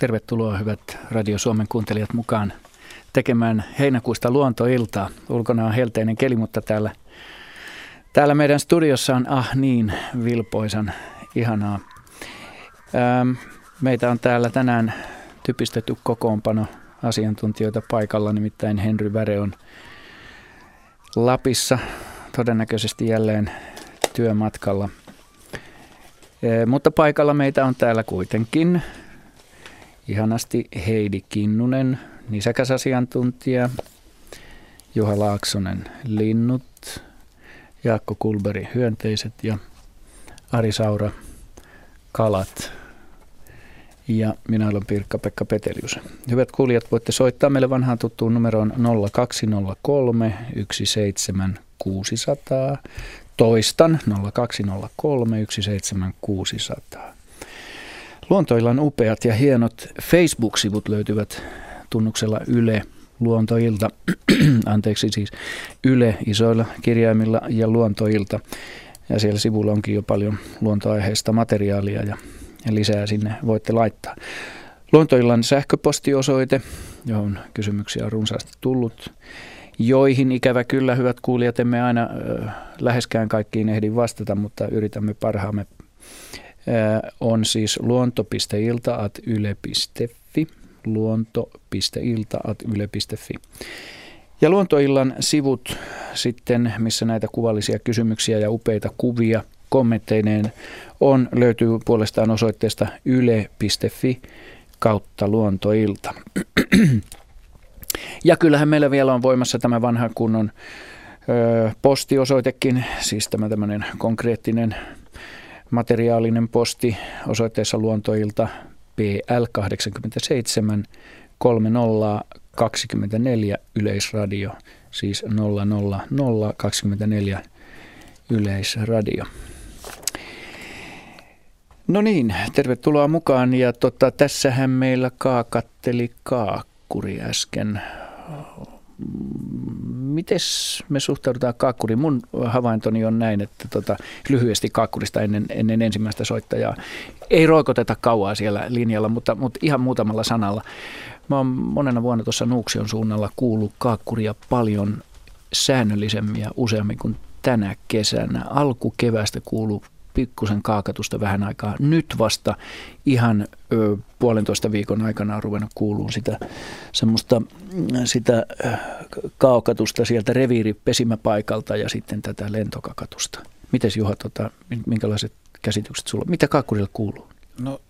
Tervetuloa hyvät Radio Suomen kuuntelijat mukaan tekemään heinäkuusta luontoiltaa. Ulkona on helteinen keli, mutta täällä meidän studiossa on niin vilpoisan ihanaa. Meitä on täällä tänään typistetty kokoonpano asiantuntijoita paikalla, nimittäin Henry Väre on Lapissa todennäköisesti jälleen työmatkalla. Mutta paikalla meitä on täällä kuitenkin ihanasti Heidi Kinnunen, nisäkäs asiantuntija, Juha Laaksonen, linnut, Jaakko Kullberg, hyönteiset ja Ari Saura, kalat. Ja minä olen Pirkka-Pekka Petelius. Hyvät kuulijat, voitte soittaa meille vanhaan tuttuun numeroon 0203 17600. Toistan 0203 17600. Luontoillan upeat ja hienot Facebook-sivut löytyvät tunnuksella Yle Luontoilta. Anteeksi, siis Yle isoilla kirjaimilla ja Luontoilta. Ja siellä sivulla onkin jo paljon luontoaiheista materiaalia ja lisää sinne voitte laittaa. Luontoillan sähköpostiosoite, johon kysymyksiä on runsaasti tullut, joihin ikävä kyllä, hyvät kuulijat, emme aina läheskään kaikkiin ehdi vastata, mutta yritämme parhaamme. On siis luonto.ilta@yle.fi, luonto.ilta@yle.fi. Ja Luontoillan sivut sitten, missä näitä kuvallisia kysymyksiä ja upeita kuvia kommentteineen on, löytyy puolestaan osoitteesta yle.fi/luontoilta. Ja kyllähän meillä vielä on voimassa tämä vanha kunnon postiosoitekin, siis tämä tämmöinen konkreettinen materiaalinen posti osoitteessa Luontoilta PL 87 3024 Yleisradio, siis 00024 Yleisradio. No niin, tervetuloa mukaan. Ja tässähän meillä kaakatteli kaakkuri äsken. Mites me suhtaudutaan kaakkuriin? Mun havaintoni on näin, että lyhyesti kaakkurista ennen ensimmäistä soittajaa. Ei roikoteta kauaa siellä linjalla, mutta ihan muutamalla sanalla. Mä oon monena vuonna tuossa Nuuksion suunnalla kuullut kaakkuria paljon säännöllisemmin ja useammin kuin tänä kesänä. Alkukevästä kuului pikkusen kaakatusta vähän aikaa. Nyt vasta ihan puolentoista viikon aikana on ruvennut kuulumaan sitä kaakatusta sieltä reviiripesimäpaikalta ja sitten tätä lentokakatusta. Mites Juha, minkälaiset käsitykset sulla on? Mitä kaakkurille kuuluu? No,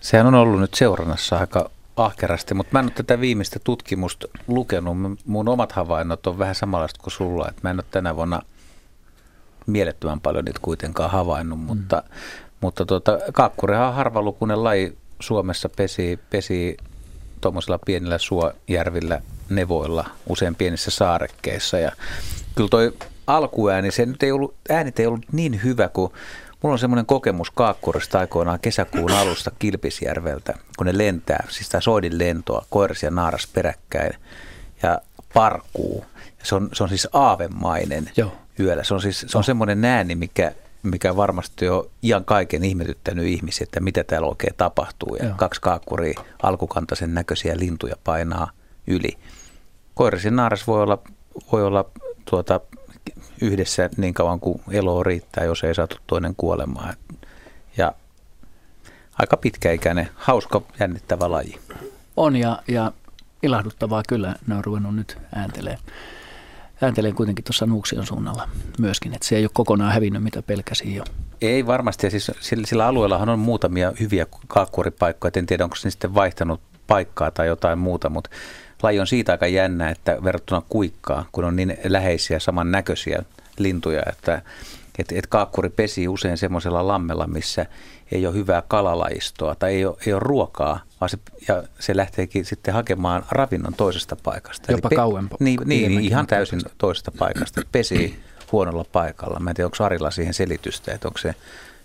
sehän on ollut nyt seurannassa aika ahkerasti, mutta mä en ole tätä viimeistä tutkimusta lukenut. Mun omat havainnot on vähän samanlaista kuin sulla, että mä en ole tänä vuonna mielettömän paljon niitä kuitenkaan havainnut, mutta kaakkurihan on harvalukuinen laji. Suomessa pesii tuommoisilla pienillä suojärvillä, nevoilla, usein pienissä saarekkeissa. Ja kyllä toi alkuääni, äänet ei ollut niin hyvä, kun mulla on semmoinen kokemus kaakkurista aikoinaan kesäkuun alusta Kilpisjärveltä, kun ne lentää, siis tämä soidin lentoa, koiras ja naaras peräkkäin ja parkuu. Se on siis aavemainen. Joo. Yöllä. Se on semmoinen ääni, mikä varmasti on ihan kaiken ihmetyttänyt ihmisiä, että mitä täällä oikein tapahtuu. Ja kaksi kaakkuria alkukantaisen näköisiä lintuja painaa yli. Koiras ja naaras voi olla yhdessä niin kauan kuin eloa riittää, jos ei saatu toinen kuolemaan. Ja aika pitkäikäinen, hauska, jännittävä laji. On ja ilahduttavaa kyllä, ne on ruvennut nyt ääntelemään. Ääntelee kuitenkin tuossa Nuuksion suunnalla myöskin, että se ei ole kokonaan hävinnyt, mitä pelkäsi jo. Ei varmasti, ja siis sillä alueellahan on muutamia hyviä kaakkuripaikkoja, en tiedä onko se sitten vaihtanut paikkaa tai jotain muuta, mutta laji on siitä aika jännä, että verrattuna kuikkaa, kun on niin läheisiä samannäköisiä lintuja, että kaakkuri pesii usein semmoisella lammella, missä ei ole hyvää kalalajistoa tai ei ole ruokaa, vaan se lähteekin sitten hakemaan ravinnon toisesta paikasta. Jopa kauempaa. Niin, ihan täysin toisesta paikasta. Pesii huonolla paikalla. Mä en tiedä, onko Arilla siihen selitystä, että onko se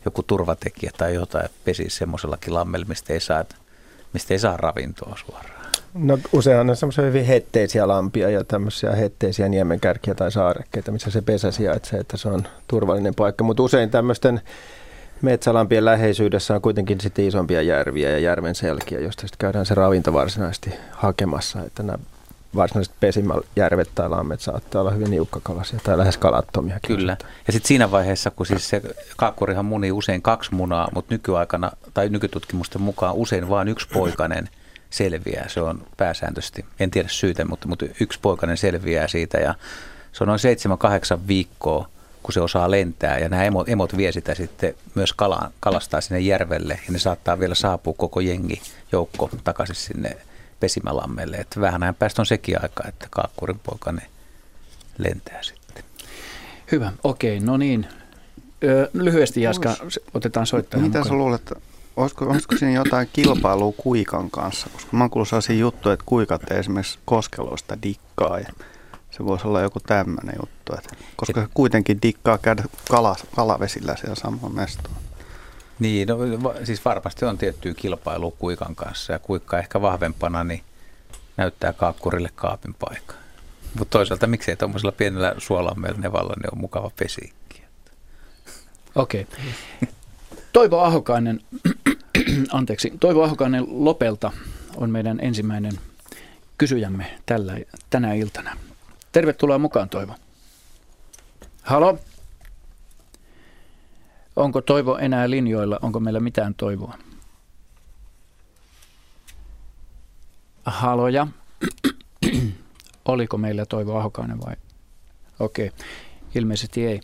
joku turvatekijä tai jotain, että pesii semmoisellakin lammella, mistä ei saa ravintoa suoraan. No usein on semmoisia hyvin hetteisiä lampia ja tämmöisiä hetteisiä niemenkärkiä tai saarekkeita, missä se pesä sijaitsee, että se on turvallinen paikka. Mutta usein tämmöisten metsälampien läheisyydessä on kuitenkin sitten isompia järviä ja järven selkiä, josta sitten käydään se ravinto varsinaisesti hakemassa. Että nämä varsinaiset pesimajärvet tai lammet saattaa olla hyvin niukkakalaisia tai lähes kalattomia. Kyllä. Ja sitten siinä vaiheessa, kun siis se kaakkurihan munii usein 2 munaa, mutta nykyaikana tai nykytutkimusten mukaan usein vain 1 poikanen selviää. Se on pääsääntöisesti, en tiedä syytä, mutta 1 poikanen selviää siitä ja se on noin 7-8 viikkoa, kun se osaa lentää ja nämä emot vie sitä sitten myös kalastaa sinne järvelle ja ne saattaa vielä saapua koko joukko takaisin sinne pesimälammelle. Että vähän päästä on sekin aika, että kaakkurin poika ne lentää sitten. Hyvä, okei, no niin. Lyhyesti Jaska, otetaan soittajan mukaan. Mitä sä luulet, olisiko siinä jotain kilpailua kuikan kanssa? Koska mä oon kuullut sellaisia juttuja, että kuikat esimerkiksi koskeloista dikkaa ja se voisi olla joku tämmöinen juttu, että, koska se kuitenkin dikkaa käydä kalavesillä siellä samoin mestoon. Niin, no, siis varmasti on tiettyä kilpailua kuikan kanssa ja kuikka ehkä vahvempana niin näyttää kaakkurille kaapin paikan. Mutta toisaalta miksei tuollaisella pienellä suolammeella nevalla ne on mukava pesiikki. Okei. Okay. Toivo Ahokainen Lopelta on meidän ensimmäinen kysyjämme tänä iltana. Tervetuloa mukaan, Toivo. Halo? Onko Toivo enää linjoilla? Onko meillä mitään Toivoa? Haloja? Oliko meillä Toivo Ahokainen vai? Okei, ilmeisesti ei.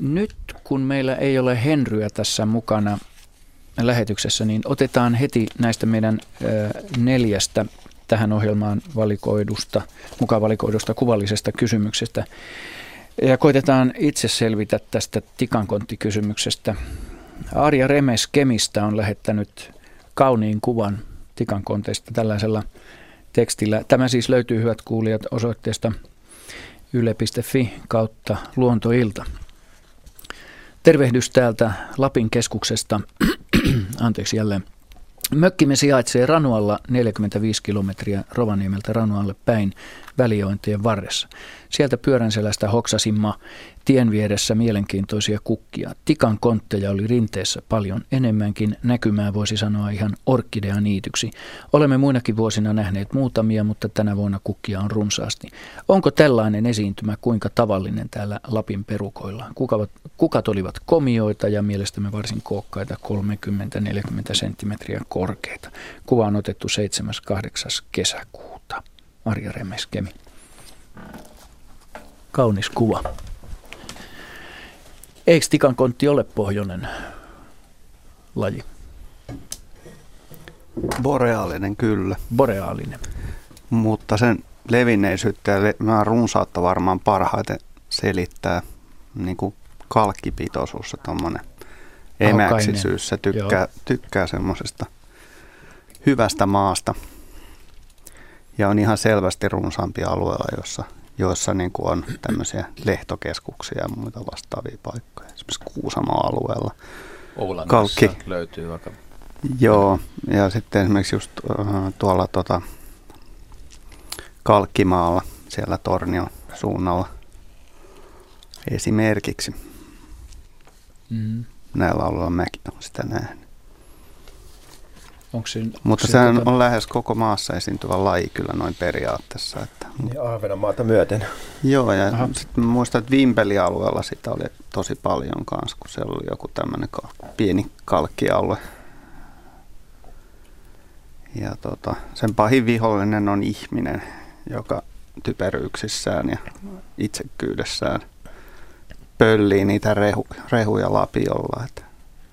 Nyt kun meillä ei ole Henryä tässä mukana lähetyksessä, niin otetaan heti näistä meidän 4 tähän ohjelmaan mukaan valikoidusta kuvallisesta kysymyksestä. Ja koitetaan itse selvitä tästä tikankonttikysymyksestä. Arja Remes Kemistä on lähettänyt kauniin kuvan tikankonteista tällaisella tekstillä. Tämä siis löytyy, hyvät kuulijat, osoitteesta yle.fi/luontoilta. Tervehdys täältä Lapin keskuksesta. Anteeksi jälleen. Mökkimme sijaitsee Ranualla 45 kilometriä Rovaniemeltä Ranualle päin Väliointien varressa. Sieltä Pyöränselästä hoksasimma tien vieressä mielenkiintoisia kukkia. Tikan kontteja oli rinteessä paljon enemmänkin. Näkymää voisi sanoa ihan orkkideaniityksi. Olemme muinakin vuosina nähneet muutamia, mutta tänä vuonna kukkia on runsaasti. Onko tällainen esiintymä kuinka tavallinen täällä Lapin perukoilla? Kukat olivat komioita ja mielestämme varsin kookkaita 30-40 senttimetriä korkeita. Kuva on otettu 7.8. kesäkuuta. Arja Remes Kemi. Kaunis kuva. Eikö tikankontti ole pohjoinen laji? Boreaalinen kyllä. Boreaalinen. Mutta sen levinneisyyttä ja runsautta varmaan parhaiten selittää niin kuin kalkkipitoisuus, se tuommoinen emäksisyys. Se tykkää semmoisesta hyvästä maasta. Ja on ihan selvästi runsaampia alueilla, joissa niin kuin on tämmöisiä lehtokeskuksia ja muita vastaavia paikkoja. Esimerkiksi Kuusamo-alueella. Oulankassa löytyy aika. Joo, ja sitten esimerkiksi just tuolla Kalkkimaalla, siellä Tornion suunnalla esimerkiksi. Mm. Näillä alueilla mäkin olen sitä nähnyt. Mutta sehän on lähes koko maassa esiintyvä laji kyllä noin periaatteessa. Että. Ja Ahvenanmaata myöten. Joo, ja sitten muistan, että Vimpeli-alueella sitä oli tosi paljon kanssa, kun siellä oli joku tämmöinen pieni kalkkialue. Ja sen pahin vihollinen on ihminen, joka typeryyksissään ja itsekkyydessään pöllii niitä rehuja lapiolla, että.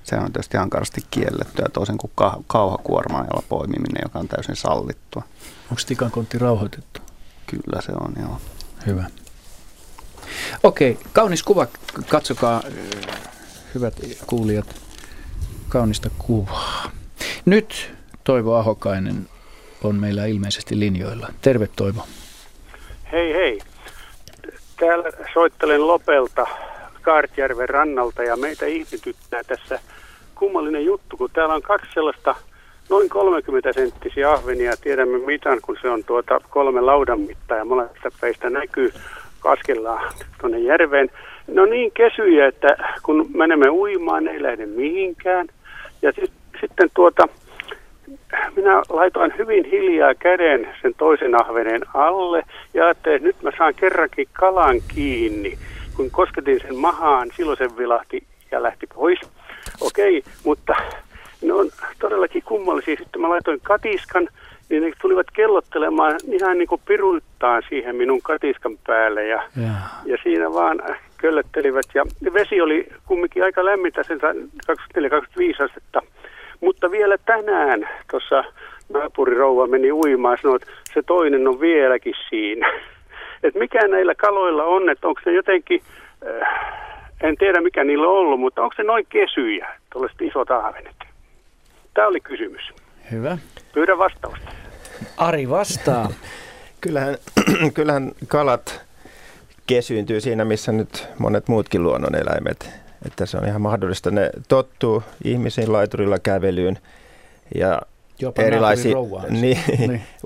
Se on tietysti ankarasti kiellettyä, toisin kuin kauhakuormaajalla poimiminen, joka on täysin sallittua. Onko tikankontti rauhoitettu? Kyllä se on, joo. Hyvä. Okei, kaunis kuva. Katsokaa, hyvät kuulijat, kaunista kuvaa. Nyt Toivo Ahokainen on meillä ilmeisesti linjoilla. Terve, Toivo. Hei, hei. Täällä soittelen Lopelta. Kartjärven rannalta ja meitä ihmetyttää tässä kummallinen juttu, kun täällä on 2 sellaista noin 30 senttisiä ahvenia, tiedämme mitan, kun se on 3 laudan mittaa ja molemmista päistä näkyy, kun askellaan tuonne järveen. No niin kesyjä, että kun menemme uimaan, ei lähde mihinkään. Ja sitten minä laitoin hyvin hiljaa käden sen toisen ahvenen alle ja ajattelin, että nyt mä saan kerrankin kalan kiinni. Kun kosketin sen mahaan, silloin sen vilahti ja lähti pois. Okei, mutta ne on todellakin kummallisia. Sitten mä laitoin katiskan, niin ne tulivat kellottelemaan ihan niin kuin pirultaan siihen minun katiskan päälle. Ja siinä vaan köllöttelivät. Ja vesi oli kumminkin aika lämmintä, sen 24-25 astetta. Mutta vielä tänään tuossa naapurirouva meni uimaan ja sanoi, että se toinen on vieläkin siinä. Että mikä näillä kaloilla on, että onko se jotenkin, en tiedä mikä niillä on ollut, mutta onko se noin kesyjä, tuollaiset isot ahvenet? Tämä oli kysymys. Hyvä. Pyydän vastausta. Ari vastaa. Kyllähän kalat kesyyntyy siinä, missä nyt monet muutkin luonnoneläimet. Että se on ihan mahdollista. Ne tottuu ihmisiin, laiturilla kävelyyn ja jopa erilaisiin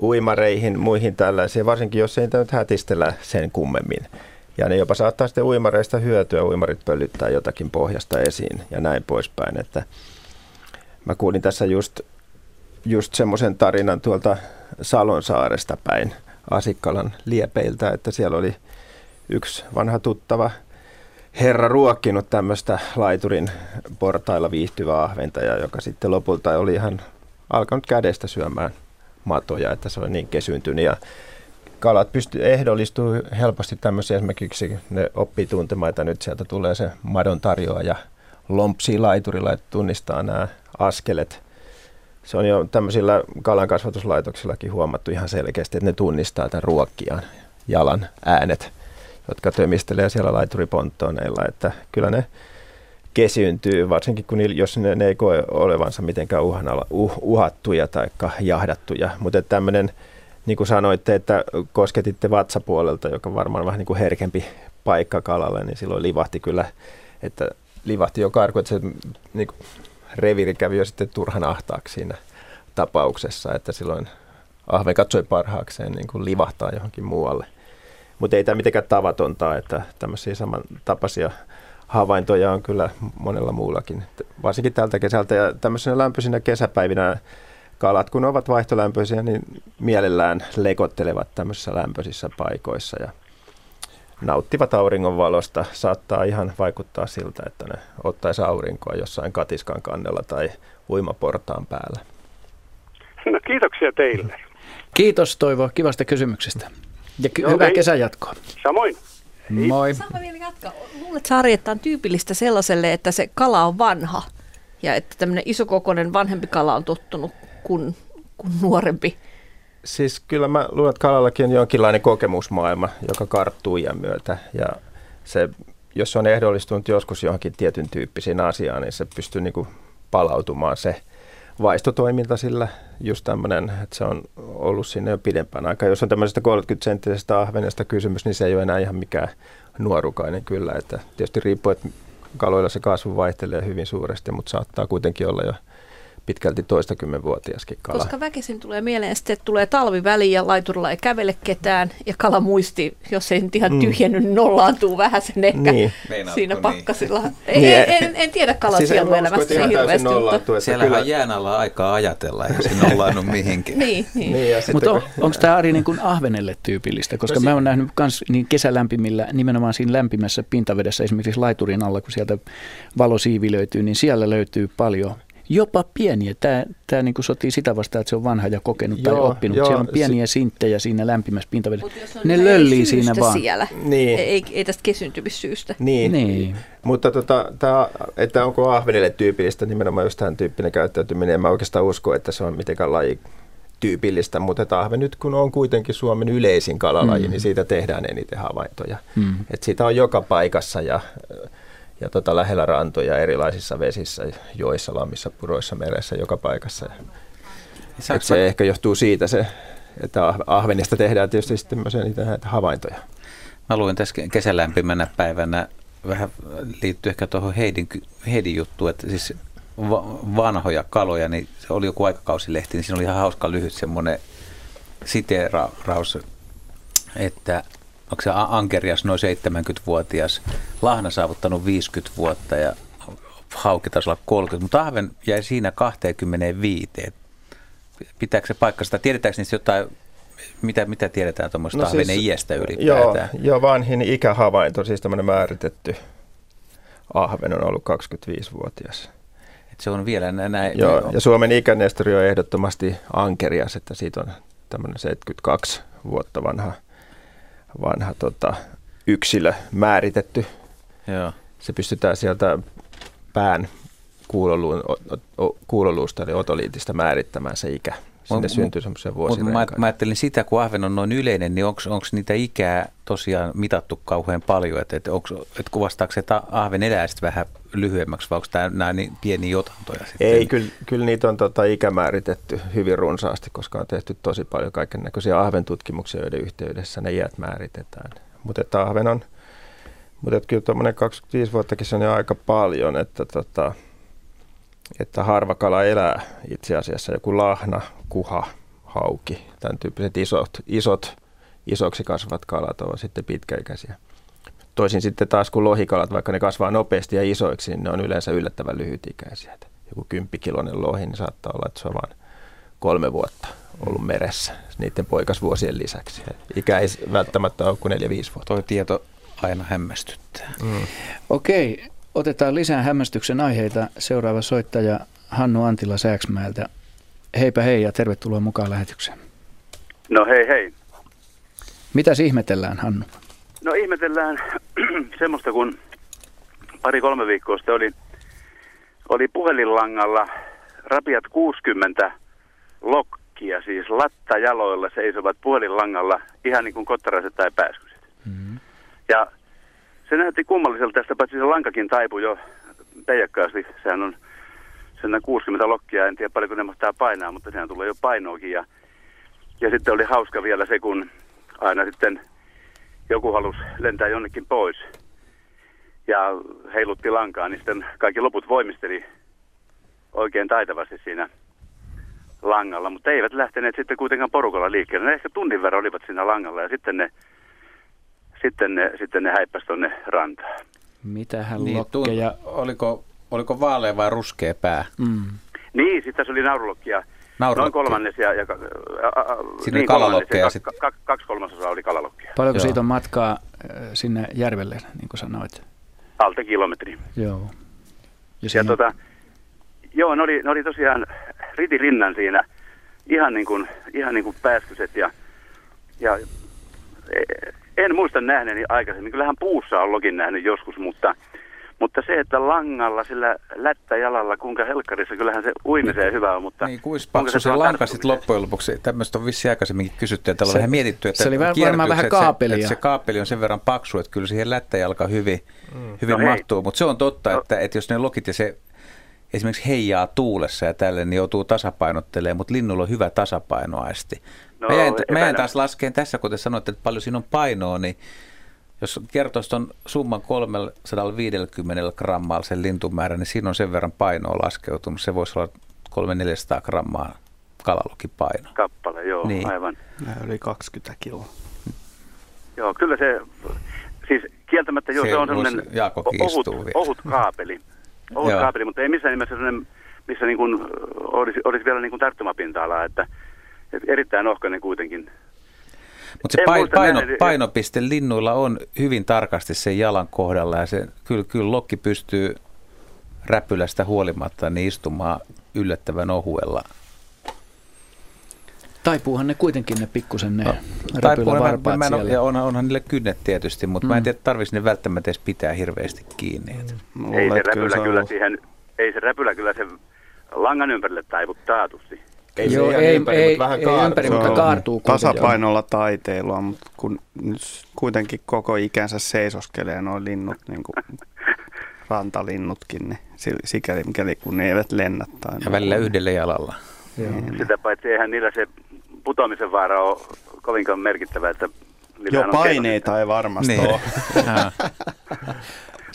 uimareihin, muihin tällaisiin, varsinkin jos ei niitä nyt hätistellä sen kummemmin. Ja ne jopa saattaa sitten uimareista hyötyä, uimarit pölyttää jotakin pohjasta esiin ja näin poispäin. Että mä kuulin tässä just semmoisen tarinan tuolta Salonsaaresta päin Asikkalan liepeiltä, että siellä oli yksi vanha tuttava herra ruokkinut tämmöistä laiturin portailla viihtyvää ahventajaa, joka sitten lopulta oli ihan alkanut kädestä syömään matoja, että se oli niin kesyyntynyt. Ja kalat ehdollistuu helposti tämmöisiä, esimerkiksi ne oppii tuntemaan, että nyt sieltä tulee se madon tarjoaja lompsii laiturilla, että tunnistaa nämä askelet. Se on jo tämmöisillä kalankasvatuslaitoksillakin huomattu ihan selkeästi, että ne tunnistaa tämän ruokkijan jalan äänet, jotka tömistelee siellä laituriponttoneilla, että kyllä ne kesyyntyy, varsinkin kun jos ne ei koe olevansa mitenkään uhattuja tai jahdattuja. Mutta tämmöinen, niin kuin sanoitte, että kosketitte vatsapuolelta, joka varmaan vähän niin kuin herkempi paikka kalalle, niin silloin livahti kyllä, että livahti jo karku, että se niin kuin reviiri kävi jo sitten turhan ahtaaksi siinä tapauksessa, että silloin ahven katsoi parhaakseen niin kuin livahtaa johonkin muualle. Mutta ei tämä mitenkään tavatonta, että tämmöisiä samantapaisia havaintoja on kyllä monella muullakin, varsinkin tältä kesältä. Ja tämmöisenä lämpöisinä kesäpäivinä kalat, kun ovat vaihtolämpöisiä, niin mielellään lekottelevat tämmöisissä lämpöisissä paikoissa ja nauttivat auringonvalosta. Saattaa ihan vaikuttaa siltä, että ne ottaisi aurinkoa jossain katiskan kannella tai uimaportaan päällä. No kiitoksia teille. Kiitos Toivo, kivasta kysymyksestä. Ja hyvää kesän jatkoa. Samoin. Moi. Saanko vielä jatkaa? Luulet, Sari, että on tyypillistä sellaiselle, että se kala on vanha ja että tämmöinen isokokoinen vanhempi kala on tottunut kuin nuorempi. Siis kyllä mä luulen, että kalallakin on jonkinlainen kokemusmaailma, joka karttuu iän myötä. Ja se, jos on ehdollistunut joskus johonkin tietyn tyyppisiin asiaan, niin se pystyy niin kuin palautumaan se vaistotoiminta sillä, just tämmöinen, että se on ollut siinä jo pidempään aikaa. Jos on tämmöisestä 30-senttisestä ahvenesta kysymys, niin se ei ole enää ihan mikään nuorukainen kyllä. Että tietysti riippuu, että kaloilla se kasvu vaihtelee hyvin suuresti, mutta saattaa kuitenkin olla jo pitkälti toistakymmenvuotiaskin kala. Koska väkisin tulee mieleen sitten, että tulee talviväli ja laiturilla ei kävele ketään ja kala muisti, jos ei nyt ihan tyhjennyt, nollaantuu vähän sen ehkä niin. Siinä pakkasilla. Niin. En tiedä kalan siis sieluelämästä se hirveästi. Siellähän jään alla aikaa ajatella, eihän se nollaannu mihinkään. Mutta onko tämä Ari niin kuin ahvenelle tyypillistä? Koska mä oon nähnyt myös niin kesälämpimillä, nimenomaan siinä lämpimässä pintavedessä, esimerkiksi laiturin alla, kun sieltä valosiivi löytyy, niin siellä löytyy paljon jopa pieniä. Tämä niin sotii sitä vastaan, että se on vanha ja kokenut tai oppinut. Siellä on pieniä sinttejä siinä lämpimässä pintavedessä. Ne löllii siinä vaan. Niin. Ei tästä kesyntymissyystä. Niin. Mutta tämä, että onko ahvenille tyypillistä, nimenomaan just tämän tyyppinen käyttäytyminen. En mä oikeastaan usko, että se on mitenkään lajityypillistä, mutta ahven nyt kun on kuitenkin Suomen yleisin kalalaji, niin siitä tehdään eniten havaintoja. Et siitä on joka paikassa ja lähellä rantoja, erilaisissa vesissä, joissa, lammissa, puroissa, meressä, joka paikassa. Se ehkä johtuu siitä, että ahvenista tehdään tietysti sitten niitä havaintoja. Mä luin tässä kesälämpimänä päivänä, vähän liittyy ehkä tuohon Heidin juttuun, että siis vanhoja kaloja, niin se oli joku aikakausilehti, niin siinä oli ihan hauska lyhyt semmoinen siteeraus, että onko se ankerias noin 70-vuotias, lahna saavuttanut 50 vuotta ja hauki taisi olla 30, mutta ahven jäi siinä 25. Pitääkö se paikkansa? Tiedetäänkö niistä jotain, mitä tiedetään tuommoista ahvenen iästä ylipäätään? Joo, vanhin ikähavainto, siis tämmöinen määritetty ahven on ollut 25-vuotias. Et se on vielä näin. Joo, ja Suomen ikänestori on ehdottomasti ankerias, että siitä on tämmöinen 72 vuotta vanha yksilö määritetty. Joo. Se pystytään sieltä pään kuuloluusta eli otoliitistä määrittämään se ikä. Sinne syntyy semmoisen vuosirenkaan. Mä ajattelin sitä, kun ahven on noin yleinen, niin onko niitä ikää tosiaan mitattu kauhean paljon? Et kuvastaako se, että ahven elää sitten vähän lyhyemmäksi, vai onko nämä niin pieniä jotantoja sitten? Ei, kyllä niitä on ikä määritetty hyvin runsaasti, koska on tehty tosi paljon kaiken näköisiä ahven tutkimuksia, joiden yhteydessä ne iät määritetään. Mutta ahven on, mutta kyllä tuommoinen 25 vuottakin se on jo aika paljon, että harva kala elää itse asiassa, joku lahna, kuha, hauki, tämän tyyppiset isoksi kasvavat kalat ovat sitten pitkäikäisiä. Toisin sitten taas kun lohikalat, vaikka ne kasvaa nopeasti ja isoiksi, niin ne on yleensä yllättävän lyhytikäisiä. Että joku 10-kiloinen lohi, niin saattaa olla, että se on vain 3 vuotta ollut meressä niiden poikasvuosien lisäksi. Ikä ei välttämättä ole kuin 4-5 vuotta. Tuo tieto aina hämmästyttää. Mm. Okei. Otetaan lisää hämmästyksen aiheita. Seuraava soittaja Hannu Antila Sääksmäeltä. Heipä hei ja tervetuloa mukaan lähetykseen. No hei hei. Mitäs ihmetellään, Hannu? No ihmetellään semmoista, kun 2-3 viikkoa sitten oli puhelinlangalla rapiat 60 lokkia, siis lattajaloilla seisovat puhelinlangalla ihan niin kuin kottaraiset tai pääskyset. Mm-hmm. Ja se näytti kummalliselta, tästä paitsi se lankakin taipui jo peijakkaasti. Sehän on 60 lokkia, en tiedä paljonko ne mahtaa painaa, mutta sehän tulee jo painoakin. Ja sitten oli hauska vielä se, kun aina sitten joku halusi lentää jonnekin pois ja heilutti lankaa, niin sitten kaikki loput voimisteli oikein taitavasti siinä langalla. Mutta eivät lähteneet sitten kuitenkaan porukalla liikkeelle. Ne ehkä tunnin verran olivat siinä langalla ja sitten ne häippäsi tuonne rantaan. Mitähän niin, lokkeja? Oliko vaalea vai ruskea pää? Mm. Niin, sitten tässä oli naurulokkia. Noin kolmannes ja siinä niin kalalokkeja. Kaksi kolmasosaa oli kalalokkia. Paljonko siitä on matkaa sinne järvelle, niin kuin sanoit? Alta kilometri. Joo. Ja joo, ne oli tosiaan riti rinnan siinä. Ihan niin kuin pääskyset ja en muista nähneeni aikaisemmin. Kyllähän puussa on lokin nähnyt joskus, mutta se, että langalla, sillä lättäjalalla, kuinka helkkarissa, kyllähän se uimiseen hyvä on. Mutta niin, kuispaksu se lanka sitten loppujen lopuksi. Tämmöistä on vissiin aikaisemminkin kysytty ja tällä vähän mietitty, että se oli varmaan vähän kaapelia. Se kaapeli on sen verran paksu, että kyllä siihen lättäjalka hyvin mahtuu. Mutta se on totta, että jos ne lokit ja se esimerkiksi heijaa tuulessa ja tälleen, niin joutuu tasapainottelemaan, mutta linnulla on hyvä tasapainoaisti. No, mä jäin taas laskeen tässä, kun te sanoitte, että paljon siinä on painoa, niin jos kertoisi tuon summan 350 grammaa sen lintumäärän, niin siinä on sen verran painoa laskeutunut. Se voisi olla 300-400 grammaa kalalokipaino. Kappale, joo, niin. Aivan. Yli 20 kiloa. Joo, kyllä se, siis kieltämättä se on sellainen ohut kaapeli. Ohut kaapeli, mutta ei missään nimessä sellainen, missä niin kuin olisi vielä niin kuin tarttumapinta-alaa, että erittäin ohkainen kuitenkin. Mutta se painopiste linnuilla on hyvin tarkasti sen jalan kohdalla ja se, kyllä lokki pystyy räpylästä huolimatta niin istumaan yllättävän ohuella. Taipuuhan ne kuitenkin pikkusen ne räpylävarpaat siellä. Ja onhan niille kynnet tietysti, mutta mä en tiedä, tarvitsisi ne välttämättä edes pitää hirveästi kiinni. Ei se räpylä kyllä sen langan ympärille taivu taatusti. Ei ympäri, mutta kaartuu. Tasapainolla taiteilua, mutta kun kuitenkin koko ikänsä seisoskelee nuo linnut, niin kuin rantalinnutkin, niin sikäli mikäli kun ne eivät lennä. Ja välillä yhdellä jalalla. Niin. Sitä paitsi eihän niillä se putoamisen vaara ole kovinkaan merkittävä. Että joo, paineita ei varmasti ole.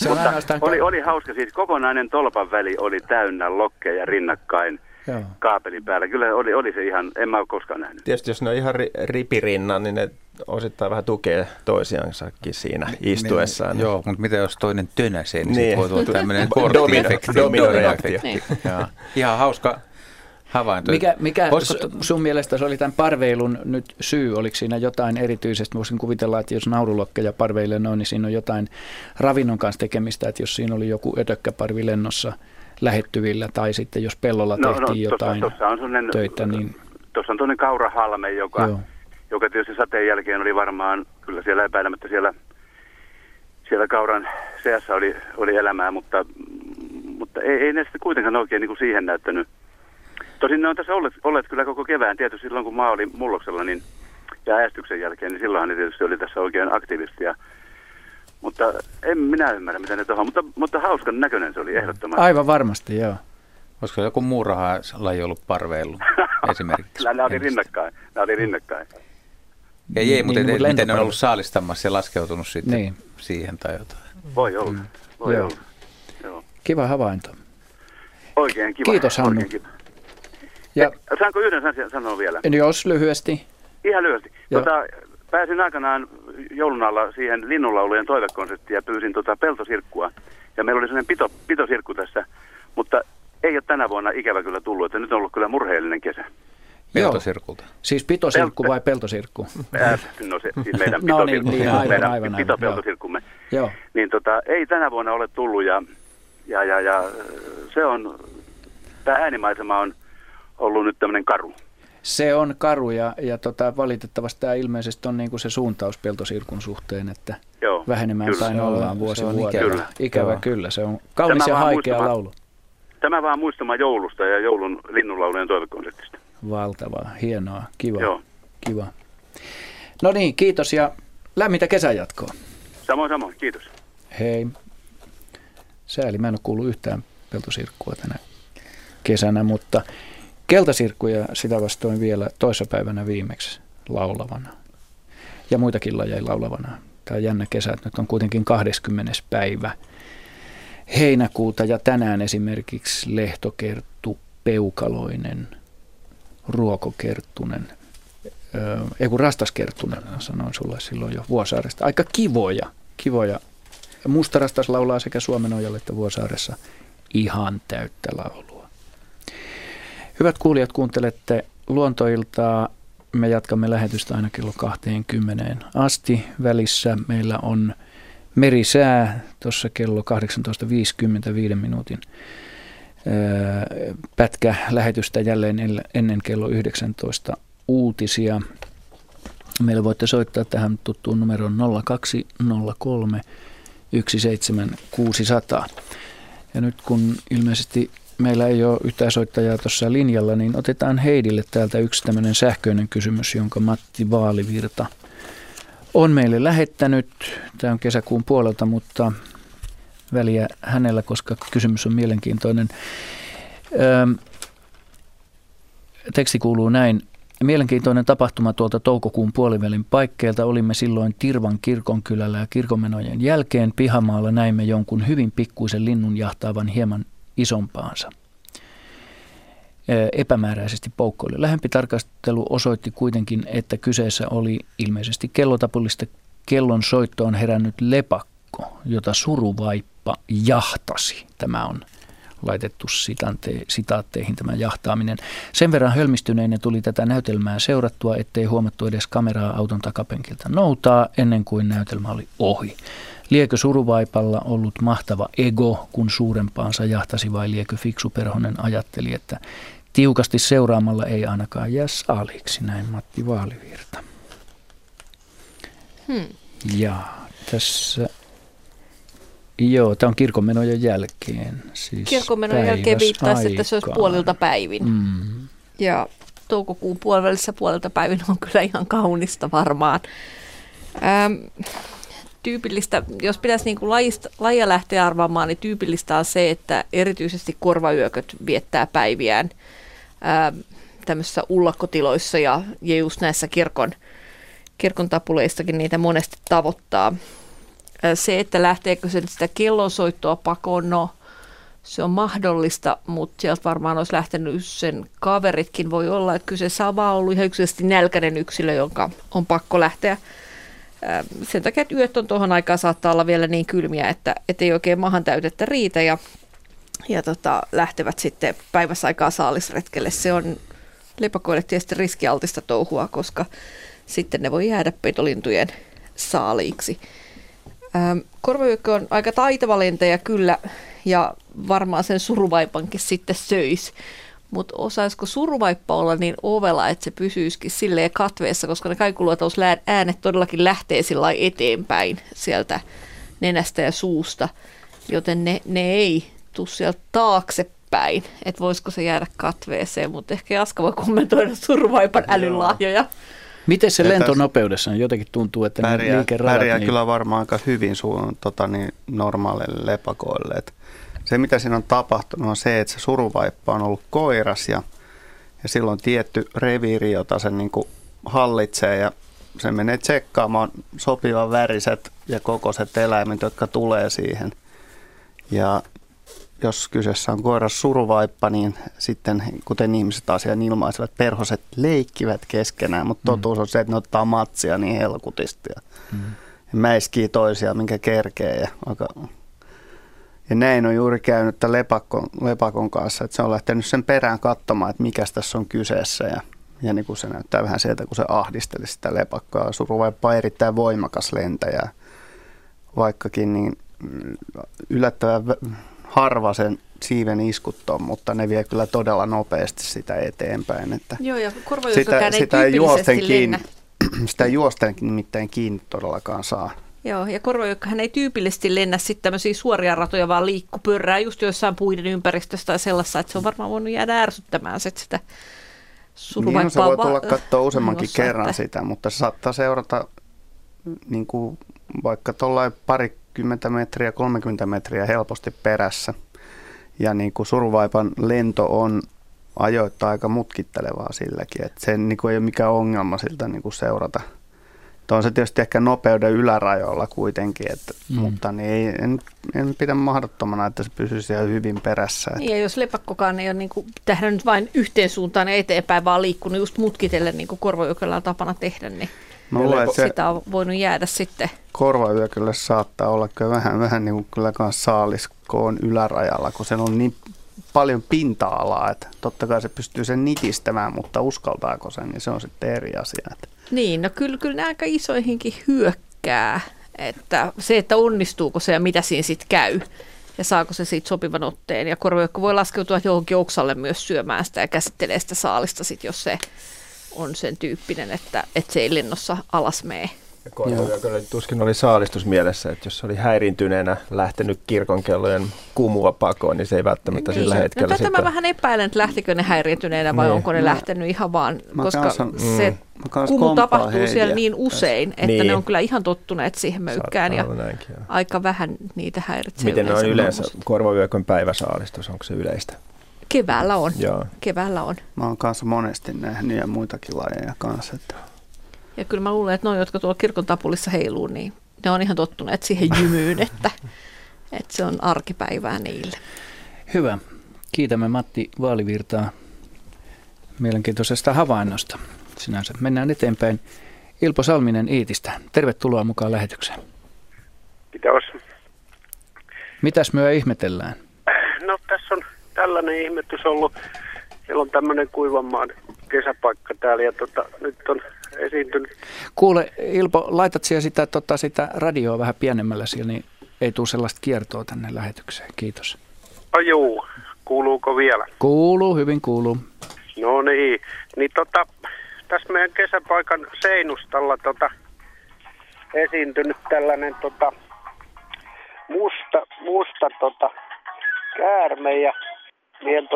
Mutta oli hauska, siis kokonainen tolpan väli oli täynnä lokkeja rinnakkain. Joo. Kaapelin päällä. Kyllä oli se ihan, en mä ole koskaan nähnyt. Tietysti jos ne on ihan ripirinnan, niin ne osittain vähän tukee toisiansakin siinä istuessaan. Joo, mutta mitä jos toinen tönäsee, niin se voi tulla tämmöinen kortti-efekti. Domino-reaktio. Ihan hauska havainto. Mikä sun mielestä se oli tämän parveilun nyt syy? Oliko siinä jotain erityisesti? Voisin kuvitella, että jos naurulokkeja parveille on, niin siinä on jotain ravinnon kanssa tekemistä, että jos siinä oli joku ötökkäparvi lennossa lähettyvillä tai sitten jos pellolla tehtiin jotain töitä. Tuossa on tuonne kaurahalme, joka tietysti sateen jälkeen oli varmaan, kyllä siellä epäilemättä siellä kauran seassa oli elämää, mutta ei ne sitten kuitenkaan oikein niin kuin siihen näyttänyt. Tosin ne on tässä olleet kyllä koko kevään, tietysti silloin kun maa oli mulloksella niin, ja äestyksen jälkeen, niin silloinhan ne tietysti oli tässä oikein aktiivistia. Mutta en minä ymmärrä, mitä ne tuohon, mutta hauskan näköinen se oli ehdottomasti. Aivan varmasti, joo. Olisiko joku muurahaislaji ollut parveillut esimerkiksi? Nämä oli rinnakkain. Ei, mutta miten ne on ollut saalistamassa ja laskeutunut sitten siihen tai jotain. Voi olla. Joo. Kiva havainto. Oikein kiva. Kiitos Hannu. Saanko yhden asian sanoa vielä? Jos lyhyesti. Ihan lyhyesti. Pääsin aikanaan joulun alla siihen linnunlaulujen toivekonserttiin ja pyysin peltosirkkua. Ja meillä oli sellainen pitosirkku tässä, mutta ei ole tänä vuonna ikävä kyllä tullut, että nyt on ollut kyllä murheellinen kesä. Peltosirkulta. Siis pitosirkku vai peltosirkku? Siis meidän pitopeltosirkkumme. Niin ei tänä vuonna ole tullut ja se on, tämä äänimaisema on ollut nyt tämmöinen karu. Se on karu ja valitettavasti tämä ilmeisesti on niin kuin se suuntaus peltosirkun suhteen, että vähenemään päin ollaan vuosi vuodelta. Ikävä kyllä, se on kaunis ja haikea laulu. Tämä vaan muistuma joulusta ja joulun linnunlaulujen toivekonsertista. Valtavaa, hienoa, kiva. No niin, kiitos ja lämmintä kesän jatkoa. Samoin, kiitos. Hei. Sääli, mä en ole kuullut yhtään peltosirkkua tänä kesänä, mutta keltasirkkuja sitä vastoin vielä toissapäivänä viimeksi laulavana. Ja muitakin lajeja laulavana. Tämä on jännä kesä, että nyt on kuitenkin 20. päivä heinäkuuta ja tänään esimerkiksi lehtokerttu, peukaloinen, ruokokerttunen, rastaskerttunen, sanoin sulle silloin jo Vuosaaresta. Aika kivoja. Mustarastas laulaa sekä Suomenojalla että Vuosaaressa ihan täyttä laulua. Hyvät kuulijat, kuuntelette Luontoiltaa. Me jatkamme lähetystä aina kello 20 asti. Välissä meillä on merisää tuossa kello 18.55 minuutin pätkä lähetystä jälleen ennen kello 19 uutisia. Meillä voitte soittaa tähän tuttuun numeroon 0203 17600. Ja nyt kun ilmeisesti meillä ei ole yhtään soittajaa tuossa linjalla, niin otetaan Heidille täältä yksi tämmöinen sähköinen kysymys, jonka Matti Vaalivirta on meille lähettänyt. Tämä on kesäkuun puolelta, mutta väliä hänellä, koska kysymys on mielenkiintoinen. Teksti kuuluu näin. Mielenkiintoinen tapahtuma tuolta toukokuun puolivälin paikkeilta. Olimme silloin Tirvan kirkonkylällä ja kirkonmenojen jälkeen pihamaalla näimme jonkun hyvin pikkuisen linnun jahtaavan hieman isompaansa. Epämääräisesti poukkoille. Lähempi tarkastelu osoitti kuitenkin, että kyseessä oli ilmeisesti kellotapullista kellon soittoon herännyt lepakko, jota suruvaippa jahtasi. Tämä on laitettu sitaatteihin tämä jahtaaminen. Sen verran hölmistyneinä tuli tätä näytelmää seurattua, ettei huomattu edes kameraa auton takapenkiltä noutaa ennen kuin näytelmä oli ohi. Liekö suruvaipalla ollut mahtava ego, kun suurempaansa jahtasi, vai liekö fiksu perhonen ajatteli, että tiukasti seuraamalla ei ainakaan jää aliksi, näin Matti Vaalivirta. Ja tässä, tämä on kirkonmenojen jälkeen. Siis kirkonmenojen jälkeen viittaa, että se olisi puolilta päivin. Ja toukokuun puolivälissä puolilta päivin on kyllä ihan kaunista varmaan. Tyypillistä, jos pitäisi niin kuin lajia lähteä arvaamaan, niin tyypillistä on se, että erityisesti korvayököt viettää päiviään tämmöisissä ullakkotiloissa ja just näissä kirkon tapuleistakin niitä monesti tavoittaa. Se, että lähteekö se sitä kellonsoittoa pakoon, no se on mahdollista, mutta sieltä varmaan olisi lähtenyt sen kaveritkin. Voi olla, että kyseessä on vaan ollut ihan yksilöisesti nälkäinen yksilö, jonka on pakko lähteä. Sen takia, että yöt on tuohon aikaan saattaa olla vielä niin kylmiä, että ei oikein maahan täytettä riitä ja lähtevät sitten päivässä aikaa saalisretkelle. Se on lepakoille tietysti riskialtista touhua, koska sitten ne voi jäädä petolintujen saaliiksi. Korvavyökkö on aika taitava lentäjä kyllä ja varmaan sen suruvaipankin sitten söisi. Mutta osaisiko suruvaippa olla niin ovela, että se pysyisikin silleen katveessa, koska ne kaikuluotausäänet todellakin lähtee sillä lailla eteenpäin sieltä nenästä ja suusta, joten ne ei tule sieltä taaksepäin, että voisiko se jäädä katveeseen, mutta ehkä Jaska voi kommentoida suruvaipan älylahjoja. Miten se lentonopeudessa on? Jotenkin tuntuu, että ne liikeradat... Pärjää niin... kyllä varmaan aika hyvin normaaleille lepakoille, että se, mitä siinä on tapahtunut, on se, että se suruvaippa on ollut koiras ja sillä on tietty reviiri, jota se niin kuin hallitsee ja se menee tsekkaamaan sopivan väriset ja kokoiset eläimet, jotka tulee siihen. Ja jos kyseessä on koiras suruvaippa, niin sitten, kuten ihmiset asian ilmaisivat, perhoset leikkivät keskenään, mutta totuus on se, että ne ottaa matsia niin helkutisti ja mäiskii toisiaan, minkä kerkee ja aika... Ja näin on juuri käynyt tämän lepakon kanssa, että se on lähtenyt sen perään katsomaan, että mikäs tässä on kyseessä. Ja niin kuin se näyttää vähän sieltä, kun se ahdisteli sitä lepakkoa. Suruvaippa on erittäin voimakas lentäjä, vaikkakin niin yllättävän harva sen siiven iskut on, mutta ne vie kyllä todella nopeasti sitä eteenpäin. Että joo, ja korvajuuskokään ei tyypillisesti lennä. Sitä juosten nimittäin kiinni todellakaan saa. Joo, ja korvajuokkahan ei tyypillisesti lennä sitten tämmöisiä suoria ratoja, vaan liikkupörrää just joissain puiden ympäristössä tai sellaista, että se on varmaan voinut jäädä ärsyttämään sitä suruvaippaa. Niin, se voi tulla katsoa useammankin kerran että... sitä, mutta se saattaa seurata niin kuin vaikka tuollain 20 metriä, 30 metriä helposti perässä. Ja niin kuin suruvaipan lento on ajoittaa aika mutkittelevaa silläkin, että se niin kuin ei ole mikään ongelma siltä niin kuin seurata. Tuo on se tietysti ehkä nopeuden ylärajoilla kuitenkin, että, mutta niin en pidä mahdottomana, että se pysyisi ihan hyvin perässä. Että. Ja jos lepakkokaan ei ole niin kuin, tähdännyt vain yhteen suuntaan eteenpäin, vaan liikkunut just mutkitellen, niin kuin korvavyököllä on tapana tehdä, niin sitä on voinut jäädä sitten. Korvavyökölle saattaa olla kyllä vähän niin kuin kyllä saaliskoon ylärajalla, kun sen on niin paljon pinta-alaa, että totta kai se pystyy sen nitistämään, mutta uskaltaako sen, niin se on sitten eri asia. Että. Niin, no kyllä ne aika isoihinkin hyökkää, että se, että onnistuuko se ja mitä siinä sitten käy ja saako se siitä sopivan otteen. Ja korvavyökkö voi laskeutua johonkin oksalle myös syömään sitä ja käsittelee sitä saalista sitten, jos se on sen tyyppinen, että se ei lennossa alas mene. Ja korvavyököllä tuskin oli saalistus mielessä, että jos oli häiriintyneenä lähtenyt kirkonkellojen kumua pakoon, niin se ei välttämättä niin, sillä hetkellä... No, tätä mä vähän epäilen, että lähtikö ne häiriintyneenä vai niin. Onko ne lähtenyt ihan vaan, koska se kumu tapahtuu siellä niin usein, että niin. Ne on kyllä ihan tottuneet siihen möykkään ja aika vähän niitä häiritsee. Miten ne on yleensä korvavyökön päiväsaalistus, onko se yleistä? Keväällä on, joo. Keväällä on. Mä oon kanssa monesti nähnyt ja muitakin lajeja kanssa, että... Ja kyllä mä luulen, että ne, jotka tuolla kirkon tapulissa heiluu, niin ne on ihan tottuneet siihen jymyyn, että se on arkipäivää niille. Hyvä. Kiitämme Matti Vaalivirtaa mielenkiintoisesta havainnosta sinänsä. Mennään eteenpäin. Ilpo Salminen Iitistä. Tervetuloa mukaan lähetykseen. Kiitos. Mitäs myö ihmetellään? No tässä on tällainen ihmetys ollut. Siellä on tämmöinen Kuivanmaan kesäpaikka täällä ja nyt on... esiintynyt. Kuule Ilpo, laitat siellä sitä radioa vähän pienemmällä siellä, niin ei tule sellaista kiertoa tänne lähetykseen. Kiitos. Joo, kuuluuko vielä? Kuuluu, hyvin kuuluu. No niin tässä meidän kesäpaikan seinustalla esiintynyt tällainen musta käärme ja niin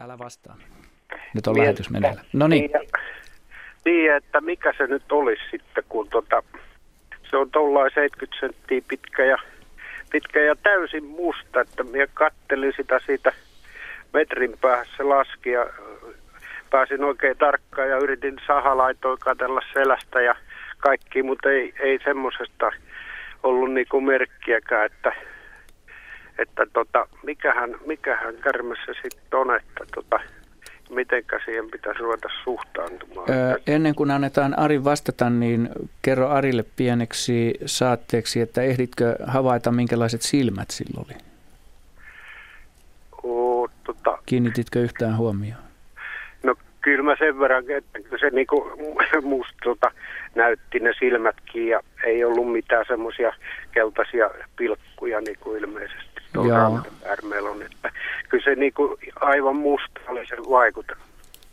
Älä vastaa. Nyt on lähetys meneillä. No niin. Niin, että mikä se nyt olisi sitten, kun se on tuollainen 70 senttiä pitkä ja täysin musta, että minä kattelin sitä siitä metrin päässä laski ja pääsin oikein tarkkaan ja yritin sahalaitoa katsella selästä ja kaikki, mutta ei semmoisesta ollut niinku merkkiäkään, että että mikähän kärme se sitten on, että mitenkä siihen pitäisi ruveta suhtautumaan. Ennen kuin annetaan Arin vastata, niin kerro Arille pieneksi saatteeksi, että ehditkö havaita, minkälaiset silmät sillä oli? Kiinnititkö yhtään huomioon? No kyllä mä sen verran, että se niinku musta näytti ne silmätkin ja ei ollut mitään semmoisia keltaisia pilkkuja niinku ilmeisesti. Rantaäärmeillä on, että kyllä se niinku aivan musta oli se vaikutus.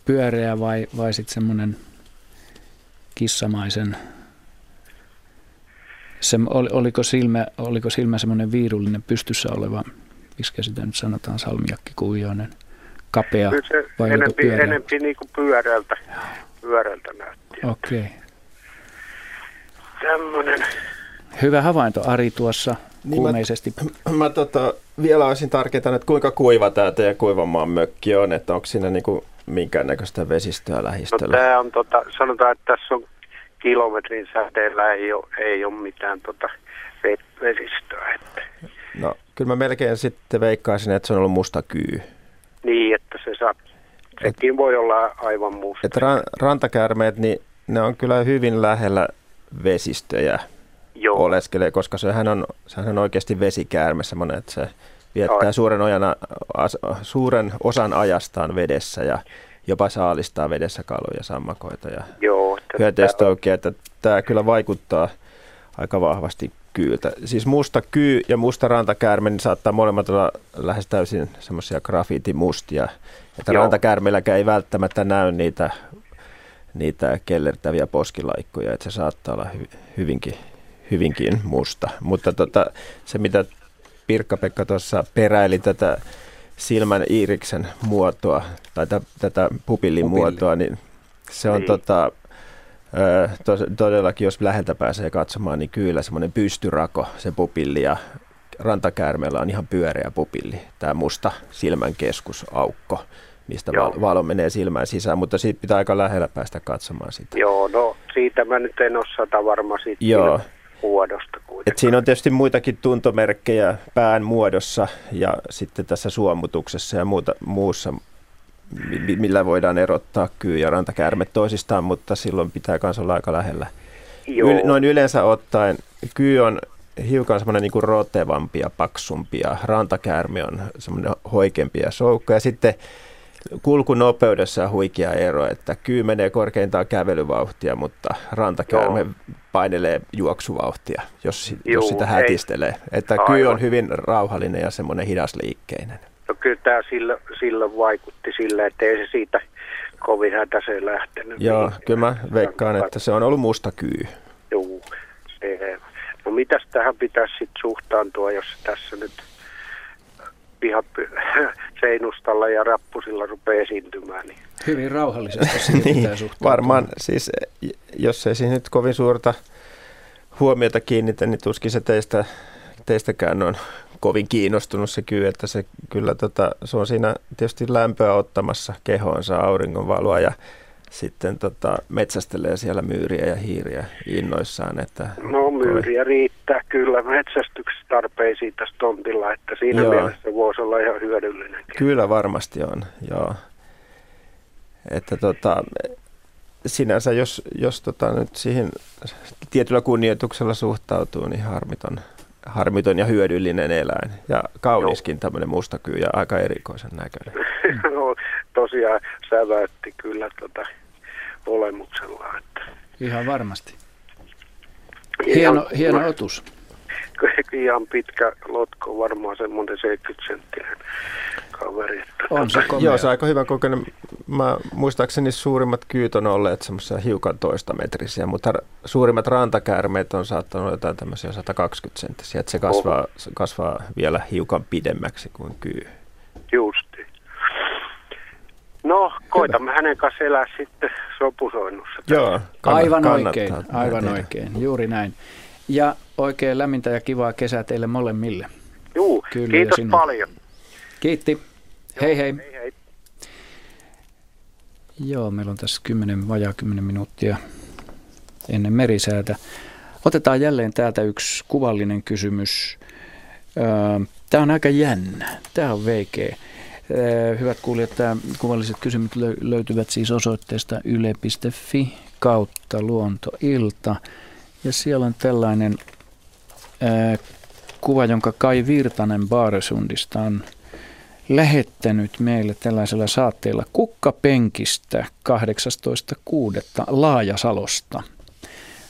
Pyöreä vai sitten semmoinen kissamaisen, oliko silmä semmoinen viirullinen pystyssä oleva, miskä sitä nyt sanotaan, salmiakkikuvioinen, kapea vai joku pyöreä? Enempi niinku pyöreältä näytti. Okei. Okay. Tämmöinen. Hyvä havainto, Ari, tuossa. Niin mä vielä olisin tarkentanut, että kuinka kuiva tämä teidän Kuivanmaan mökki on, että onko siinä niinku minkäännäköistä vesistöä lähistöllä? No, tämä on, sanotaan, että tässä on kilometrin säteellä, ei ole mitään vesistöä. Että. No, kyllä mä melkein sitten veikkaisin, että se on ollut musta kyy. Niin, että sekin voi olla aivan musta. Että rantakäärmeet, niin ne on kyllä hyvin lähellä vesistöjä. Joo. Oleskelee, koska sehän on oikeasti vesikäärme, semmoinen, että se viettää suuren osan ajastaan vedessä ja jopa saalistaa vedessä kaloja, sammakoita ja hyönteistöykiä, että tämä kyllä vaikuttaa aika vahvasti kyyltä. Siis musta kyy ja musta rantakäärme, niin saattaa molemmat olla lähes täysin semmoisia grafiitimustia, että rantakäärmeilläkään ei välttämättä näy niitä kellertäviä poskilaikkoja, että se saattaa olla hyvinkin musta, mutta se mitä Pirkka-Pekka tuossa peräili tätä silmän iiriksen muotoa tai tätä pupillin muotoa, niin se on todellakin, jos läheltä pääsee katsomaan, niin kyllä semmoinen pystyrako se pupilli ja rantakäärmeellä on ihan pyöreä pupilli, tämä musta silmän keskusaukko, mistä valo menee silmään sisään, mutta siitä pitää aika lähellä päästä katsomaan sitä. Joo, no siitä mä nyt en ole varma siitä. Joo. Siinä on tietysti muitakin tuntomerkkejä pään muodossa ja sitten tässä suomutuksessa ja muussa, millä voidaan erottaa kyy ja rantakäärme toisistaan, mutta silloin pitää myös olla aika lähellä. Noin yleensä ottaen kyy on hiukan semmoinen niin kuin rotevampi ja paksumpi ja rantakäärme on semmoinen hoikempi ja soukka ja sitten kulkunopeudessa on huikea ero, että kyy menee korkeintaan kävelyvauhtia, mutta rantakäärme painelee juoksuvauhtia, jos sitä hätistelee. Että kyy on hyvin rauhallinen ja semmoinen hidasliikkeinen. No kyllä tämä silloin vaikutti sillä, että ei se siitä kovin hätäiseen lähtenyt. Joo, kyllä mä veikkaan, että se on ollut musta kyy. Joo. No mitäs tähän pitäisi sitten suhtaantua, jos tässä nyt seinustalla ja rappusilla rupeaa esiintymään. Niin. Hyvin rauhallisesti siihen pitää suhtautua. Varmaan siis, jos ei siinä nyt kovin suurta huomiota kiinnitä, niin tuskin se teistäkään on kovin kiinnostunut se kyy, että se kyllä se on siinä tietysti lämpöä ottamassa kehoonsa, auringonvaloa ja sitten metsästelee siellä myyriä ja hiiriä innoissaan. Että no myyriä riittää kyllä metsästykstarpeisiin tässä tontilla, että siinä mielessä voisi olla ihan hyödyllinen. Kyllä varmasti on, joo. Että sinänsä jos nyt siihen tietyllä kunnioituksella suhtautuu, niin harmiton ja hyödyllinen eläin. Ja kauniskin tämmöinen mustakyy ja aika erikoisen näköinen. No, tosiaan säväytti kyllä olemuksella. Että. Ihan varmasti. Hieno otus. Ihan pitkä lotko, varmaan semmoinen 70-senttinen kaveri. On se komea. Joo, se on aika hyvä kokoinen. Mä muistaakseni suurimmat kyyt on olleet semmoisia hiukan toistametrisiä, mutta suurimmat rantakäärmeet on saattanut olla jotain tämmöisiä 120-senttisiä, että se kasvaa vielä hiukan pidemmäksi kuin kyy. Justi. No, koitamme hänen kanssa elää sitten sopusoinnussa. Joo, aivan oikein, juuri näin. Ja oikein lämmintä ja kivaa kesää teille molemmille. Juu, kyllä, kiitos paljon. Kiitti. Joo, hei. Joo, meillä on tässä 10 minuuttia ennen merisäätä. Otetaan jälleen täältä yksi kuvallinen kysymys. Tämä on aika jännä. Tämä on veikeä. Hyvät kuulijat, tämä kuvalliset kysymykset löytyvät siis osoitteesta yle.fi kautta luontoilta. Ja siellä on tällainen kuva, jonka Kai Virtanen Barösundista on lähettänyt meille tällaisella saatteella kukkapenkistä 18.6. Laajasalosta.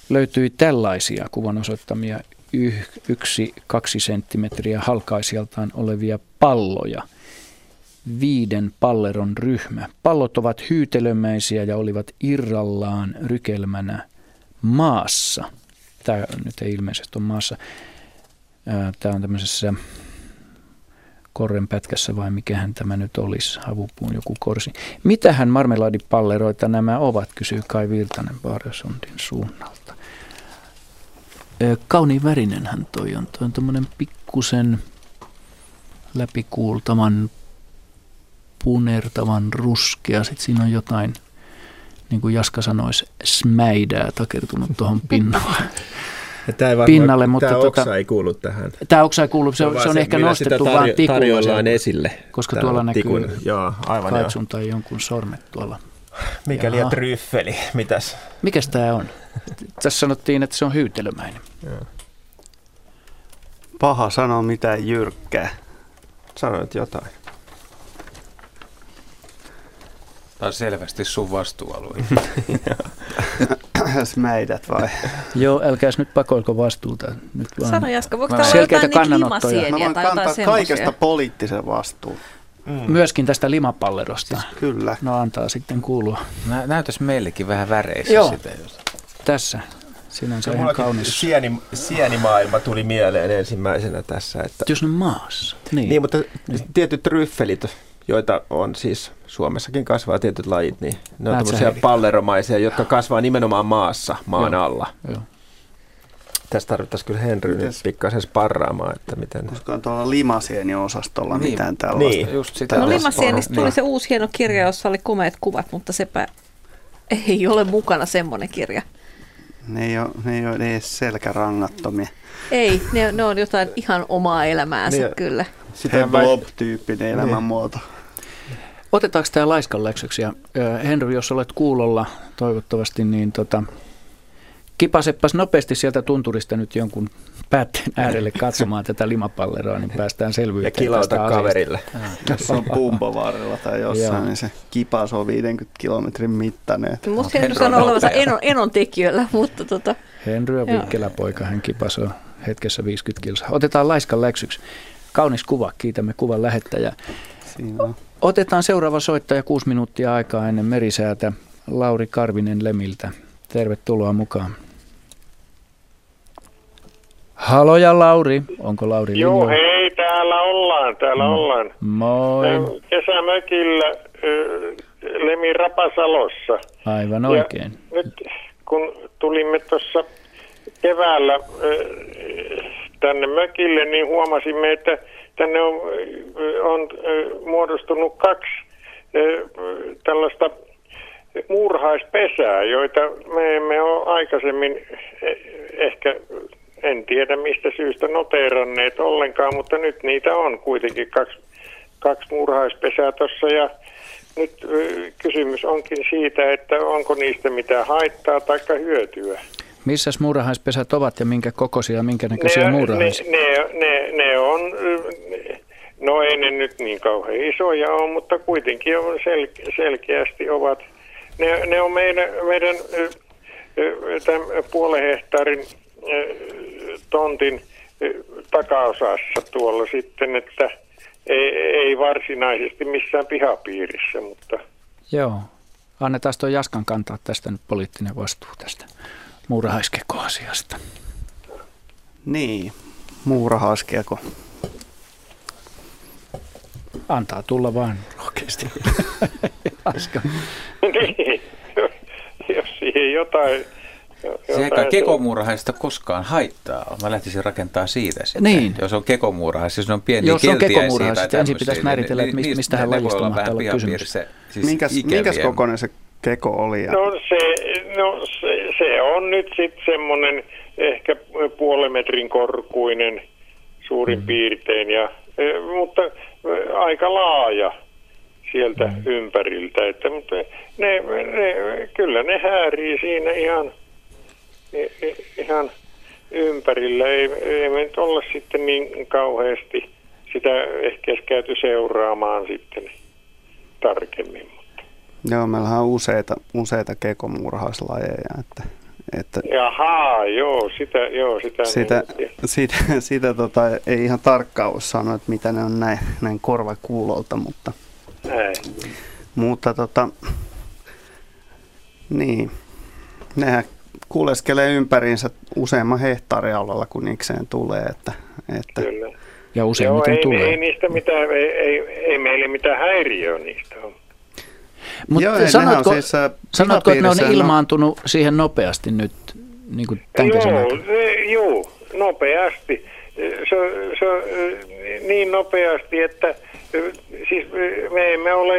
Löytyi tällaisia kuvan osoittamia 1-2 senttimetriä halkaisijaltaan olevia palloja. 5 palleron ryhmä. Pallot ovat hyytelömäisiä ja olivat irrallaan rykelmänä maassa. Tämä nyt ei ilmeisesti ole maassa. Tämä on tämmöisessä korrenpätkässä vai mikähän tämä nyt olisi, havupuun joku korsi. Mitähän marmeladipalleroita nämä ovat, kysyy Kai Virtanen Barösundin suunnalta. Kauniin värinenhän toi on. Toi on tommoinen pikkusen läpikuultavan, punertavan ruskea. Sitten siinä on jotain, niin kuin Jaska sanoisi, smäidää takertunut tuohon pinnalle. Pinnalle, mutta tämä oksa ei kuulu tähän. Tämä oksa ei kuulu, se on ehkä nostettu vaan tikulla. Tarjoillaan esille. Koska tuolla näkyy kaitsun tai jonkun sormet tuolla. Mikä liian tryffeli, mitäs? Mikäs tämä on? Tässä sanottiin, että se on hyytelömäinen. Joo. Paha sanoa mitään jyrkkää. Sanoit jotain. Tämä on selvästi sun vastuualueen. Smäidät vai? Joo, älkääs nyt pakoilko vastuuta. Nyt vaan. Sano Jaska, voiko täällä jotain niitä limasieniä? Mä voin kantaa kaikesta poliittisen vastuun. Mm. Myöskin tästä limapallerosta. Siis kyllä. No antaa sitten kuulua. Näytäisi meillekin vähän väreissä sitä. Jos... Tässä. Sinänsä ihan kaunis. Sienimaailma tuli mieleen ensimmäisenä tässä. Että... Jos on maassa. Niin, mutta tietyt tryffelit, joita on siis Suomessakin kasvaa tietyt lajit, niin ne on tämmöisiä palleromaisia, jotka kasvaa nimenomaan maassa, maan alla. Joo. Tässä tarvittaisiin kyllä Henryn pikkasen sparraamaan, että miten... Koska on tuolla limasienin-osastolla mitään tällaista. Niin, just sitä. No limasienistä tuli se uusi hieno kirja, jossa oli komeat kuvat, mutta sepä ei ole mukana semmoinen kirja. Ne ei ole edes selkärangattomia. Ei, ne on jotain ihan omaa elämäänsä kyllä. Sitä blob-tyyppinen elämänmuoto. Otetaanko tämä laiskanläksyksi? Henry, jos olet kuulolla toivottavasti, niin kipaseppas nopeasti sieltä tunturista nyt jonkun päätteen äärelle katsomaan tätä limapalleroa, niin päästään selvyyteen. Ja kilauta kaverille. Jos on Pumpovaarilla tai jossain, niin se kipas on 50 kilometrin mittainen. Musta Henry sanoo olevansa enon tekijöllä, mutta Henry on vikkelä poika, hän kipas on hetkessä 50 kilsaa. Otetaan laiskanläksyksi. Kaunis kuva, kiitämme kuvan lähettäjää. Otetaan seuraava soittaja 6 minuuttia aikaa ennen merisäätä. Lauri Karvinen Lemiltä. Tervetuloa mukaan. Haloja Lauri. Onko Lauri? Joo, hei, täällä ollaan. Moi. Kesämökillä Lemin Rapasalossa. Aivan oikein. Ja nyt kun tulimme tuossa keväällä tänne mökille, niin huomasimme, että tänne on muodostunut 2 tällaista muurhaispesää, joita me emme ole aikaisemmin ehkä, en tiedä mistä syystä, noteeranneet ollenkaan, mutta nyt niitä on kuitenkin 2 muurhaispesää tuossa. Ja nyt kysymys onkin siitä, että onko niistä mitään haittaa tai hyötyä. Missäs muurahaispesät ovat ja minkä kokoisia ja minkä näköisiä muurahaisia? Ne on, no ei ne nyt niin kauhean isoja ole, mutta kuitenkin on selkeästi ovat. Ne on meidän tämän puolen hehtaarin tontin takaosassa tuolla sitten, että ei varsinaisesti missään pihapiirissä, mutta... Joo, annetaan tuo Jaskan kantaa tästä nyt poliittinen vastuu tästä muurahaiskeko-asiasta. Niin, muurahaiskeko. Antaa tulla vaan rohkeasti. Niin, jos siihen jotain... Se eikä kekomuurahaista koskaan haittaa. Mä lähtisin rakentaa siitä sitten. Niin. Jos on kekomuurahais, jos on pieniä keltiäisiä tai ensin pitäisi määritellä, että mistähän lajista mahtaa olla kysymys. Siis minkäs kokoinen se keko oli? No se on nyt sitten semmoinen ehkä puolen metrin korkuinen suurin piirtein ja mutta aika laaja sieltä ympäriltä. Että, mutta ne, kyllä ne häärii siinä ihan ympärillä. Ei me nyt olla sitten niin kauheasti sitä ehkä käyty seuraamaan sitten tarkemmin. Joo, meillähän on useita kekomurhaislajeja, että jaha, joo, sitä ei ihan tarkkaan ole sanoa, että mitä ne on näin korvakuulolta, mutta näin. Mutta niin nehän kuleskelee ympäriinsä useamman hehtaarialueella kun ikseen tulee, että kyllä. Ja useimmiten joo, tulee. Ei niistä mitään, ei meillä mitään häiriöä niistä on. Mutta sanotko, että ne on ilmaantunut siihen nopeasti nyt, niin kuin tämän kesän aikana? Joo, nopeasti. Se on niin nopeasti, että siis me emme ole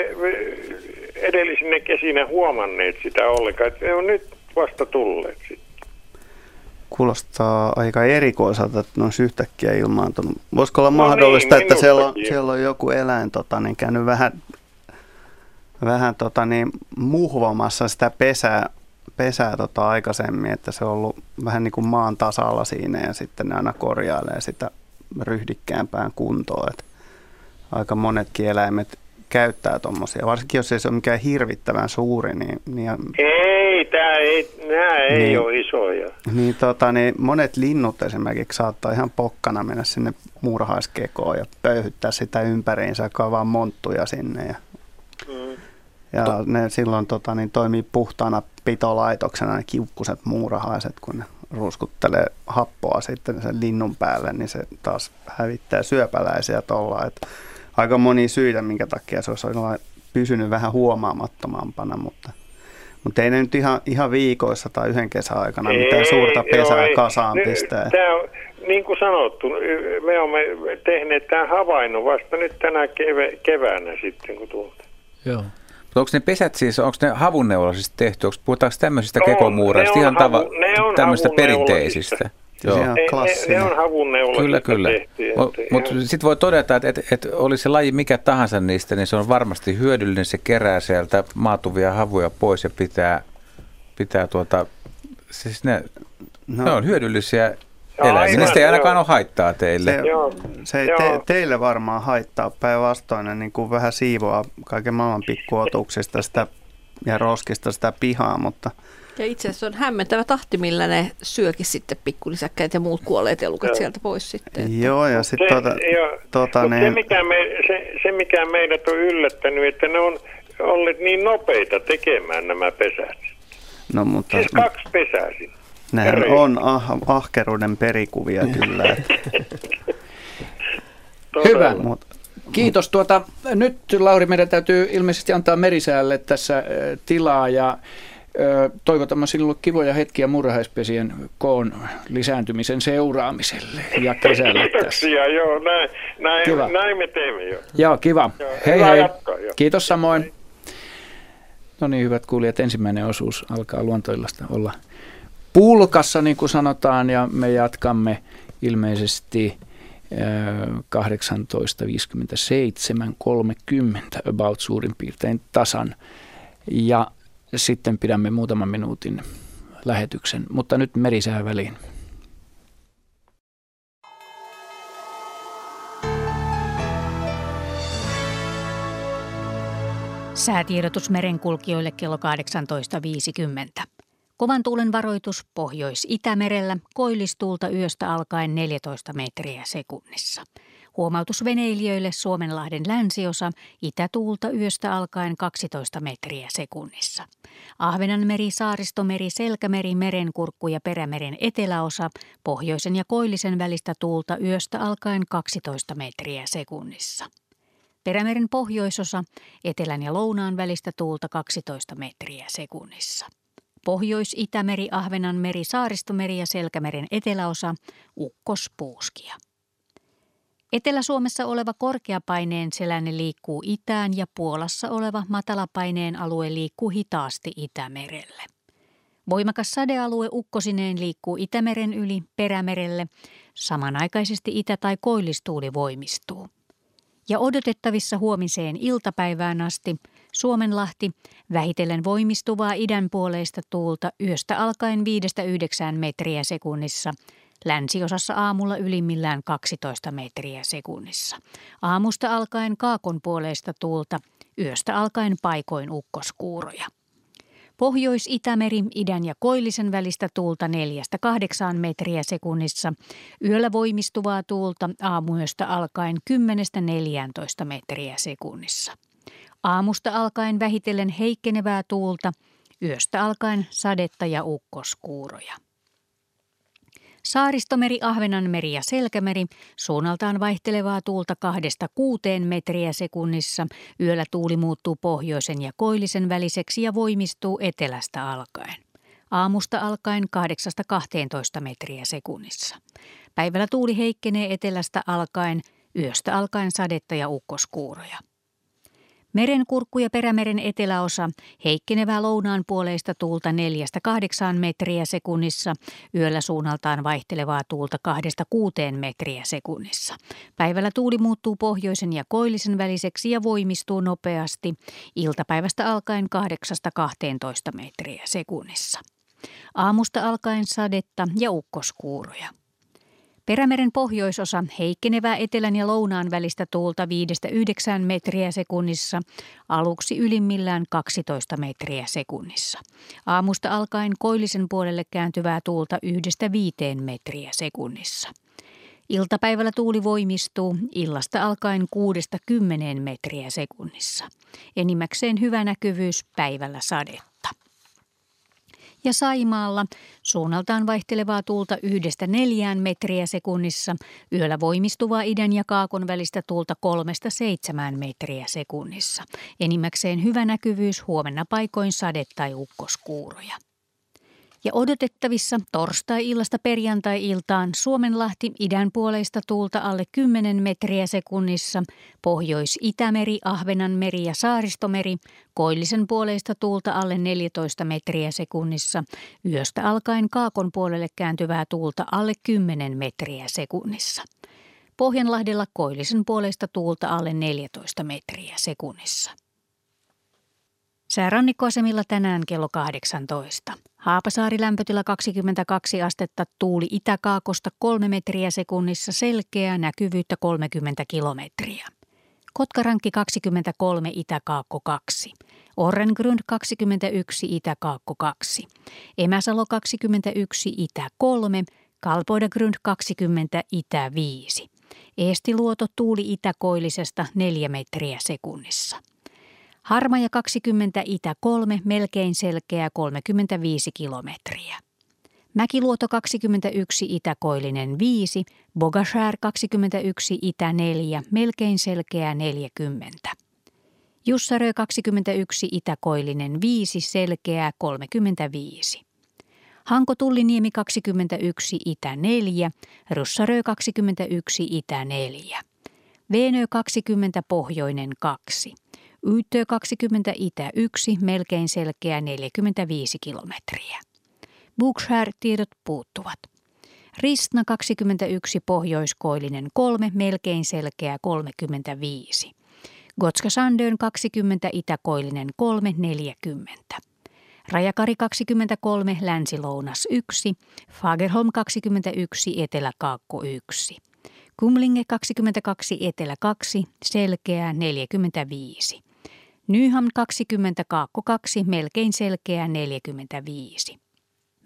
edellisinä kesinä huomanneet sitä ollenkaan. Ne on nyt vasta tulleet sitten. Kuulostaa aika erikoiselta, että ne olisi yhtäkkiä ilmaantunut. Voisiko olla mahdollista, niin, että siellä on joku eläin niin käynyt vähän muhvamassa sitä pesää aikaisemmin, että se on ollut vähän niin kuin maan tasalla siinä ja sitten ne aina korjailee sitä ryhdikkäämpään kuntoon. Et aika monetkin eläimet käyttää tuommoisia, varsinkin jos ei se ole mikään hirvittävän suuri. Nämä ei ole isoja. Niin, monet linnut esimerkiksi saattaa ihan pokkana mennä sinne muurahaiskekoon ja pöyhyttää sitä ympäriinsä, kaivaa monttuja sinne ja ne silloin toimii puhtaana pitolaitoksena ne kiukkuset muurahaiset, kun ne ruskuttelee happoa sitten sen linnun päälle, niin se taas hävittää syöpäläisiä tuolla. Aika monia syitä, minkä takia se olisi pysynyt vähän huomaamattomampana, mutta ei ne nyt ihan viikoissa tai yhden kesän aikana mitään suurta pesää kasaan pistää. Niin kuin sanottu, me olemme tehneet tämän havainnon vasta nyt tänä keväänä sitten, kun tulta. Joo. Onko ne pesät siis, onko ne havunneulasista tehty? Puhutaanko tämmöisistä kekomuureista, ihan tämmöisistä perinteisistä? Joo. Ne on havunneulasista kyllä. tehty. Mutta sitten voi todeta, että oli se laji mikä tahansa niistä, niin se on varmasti hyödyllinen. Se kerää sieltä maatuvia havuja pois ja pitää siis ne on hyödyllisiä. Eläimistä ei ainakaan ole haittaa teille. Teille varmaan haittaa, päinvastoin niin kuin vähän siivoaa kaiken maailman pikkuotuksista ja roskista sitä pihaa. Mutta ja itse asiassa on hämmentävä tahti, millä ne syökin sitten pikkulisäkkäät ja muut kuolleet elukat sieltä pois sitten. Että joo, ja sitten se, mikä meidät on yllättänyt, että ne on olleet niin nopeita tekemään nämä pesät. No, mutta siis 2 pesää sinne. Nehän on ahkeruuden perikuvia kyllä. Hyvä. Kiitos. Nyt Lauri, meidän täytyy ilmeisesti antaa merisäälle tässä tilaa ja toivotamme sinulle kivoja hetkiä murhaispesien koon lisääntymisen seuraamiselle ja kesällä. Kiitoksia, joo. Näin me teemme jo. Joo, kiva. Joo, hei. Jatkoa, jo. Kiitos samoin. No niin, hyvät kuulijat, ensimmäinen osuus alkaa luontoillasta olla pulkassa, niin kuin sanotaan, ja me jatkamme ilmeisesti 18.57.30 about suurin piirtein tasan. Ja sitten pidämme muutaman minuutin lähetyksen, mutta nyt merisää väliin. Säätiedotus merenkulkijoille kello 18.50. Kovan tuulen varoitus Pohjois-Itämerellä, koillistuulta yöstä alkaen 14 metriä sekunnissa. Huomautus veneilijöille Suomenlahden länsiosa, itätuulta yöstä alkaen 12 metriä sekunnissa. Ahvenanmeri, Saaristomeri, Selkämeri, Merenkurkku ja Perämeren eteläosa, pohjoisen ja koillisen välistä tuulta yöstä alkaen 12 metriä sekunnissa. Perämeren pohjoisosa, etelän ja lounaan välistä tuulta 12 metriä sekunnissa. Pohjois-Itämeri, Ahvenanmeri, Saaristomeri ja Selkämeren eteläosa, ukkospuuskia. Etelä-Suomessa oleva korkeapaineen selänne liikkuu itään ja Puolassa oleva matalapaineen alue liikkuu hitaasti Itämerelle. Voimakas sadealue ukkosineen liikkuu Itämeren yli Perämerelle. Samanaikaisesti itä- tai koillistuuli voimistuu. ja odotettavissa huomiseen iltapäivään asti Suomenlahti vähitellen voimistuvaa idänpuoleista tuulta yöstä alkaen 5–9 metriä sekunnissa. Länsiosassa aamulla ylimmillään 12 metriä sekunnissa. Aamusta alkaen kaakonpuoleista tuulta, yöstä alkaen paikoin ukkoskuuroja. Pohjois-Itämeri idän ja koillisen välistä tuulta 4–8 metriä sekunnissa. Yöllä voimistuvaa tuulta aamuyöstä alkaen 10–14 metriä sekunnissa. Aamusta alkaen vähitellen heikkenevää tuulta, yöstä alkaen sadetta ja ukkoskuuroja. Saaristomeri, Ahvenanmeri ja Selkämeri suunnaltaan vaihtelevaa tuulta 2–6 metriä sekunnissa. Yöllä tuuli muuttuu pohjoisen ja koillisen väliseksi ja voimistuu etelästä alkaen. Aamusta alkaen 8–12 metriä sekunnissa. Päivällä tuuli heikkenee etelästä alkaen, yöstä alkaen sadetta ja ukkoskuuroja. Merenkurkku ja Perämeren eteläosa heikkenevää lounaanpuoleista tuulta 4–8 metriä sekunnissa, yöllä suunnaltaan vaihtelevaa tuulta 2–6 metriä sekunnissa. Päivällä tuuli muuttuu pohjoisen ja koillisen väliseksi ja voimistuu nopeasti, iltapäivästä alkaen 8–12 metriä sekunnissa. Aamusta alkaen sadetta ja ukkoskuuroja. Perämeren pohjoisosa heikkenevää etelän ja lounaan välistä tuulta 5–9 metriä sekunnissa, aluksi ylimmillään 12 metriä sekunnissa. Aamusta alkaen koillisen puolelle kääntyvää tuulta 1–5 metriä sekunnissa. Iltapäivällä tuuli voimistuu, illasta alkaen 6–10 metriä sekunnissa. Enimmäkseen hyvä näkyvyys, päivällä sadetta. Ja Saimaalla suunnaltaan vaihtelevaa tuulta 1–4 metriä sekunnissa, yöllä voimistuvaa idän ja kaakon välistä tuulta 3–7 metriä sekunnissa. Enimmäkseen hyvä näkyvyys, huomenna paikoin sade- tai ukkoskuuroja. Ja odotettavissa torstai-illasta perjantai-iltaan Suomenlahti idänpuoleista tuulta alle 10 metriä sekunnissa, Pohjois-Itämeri, Ahvenanmeri ja Saaristomeri, koillisen puoleista tuulta alle 14 metriä sekunnissa, yöstä alkaen kaakon puolelle kääntyvää tuulta alle 10 metriä sekunnissa. Pohjanlahdella koillisen puoleista tuulta alle 14 metriä sekunnissa. Säärannikkoasemilla tänään kello 18. Haapasaari lämpötila 22 astetta, tuuli itäkaakosta 3 metriä sekunnissa, selkeää, näkyvyyttä 30 kilometriä. Kotkarankki 23, itäkaakko 2. Orrengrund 21, itäkaakko 2. Emäsalo 21, itä 3. Kalpoidagrund 20, itä 5. Eestiluoto tuuli itäkoillisesta 4 metriä sekunnissa. Harmaja 20, itä 3, melkein selkeää 35 kilometriä. Mäkiluoto 21, itäkoillinen 5, Bogashär 21, itä 4, melkein selkeää 40. Jussarö 21, itäkoillinen 5, selkeää 35. Hanko Tulliniemi 21, itä 4, Russarö 21, itä 4. Veenö 20, pohjoinen 2. Yyttö 20, itä 1, melkein selkeä 45 kilometriä. Bugshär-tiedot puuttuvat. Ristna 21, pohjoiskoillinen 3, melkein selkeä 35. Gotskasandön 20, itäkoillinen 3, 40. Rajakari 23, länsilounas 1, Fagerholm 21, eteläkaakko 1. Kumlinge 22, etelä 2, selkeää 45. Nyham 20, kaakko 2, melkein selkeää 45.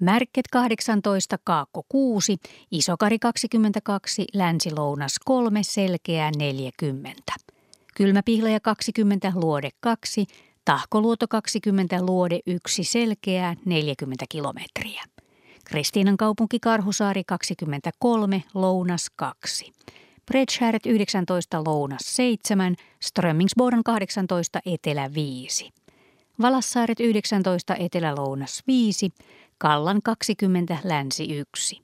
Märket 18, kaakko 6, Isokari 22, länsilounas 3, selkeää 40. Kylmäpihlaja 20, luode 2, Tahkoluoto 20, luode 1, selkeää 40 kilometriä. Kristiinan kaupunki Karhusaari 23, lounas 2. Bredshäret 19, lounas 7, Strömmingsbodan 18, etelä 5. Valassaaret 19, etelä-lounas 5, Kallan 20, länsi 1.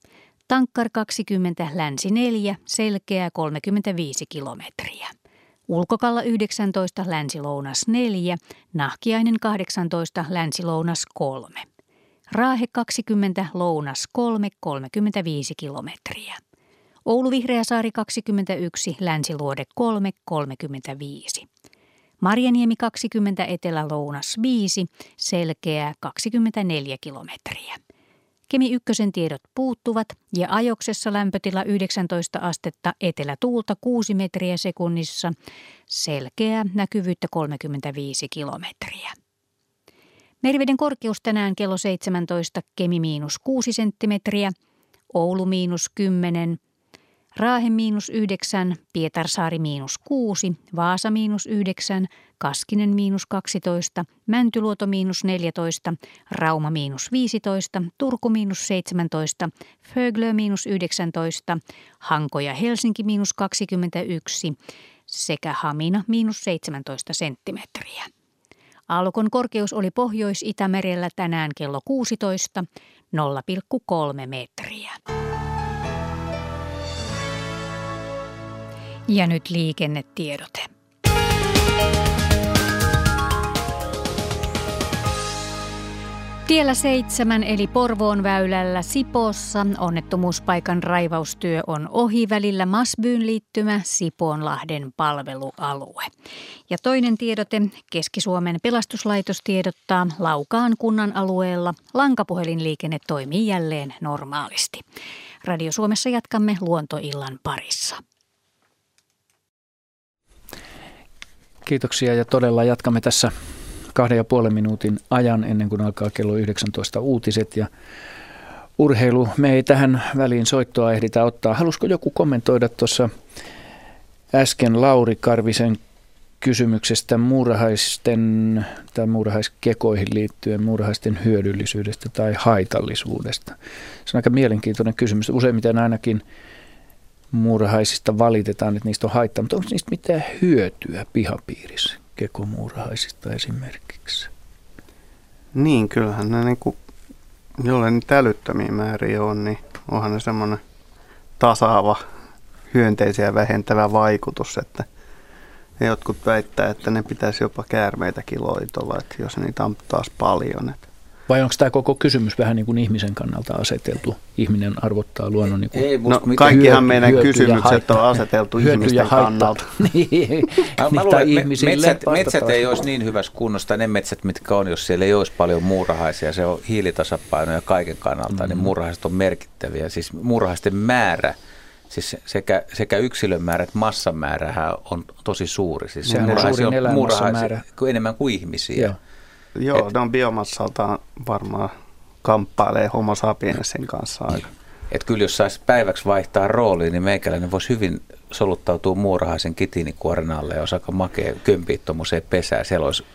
Tankkar 20, länsi 4, selkeää 35 kilometriä. Ulkokalla 19, länsi-lounas 4, Nahkiainen 18, länsi-lounas 3. Raahe 20, lounas 3, 35 kilometriä. Oulu Vihreäsaari 21, Länsiluode 3, 35. Marjaniemi 20, Etelä-Lounas 5, Selkeää 24 kilometriä. Kemi ykkösen tiedot puuttuvat ja Ajoksessa lämpötila 19 astetta, etelätuulta 6 metriä sekunnissa, Selkeää, näkyvyyttä 35 kilometriä. Meriveden korkeus tänään kello 17, Kemi -6 senttimetriä, Oulu -10, Raahe -9, Pietarsaari -6, Vaasa -9, Kaskinen -12, Mäntyluoto -14, Rauma -15, Turku -17, Föglö -19, Hanko ja Helsinki -21 sekä Hamina -17 senttimetriä. Aallokon korkeus oli Pohjois-Itämerellä tänään kello 16, 0,3 metriä. Ja nyt liikennetiedote. Tiellä 7 eli Porvoon väylällä Sipoossa onnettomuuspaikan raivaustyö on ohi, välillä Masbyyn liittymä, Sipoonlahden palvelualue. Ja toinen tiedote, Keski-Suomen pelastuslaitos tiedottaa, Laukaan kunnan alueella lankapuhelinliikenne toimii jälleen normaalisti. Radio Suomessa jatkamme luontoillan parissa. Kiitoksia ja todella jatkamme tässä 2,5 minuutin ajan ennen kuin alkaa kello 19 uutiset ja urheilu. Me ei tähän väliin soittoa ehditä ottaa. Halusko joku kommentoida tuossa äsken Lauri Karvisen kysymyksestä muurahaisten tai muurahaiskekoihin liittyen muurahaisten hyödyllisyydestä tai haitallisuudesta? Se on aika mielenkiintoinen kysymys. Useimmiten ainakin muurahaisista valitetaan, että niistä on haittaa, mutta onko niistä mitään hyötyä pihapiirissä kekomuurahaisista esimerkiksi? Niin, kyllähän ne niin jolle niitä älyttömiä määriä on, niin onhan ne semmoinen tasaava, hyönteisiä vähentävä vaikutus, että jotkut väittää, että ne pitäisi jopa käärmeitäkin loitolla, että jos niitä on taas paljon. Että. Vai onko tämä koko kysymys vähän niin kuin ihmisen kannalta aseteltu? Ihminen arvottaa luonnon niin kuin... Ei, no, kaikkihan meidän kysymykset on aseteltu ihmisten kannalta. Niin. Mä luulen, metsät ei olisi niin hyvässä kunnossa, ne metsät mitkä on, jos siellä ei olisi paljon muurahaisia, se on hiilitasapainoja kaiken kannalta, niin muurahaiset on merkittäviä. Siis muurahaisten määrä, siis sekä yksilön määrä että massan määrähän on tosi suuri. Siis sehän on suurin eläinmassamäärä. Enemmän kuin ihmisiä. Joo. Joo, ne on biomassaltaan varmaan kamppailee homo sapiensin kanssa aika. Et kyllä jos saisi päiväksi vaihtaa rooliin, niin meikäläinen voisi hyvin soluttautua muurahaisen kitiinikuoren alle ja olisi aika makea kömpiä tuommoiseen pesään. Siellä olisi 100-200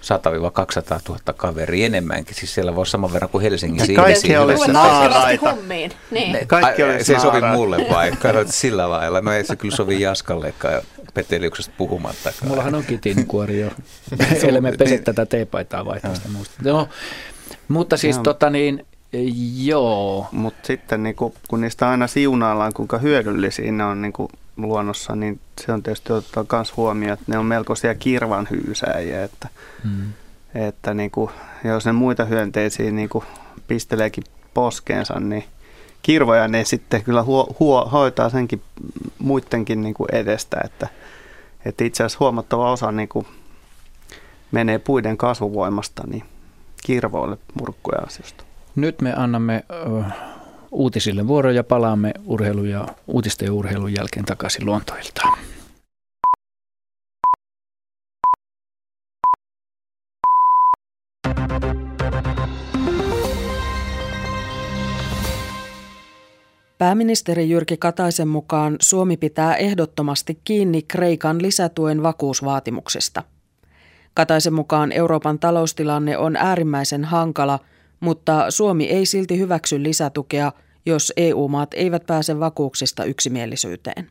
000 kaveria enemmänkin. Siis siellä voisi saman verran kuin Helsingissä. Kaikki olisi naaraita. Se sovi mulle vai? Katsotaan sillä lailla. No ei se kyllä sovi Jaskallekaan Peteliuksesta puhumattakaan. Mullahan on kitiinikuori jo. Siellä me peset tätä teepaitaa vaihtaa sitä muusta. No, mutta siis joo. Mutta sitten niinku, kun niistä aina siunaillaan, kuinka hyödyllisiä ne on niinku luonnossa, niin se on tietysti ottaa myös huomioon, että ne on melkoisia kirvanhyysäjiä. Että niinku, jos ne muita hyönteisiä niinku pisteleekin poskeensa, niin kirvoja ne sitten kyllä hoitaa senkin muidenkin niinku edestä. Että itse asiassa huomattava osa niinku menee puiden kasvuvoimasta niin kirvoille murkkuja asioista. Nyt me annamme uutisille vuoron ja palaamme uutisten ja urheilun jälkeen takaisin luontoiltaan. Pääministeri Jyrki Kataisen mukaan Suomi pitää ehdottomasti kiinni Kreikan lisätuen vakuusvaatimuksesta. Kataisen mukaan Euroopan taloustilanne on äärimmäisen hankala, mutta Suomi ei silti hyväksy lisätukea, jos EU-maat eivät pääse vakuuksista yksimielisyyteen.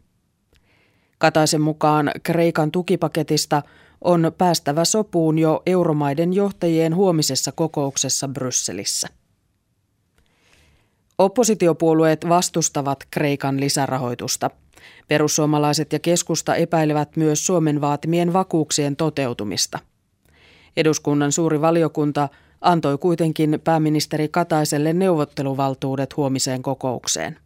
Kataisen mukaan Kreikan tukipaketista on päästävä sopuun jo euromaiden johtajien huomisessa kokouksessa Brysselissä. Oppositiopuolueet vastustavat Kreikan lisärahoitusta. Perussuomalaiset ja keskusta epäilevät myös Suomen vaatimien vakuuksien toteutumista. Eduskunnan suuri valiokunta antoi kuitenkin pääministeri Kataiselle neuvotteluvaltuudet huomiseen kokoukseen.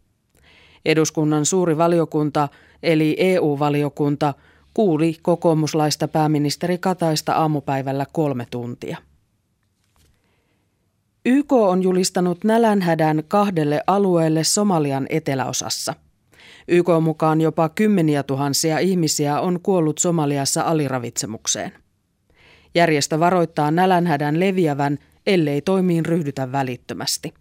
Eduskunnan suuri valiokunta, eli EU-valiokunta, kuuli kokoomuslaista pääministeri Kataista aamupäivällä 3 tuntia. YK on julistanut nälänhädän 2 alueelle Somalian eteläosassa. YK:n mukaan jopa 10 000 ihmisiä on kuollut Somaliassa aliravitsemukseen. Järjestö varoittaa nälänhädän leviävän, ellei toimiin ryhdytä välittömästi.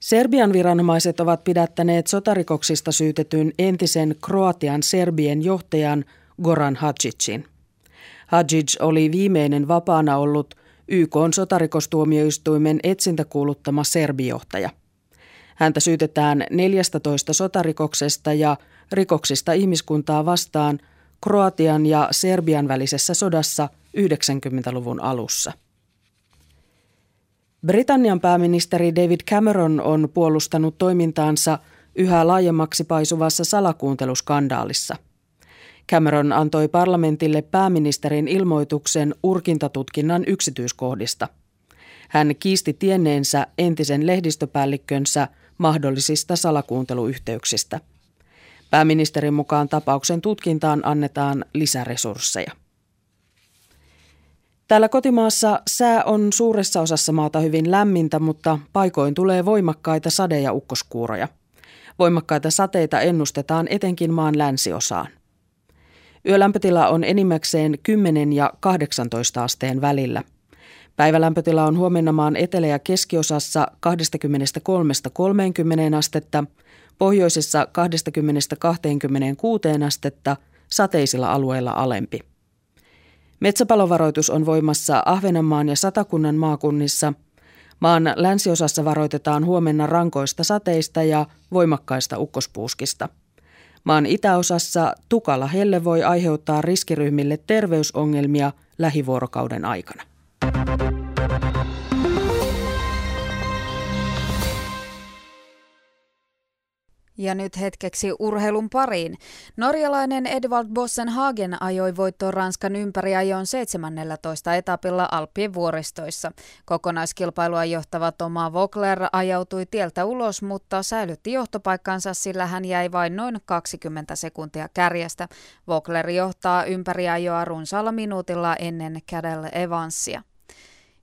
Serbian viranomaiset ovat pidättäneet sotarikoksista syytetyn entisen Kroatian serbien johtajan Goran Hadžicin. Hadžić oli viimeinen vapaana ollut YK:n sotarikostuomioistuimen etsintäkuuluttama serbijohtaja. Häntä syytetään 14 sotarikoksesta ja rikoksista ihmiskuntaa vastaan Kroatian ja Serbian välisessä sodassa 90-luvun alussa. Britannian pääministeri David Cameron on puolustanut toimintaansa yhä laajemmaksi paisuvassa salakuunteluskandaalissa. Cameron antoi parlamentille pääministerin ilmoituksen urkintatutkinnan yksityiskohdista. Hän kiisti tienneensä entisen lehdistöpäällikkönsä mahdollisista salakuunteluyhteyksistä. Pääministerin mukaan tapauksen tutkintaan annetaan lisäresursseja. Täällä kotimaassa sää on suuressa osassa maata hyvin lämmintä, mutta paikoin tulee voimakkaita sade- ja ukkoskuuroja. Voimakkaita sateita ennustetaan etenkin maan länsiosaan. Yölämpötila on enimmäkseen 10 ja 18 asteen välillä. Päivälämpötila on huomenna maan etelä- ja keskiosassa 23–30 astetta, pohjoisessa 20–26 astetta, sateisilla alueilla alempi. Metsäpalovaroitus on voimassa Ahvenanmaan ja Satakunnan maakunnissa. Maan länsiosassa varoitetaan huomenna rankoista sateista ja voimakkaista ukkospuuskista. Maan itäosassa tukala helle voi aiheuttaa riskiryhmille terveysongelmia lähivuorokauden aikana. Ja nyt hetkeksi urheilun pariin. Norjalainen Edvald Bossen-Hagen ajoi voittoon Ranskan ympäriajoon 17. etapilla Alppien vuoristoissa. Kokonaiskilpailua johtava Thomas Vockler ajautui tieltä ulos, mutta säilytti johtopaikkansa, sillä hän jäi vain noin 20 sekuntia kärjestä. Vockler johtaa ympäriajoa runsaalla minuutilla ennen Cadel Evansia.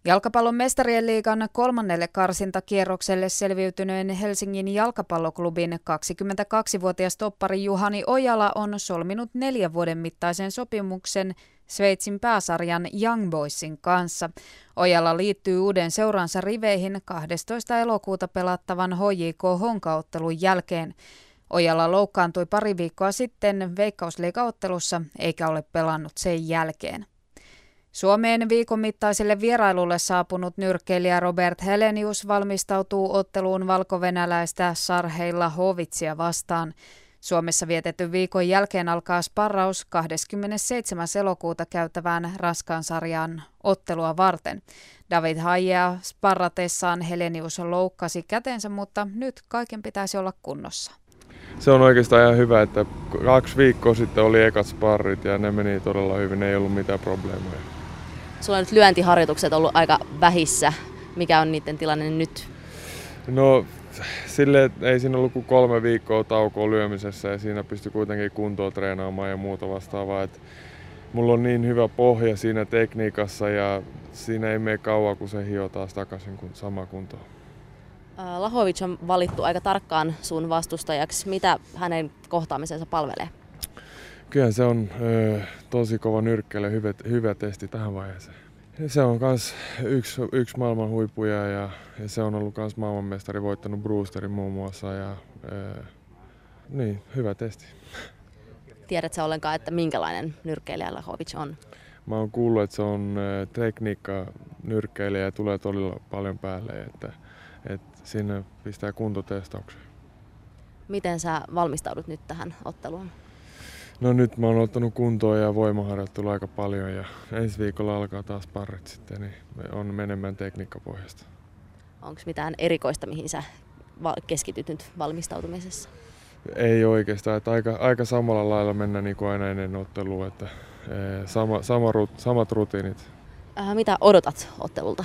Jalkapallon mestarien liigan 3. karsintakierrokselle selviytyneen Helsingin jalkapalloklubin 22-vuotias toppari Juhani Ojala on solminut 4 vuoden mittaisen sopimuksen Sveitsin pääsarjan Young Boysin kanssa. Ojala liittyy uuden seuransa riveihin 12. elokuuta pelattavan HJK Honka-ottelun jälkeen. Ojala loukkaantui pari viikkoa sitten Veikkausliiga-ottelussa eikä ole pelannut sen jälkeen. Suomeen viikon mittaiselle vierailulle saapunut nyrkkeilijä Robert Helenius valmistautuu otteluun valkovenäläistä Sarheilla Hovitsia vastaan. Suomessa vietetty viikon jälkeen alkaa sparraus 27. elokuuta käytävään raskaan sarjan ottelua varten. David Haijea sparratessaan Helenius loukkasi kätensä, mutta nyt kaiken pitäisi olla kunnossa. Se on oikeastaan ihan hyvä, että 2 viikkoa sitten oli ekat sparrit ja ne meni todella hyvin, ei ollut mitään probleemeja. Sulla on nyt lyöntiharjoitukset ollut aika vähissä. Mikä on niiden tilanne nyt? No silleen, ei siinä ollut kuin 3 viikkoa taukoa lyömisessä ja siinä pystyi kuitenkin kuntoa treenaamaan ja muuta vastaavaa. Et mulla on niin hyvä pohja siinä tekniikassa ja siinä ei mene kauan, kun se hioo taas takaisin samaan kuntoon. Lahovic on valittu aika tarkkaan sun vastustajaksi. Mitä hänen kohtaamisensa palvelee? Kyllä se on tosi kova nyrkkeily, hyvä testi tähän vaiheeseen. Se on myös yksi maailman huipuja ja se on ollut myös maailmanmestari, voittanut Brewsterin muun muassa. Niin, hyvä testi. Tiedätkö ollenkaan, että minkälainen nyrkkeilijä Lahovic on? Mä oon kuullut, että se on tekniikka nyrkkeilijä ja tulee todella paljon päälle. Että sinne pistää kuntotestaukseen. Miten sä valmistaudut nyt tähän otteluun? No nyt mä oon ottanut kuntoa ja voimaharjoittelua aika paljon ja ensi viikolla alkaa taas parrit sitten, niin on menemään tekniikkapohjasta. Onko mitään erikoista, mihin sä keskityt nyt valmistautumisessa? Ei oikeastaan, että aika samalla lailla mennä niin kuin aina ennen ottelua, että samat rutiinit. Mitä odotat ottelulta?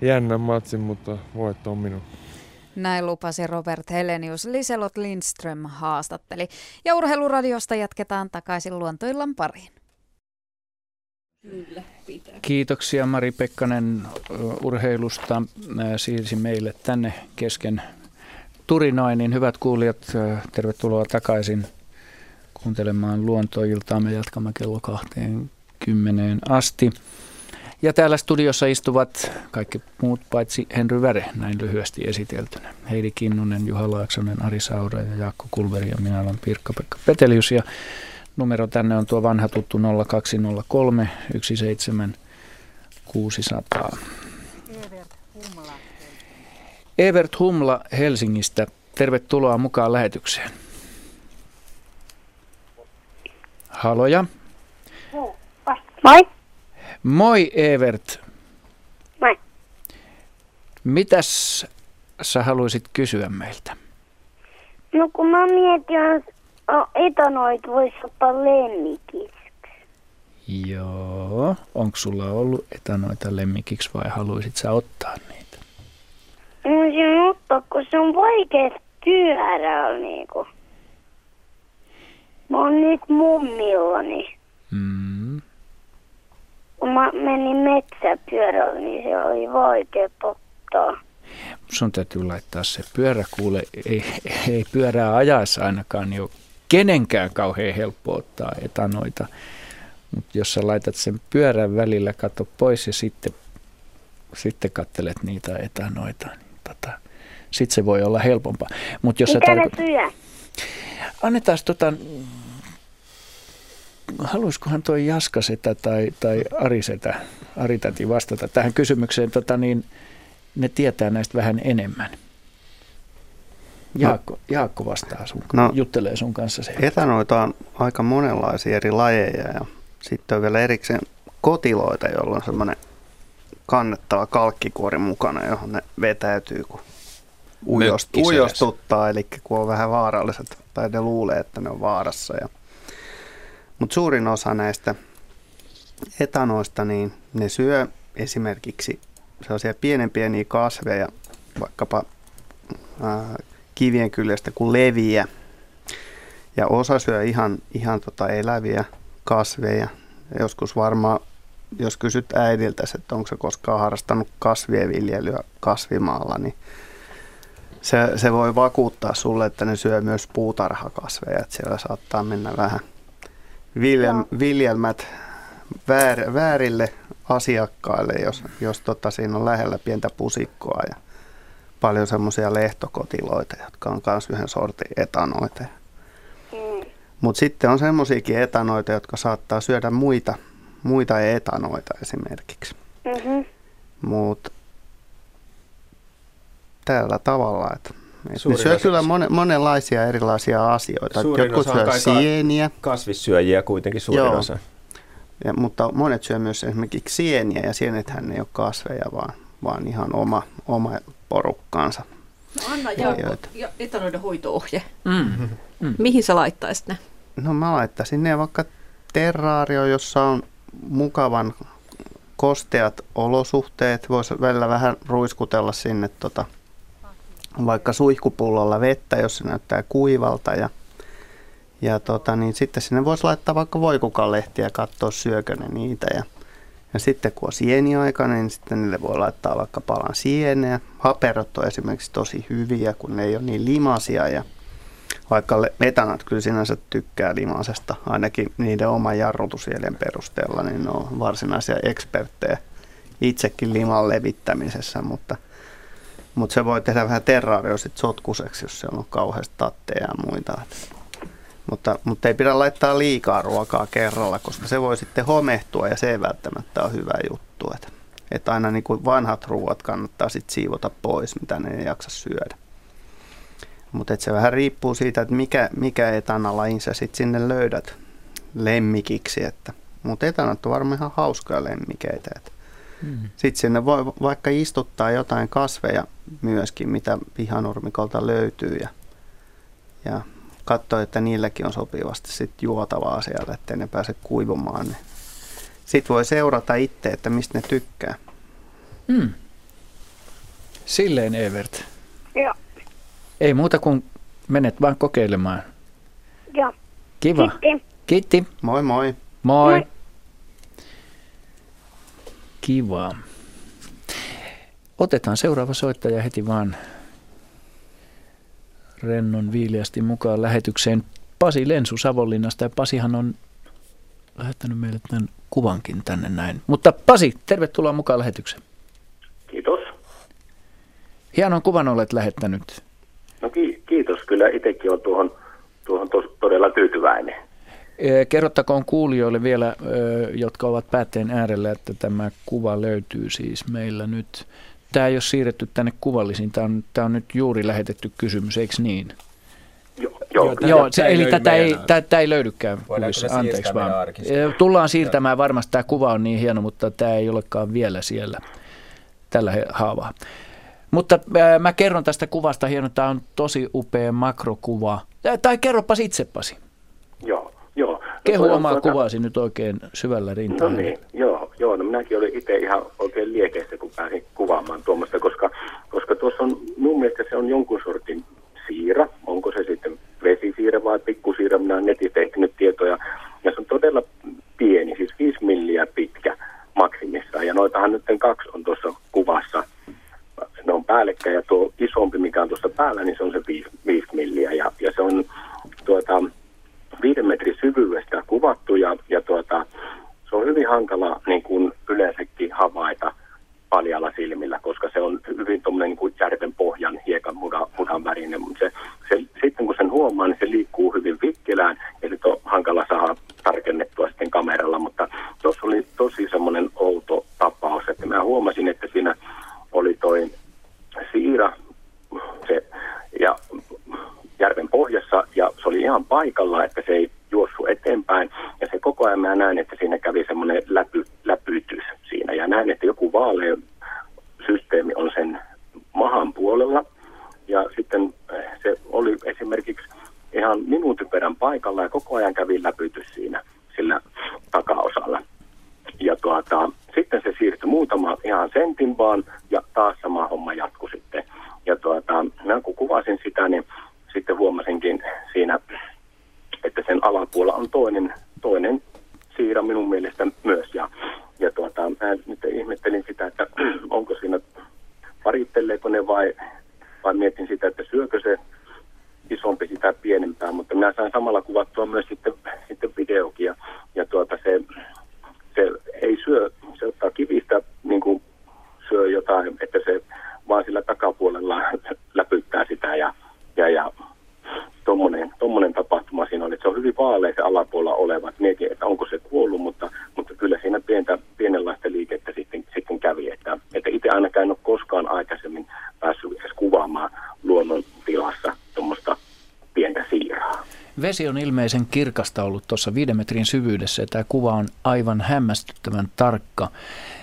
Jännän matsin, mutta voitto on minun. Näin lupasi Robert Helenius. Liselot Lindström haastatteli. Ja Urheiluradiosta jatketaan takaisin luontoillan pariin. Kiitoksia Mari Pekkanen urheilusta. Siirsi meille tänne kesken turinoin, niin hyvät kuulijat, tervetuloa takaisin kuuntelemaan luontoiltaa. Me jatkamme kello 20 asti. Ja täällä studiossa istuvat kaikki muut paitsi Henry Väre, näin lyhyesti esiteltynä. Heidi Kinnunen, Juha Laaksonen, Ari Saura ja Jaakko Kullberg ja minä olen Pirkka-Pekka Petelius. Ja numero tänne on tuo vanha tuttu 0203 17600. Evert Humla Helsingistä, tervetuloa mukaan lähetykseen. Haloja. Moi. Moi Evert. Moi. Mitäs sä haluaisit kysyä meiltä? No kun mä mietin, etanoit voisi ottaa lemmikiksi. Joo. Onko sulla ollut etanoita lemmikiksi vai haluaisit sä ottaa niitä? No sen ottaa, kun se on vaikeasti pyörää niinku. Mä oon nyt mummillani. Mm. Kun mä menin metsäpyörällä, niin se oli vaikea ottaa. Sun täytyy laittaa se pyörä, kuule. Ei pyörää ajaessa ainakaan ole kenenkään kauhean helppo ottaa etanoita. Mutta jos sä laitat sen pyörän välillä, kato pois ja sitten kattelet niitä etanoita, niin sitten se voi olla helpompaa. Mut jos mitä mä pyydän? Annetaan haluaisikohan tuo Jaskasetä tai Arisetä, Aritäti vastata tähän kysymykseen, niin ne tietää näistä vähän enemmän. Jaakko vastaa juttelee sun kanssa sen. Etanoita on aika monenlaisia eri lajeja ja sitten on vielä erikseen kotiloita, jolla on semmoinen kannettava kalkkikuori mukana, johon ne vetäytyy, kun ujostuttaa, eli kun on vähän vaaralliset tai ne luulee, että ne on vaarassa. Mutta suurin osa näistä etanoista, niin ne syö esimerkiksi sellaisia pieniä kasveja, vaikkapa kivien kyljestä kuin leviä. Ja osa syö ihan eläviä kasveja. Joskus varmaan, jos kysyt äidiltäsi, että onko se koskaan harrastanut kasvien viljelyä kasvimaalla, niin se voi vakuuttaa sulle, että ne syö myös puutarhakasveja. Että siellä saattaa mennä vähän viljelmät väärille asiakkaille, jos siinä on lähellä pientä pusikkoa ja paljon semmoisia lehtokotiloita, jotka on myös yhden sortin etanoita. Mm. Mutta sitten on semmoisiakin etanoita, jotka saattaa syödä muita etanoita esimerkiksi. Mm-hmm. Mutta tällä tavalla, että ne syö kyllä monenlaisia erilaisia asioita. Jotkut syö sieniä. Kasvissyöjiä kuitenkin suurin osa. Ja, mutta monet syö myös esimerkiksi sieniä, ja sienethän ei ole kasveja, vaan ihan oma porukkaansa. No anna ja etanoiden hoito-ohje. Mm. Mm. Mihin sä laittaisit ne? No mä laittaisin ne vaikka terraario, jossa on mukavan kosteat olosuhteet. Voisi välillä vähän ruiskutella sinne vaikka suihkupullolla vettä, jos se näyttää kuivalta. Ja sitten sinne voisi laittaa vaikka voikukalehtiä ja katsoa, syökö ne niitä. Ja sitten kun on sieniaikainen, niin sitten niille voi laittaa vaikka palan sieneä. Haperot on esimerkiksi tosi hyviä, kun ne ei ole niin limaisia. Ja vaikka etanat kyllä sinänsä tykkää limasesta, ainakin niiden oman jarrutusjäljen perusteella, niin ne on varsinaisia eksperttejä itsekin liman levittämisessä, mutta se voi tehdä vähän terraario sitten sotkuseksi, jos siellä on kauheasti tatteja ja muita. Mutta ei pidä laittaa liikaa ruokaa kerralla, koska se voi sitten homehtua ja se ei välttämättä ole hyvä juttu. Että aina niin kuin vanhat ruoat kannattaa sitten siivota pois, mitä ne ei jaksa syödä. Mutta se vähän riippuu siitä, että mikä etanalajin sä sitten sinne löydät lemmikiksi. Mutta etanat on varmaan ihan hauskoja lemmikeitä. Sitten sinne voi vaikka istuttaa jotain kasveja myöskin, mitä pihanurmikolta löytyy ja katsoa, että niilläkin on sopivasti sit juotavaa siellä, ettei ne pääse kuivumaan. Sitten voi seurata itse, että mistä ne tykkää. Mm. Silleen Evert. Joo. Ei muuta kuin menet vaan kokeilemaan. Joo. Kiva. Kiitti. Moi moi. Moi. Moi. Kiva. Otetaan seuraava soittaja heti vaan rennon viileästi mukaan lähetykseen. Pasi Lensu Savonlinnasta, ja Pasihan on lähettänyt meille tämän kuvankin tänne näin. Mutta Pasi, tervetuloa mukaan lähetykseen. Kiitos. Hienon kuvan olet lähettänyt. No kiitos, kyllä itsekin olen tuohon todella tyytyväinen. Kerrottakoon kuulijoille vielä, jotka ovat päätteen äärellä, että tämä kuva löytyy siis meillä nyt. Tämä ei ole siirretty tänne kuvallisiin, tämä on nyt juuri lähetetty kysymys, eikö niin? Joo, eli tätä ei löydykään kuvissa, anteeksi vaan. Tullaan siirtämään varmasti, tämä kuva on niin hieno, mutta tämä ei olekaan vielä siellä tällä haavaa. Mutta mä kerron tästä kuvasta hieno, tämä on tosi upea makrokuva. Tai kerropas itse, Pasi. Joo. Kehu omaa kuvasi nyt oikein syvällä rintaan. No niin, joo, no minäkin olin itse ihan oikein liekeissä, kun pääsin kuvaamaan tuommoista, koska tuossa on, mun mielestä se on jonkun sortin siira, onko se sitten vesisiira vai pikkusiira, minä olen netistä ehtinyt tietoja, ja se on todella pieni, siis 5 milliä pitkä maksimissaan, ja noitahan nyt 2 on tuossa kuvassa, ne on päällekkäin, ja tuo isompi, mikä on tuossa päällä, niin se on se 5 milliä, ja se on 5 metrin syvyydestä kuvattu, ja se on hyvin hankala niin kuin yleensäkin havaita paljalla silmillä, koska se on hyvin tuommoinen niin kuin järven pohjan hiekan mudan värinen, mutta sitten kun sen huomaa, niin se liikkuu hyvin vikkelään, ja nyt on hankala saada tarkennettua sitten kameralla, mutta tuossa oli tosi semmoinen outo tapaus, että mä huomasin, että siinä oli toi siira, ja järven pohjassa, ja se oli ihan paikalla, että se ei juossu eteenpäin, ja se koko ajan mä näin, että siinä kävi semmoinen läpytys siinä, ja näin, että joku vaalea systeemi on sen mahan puolella, ja sitten se oli esimerkiksi ihan minuutin perän paikalla, ja koko ajan kävi läpytys siinä sillä takaosalla, ja sitten se siirtyi muutama ihan sentin vaan, ja taas sama homma jatkui sitten, ja mä kun kuvasin sitä, niin sitten huomasinkin siinä, että sen alapuolella on toinen siira minun mielestä myös. Ja mä nyt ihmettelin sitä, että onko siinä, varitteleeko ne vai mietin sitä, että syökö se isompi sitä pienempää. Mutta minä sain samalla kuvattua myös sitten videokin. Ja se ei syö, se ottaa kivistä, niin kuin syö jotain, että se vaan sillä takapuolella läpyttää sitä ja tuommoinen tapahtuma siinä on, että se on hyvin vaalea se alapuolella oleva. Mietin, että onko se kuollut, mutta kyllä siinä pienenlaista liikettä sitten kävi. Että itse ainakaan en ole koskaan aikaisemmin päässyt edes kuvaamaan luonnon tilassa tuommoista pientä siiraa. Vesi on ilmeisen kirkasta ollut tuossa 5 metrin syvyydessä, ja tämä kuva on aivan hämmästyttävän tarkka.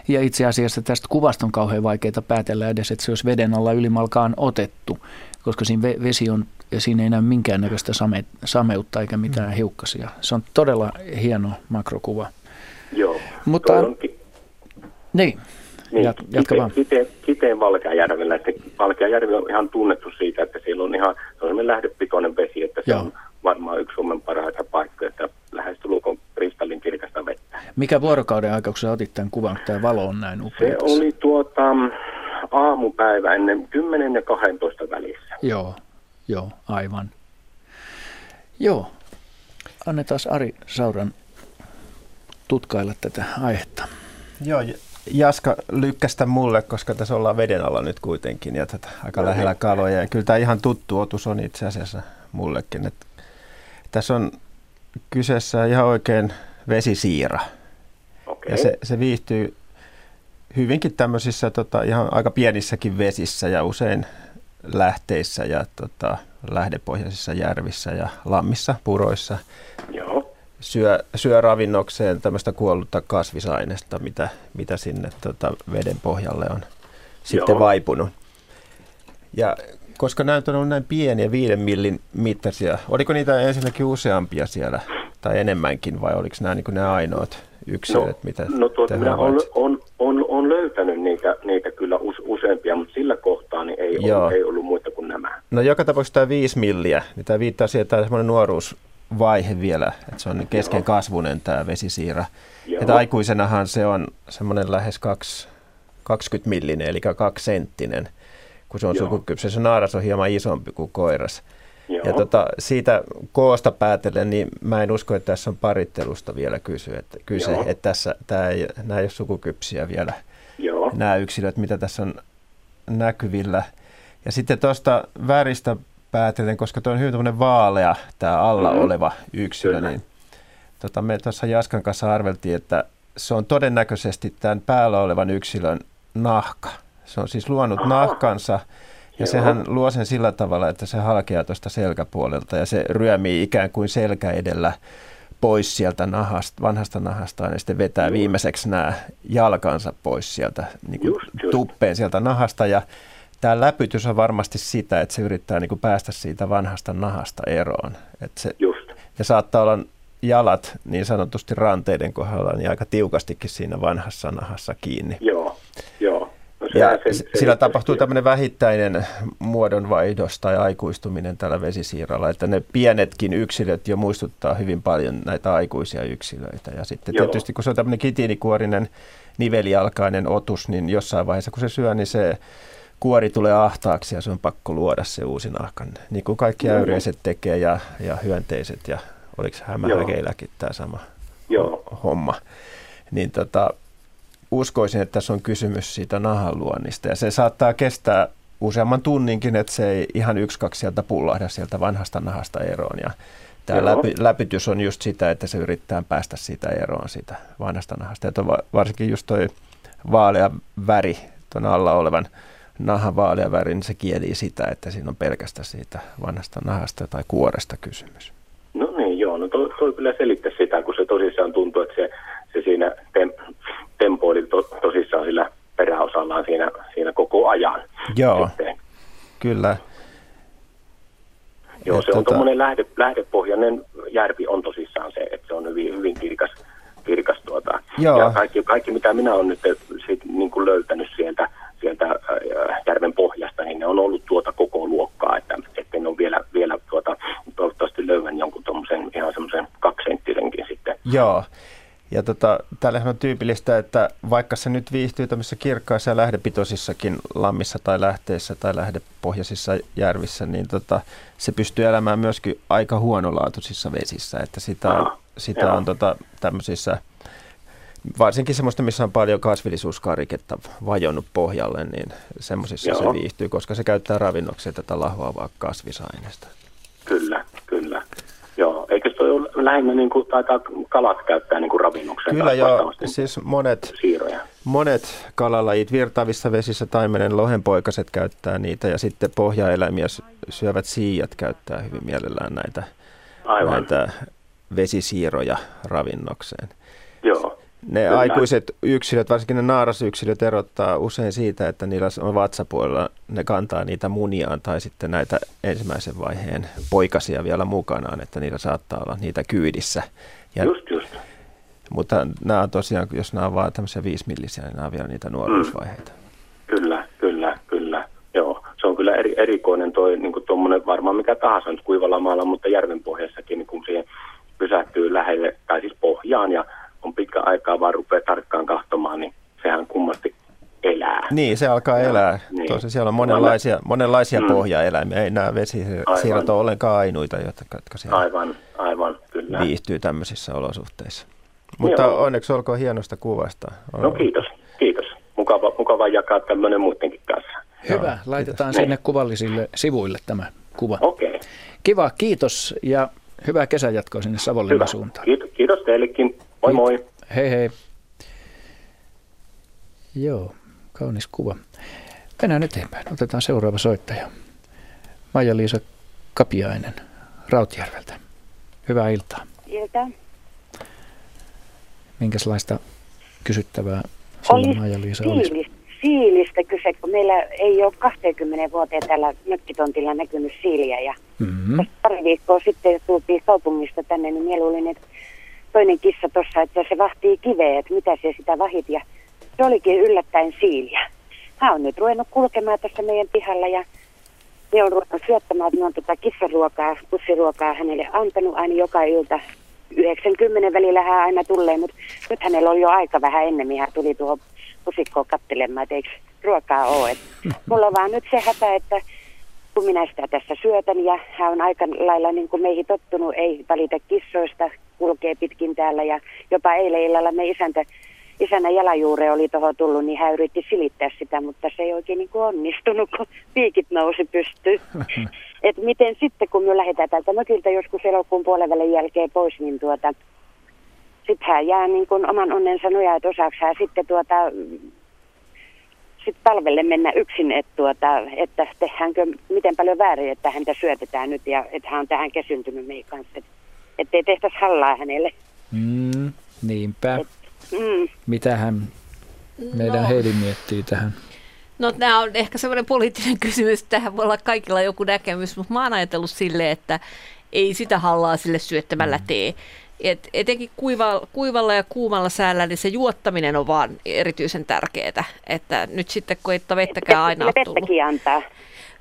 Ja itse asiassa tästä kuvasta on kauhean vaikeaa päätellä edes, että se olisi veden alla ylimalkaan otettu, koska siinä vesi on, ja siinä ei näy minkäännäköistä sameutta eikä mitään hiukkasia. Se on todella hieno makrokuva. Joo. Mutta niin, jatka vaan. Kiteen Valkeajärvellä. Valkeajärvi on ihan tunnettu siitä, että siellä on ihan semmoinen lähdepitoinen vesi, että se on varmaan yksi Suomen parhaita paikkoja, että lähestulkoon kristallinkirkasta vettä. Mikä vuorokauden aika, kun sä otit tämän kuvan, kun tämä valo on näin upea? Se oli aamupäivä ennen 10 ja 12 välissä. Joo, aivan. Joo, annetaan Ari Sauran tutkailla tätä aihetta. Joo, Jaska lykkästä mulle, koska tässä ollaan veden alla nyt kuitenkin ja aika lähellä kaloja. Ja kyllä tämä ihan tuttu otus on itse asiassa mullekin. Et tässä on kyseessä ihan oikein vesisiira. Okay. Ja se viihtyy hyvinkin tämmöisissä ihan aika pienissäkin vesissä ja usein lähteissä ja lähdepohjaisissa järvissä ja lammissa, puroissa. Joo. Syö ravinnokseen tämmöistä kuollutta kasvisainesta, mitä sinne veden pohjalle on sitten vaipunut. Ja koska näytön on näin pieniä 5 millin mittaisia, oliko niitä ensinnäkin useampia siellä tai enemmänkin, vai oliko nämä niin kuin nämä ainoat yksilöt, mitä te minä olen löytänyt niitä kyllä useampia, mutta sillä kohtaa niin ei ollut muita kuin nämä. No joka tapauksessa tämä 5 milliä, niin tämä viittaa siihen, että tämä on semmoinen nuoruusvaihe vielä, että se on keskenkasvunen tämä vesisiira. Että aikuisenahan se on semmoinen lähes 20 millinen, eli 2 senttinen, kun se on sukukypsä. Se naaras on hieman isompi kuin koiras. Ja siitä koosta päätellen, niin mä en usko, että tässä on parittelusta vielä kyse, että tässä, nämä ei ole sukukypsiä vielä, nämä yksilöt, mitä tässä on näkyvillä. Ja sitten tuosta väristä päätellen, koska tuo on hyvin tämmöinen vaalea, tämä alla oleva yksilö, niin me tuossa Jaskan kanssa arveltiin, että se on todennäköisesti tämän päällä olevan yksilön nahka. Se on siis luonut nahkansa. Ja sehän luo sen sillä tavalla, että se halkeaa tuosta selkäpuolelta ja se ryömii ikään kuin selkä edellä pois sieltä vanhasta nahastaan ja sitten vetää viimeiseksi nämä jalkansa pois sieltä niin kuin tuppeen sieltä nahasta. Ja tämä läpytys on varmasti sitä, että se yrittää niin kuin päästä siitä vanhasta nahasta eroon. Että se, ja saattaa olla jalat niin sanotusti ranteiden kohdalla niin aika tiukastikin siinä vanhassa nahassa kiinni. Ja sillä tapahtuu tämmöinen vähittäinen muodonvaihdos tai aikuistuminen tällä vesisiiralla, että ne pienetkin yksilöt jo muistuttaa hyvin paljon näitä aikuisia yksilöitä. Ja sitten tietysti kun se on tämmöinen kitiinikuorinen nivelijalkainen otus, niin jossain vaiheessa kun se syö, niin se kuori tulee ahtaaksi ja se on pakko luoda se uusi nahkan. Niin kuin kaikki äyreiset tekee ja hyönteiset ja oliko hämähäkeilläkin tämä sama homma. Niin uskoisin, että tässä on kysymys siitä nahanluonnista ja se saattaa kestää useamman tunninkin, että se ei ihan 1-2 sieltä pullahda sieltä vanhasta nahasta eroon. Ja tämä läpytys on just sitä, että se yrittää päästä siitä eroon siitä vanhasta nahasta. Ja varsinkin just toi vaalea väri, tuon alla olevan nahan vaalea väri, niin se kielii sitä, että siinä on pelkästään siitä vanhasta nahasta tai kuoresta kysymys. No niin joo, no toi kyllä selittää sitä, kun se tosissaan tuntuu, että se siinä tempoili tosissaan sillä peräosallaan siinä koko ajan. Joo, sitten. Kyllä. Joo, se on tuommoinen lähdepohjainen järvi on tosissaan se, että se on hyvin, hyvin kirkas Ja kaikki mitä minä olen nyt niin kuin löytänyt sieltä järven pohjasta, niin ne on ollut tuota koko luokkaa, että ne on vielä toivottavasti löydän jonkun tuommoisen ihan semmoisen 2 senttisenkin sitten. Joo. Ja täällähän on tyypillistä, että vaikka se nyt viihtyy tämmöisissä kirkkaissa ja lähdepitoisissakin lammissa tai lähteissä tai lähdepohjaisissa järvissä, niin se pystyy elämään myöskin aika huonolaatuisissa vesissä. Että sitä on tämmöisissä, varsinkin semmoista, missä on paljon kasvillisuuskariketta vajonnut pohjalle, niin semmoisissa se viihtyy, koska se käyttää ravinnokseen tätä lahoavaa kasvisainesta. Kyllä. Joo, eikö se ole lähinnä niin kuin taitaa kalat käyttää niin kuin ravinnokseen? Kyllä joo, siis monet kalalajit virtaavissa vesissä, taimenen lohenpoikaset käyttää niitä ja sitten pohjaeläimiä syövät siijat käyttää hyvin mielellään näitä vesisiiroja ravinnokseen. Joo. Ne aikuiset yksilöt, varsinkin ne naarasyksilöt erottaa usein siitä, että niillä on vatsapuolella, ne kantaa niitä muniaan tai sitten näitä ensimmäisen vaiheen poikasia vielä mukanaan, että niillä saattaa olla niitä kyydissä. Ja, mutta nämä on tosiaan, jos nämä on vaan tämmöisiä 5 millisiä, niin nämä on vielä niitä nuoruusvaiheita. Kyllä. Joo, se on kyllä erikoinen toi, niin kuin tuommoinen varmaan mikä tahansa nyt kuivalla maalla, mutta järvenpohjassakin, niin kun siihen pysähtyy lähelle, tai siis pohjaan ja on pitkä aikaa, vaan rupeaa tarkkaan katsomaan, niin sehän kummasti elää. Niin, se alkaa elää. Niin. Tosin siellä on monenlaisia pohjaeläimiä. Ei nämä vesisiirat ole ollenkaan ainuita, jotka siellä aivan, viihtyy tämmöisissä olosuhteissa. Mutta onneksi olkoon hienosta kuvasta. No kiitos. Mukava jakaa tämmöinen muutenkin kanssa. Hyvä, laitetaan sinne kuvallisille sivuille tämä kuva. Okei. Kiva, kiitos ja hyvää kesän jatkoa sinne Savonlinnan suuntaan. Kiitos teillekin. Moi moi. Hei. Joo, kaunis kuva. Mennään eteenpäin. Otetaan seuraava soittaja. Maija-Liisa Kapiainen Rautjärveltä. Hyvää iltaa. Iltaa. Minkälaista kysyttävää sinulla, Maija-Liisa, olisi? Siilistä kyse, kun meillä ei ole 20 vuoteen täällä mökkitontilla näkynyt siiliä. Ja pari viikkoa sitten tultiin kaupungista tänne, niin mieluulin, että toinen kissa tuossa, että se vahtii kiveä, että mitä se sitä vahit. Ja se olikin yllättäen siiliä. Hän on nyt ruvennut kulkemaan tässä meidän pihalla ja me on ruvennut syöttämään, että me on tuota kissaruokaa, pussiruokaa hänelle antanut aina joka ilta. 90 välillä hän aina tulee, mutta nyt hänellä oli jo aika vähän ennemmin. Hän tuli tuohon pusikkoon katselemaan, että eikö ruokaa ole. Et mulla on vaan nyt se hätä, että kun minä sitä tässä syötän ja hän on aika lailla niin kuin meihin tottunut, ei valita kissoista, kulkee pitkin täällä ja jopa eilen illalla me isänä jalajuure oli tuohon tullut, niin hän yritti silittää sitä, mutta se ei oikein niin kuin onnistunut, kun piikit nousi pystyyn. Että miten sitten, kun me lähdetään tältä mökiltä joskus elokuun puolivälin jälkeen pois, niin sitten hän jää niin kuin oman onnensa nojaa, että osaako hän sitten sitten talvelle mennä yksin, että tehdäänkö miten paljon väärin, että häntä syötetään nyt ja että hän on tähän kesyntynyt meidän kanssa. Että ei tehtäisi hallaa hänelle. Niinpä. Mitähän meidän Heidi miettii tähän? No tämä on ehkä semmoinen poliittinen kysymys, tähän voi olla kaikilla joku näkemys, mutta mä oon ajatellut silleen, että ei sitä hallaa sille syöttämällä tee. Et etenkin kuivalla ja kuumalla säällä, niin se juottaminen on vaan erityisen tärkeää, että nyt sitten kun että vettäkään aina on tullut. Vettäkin antaa.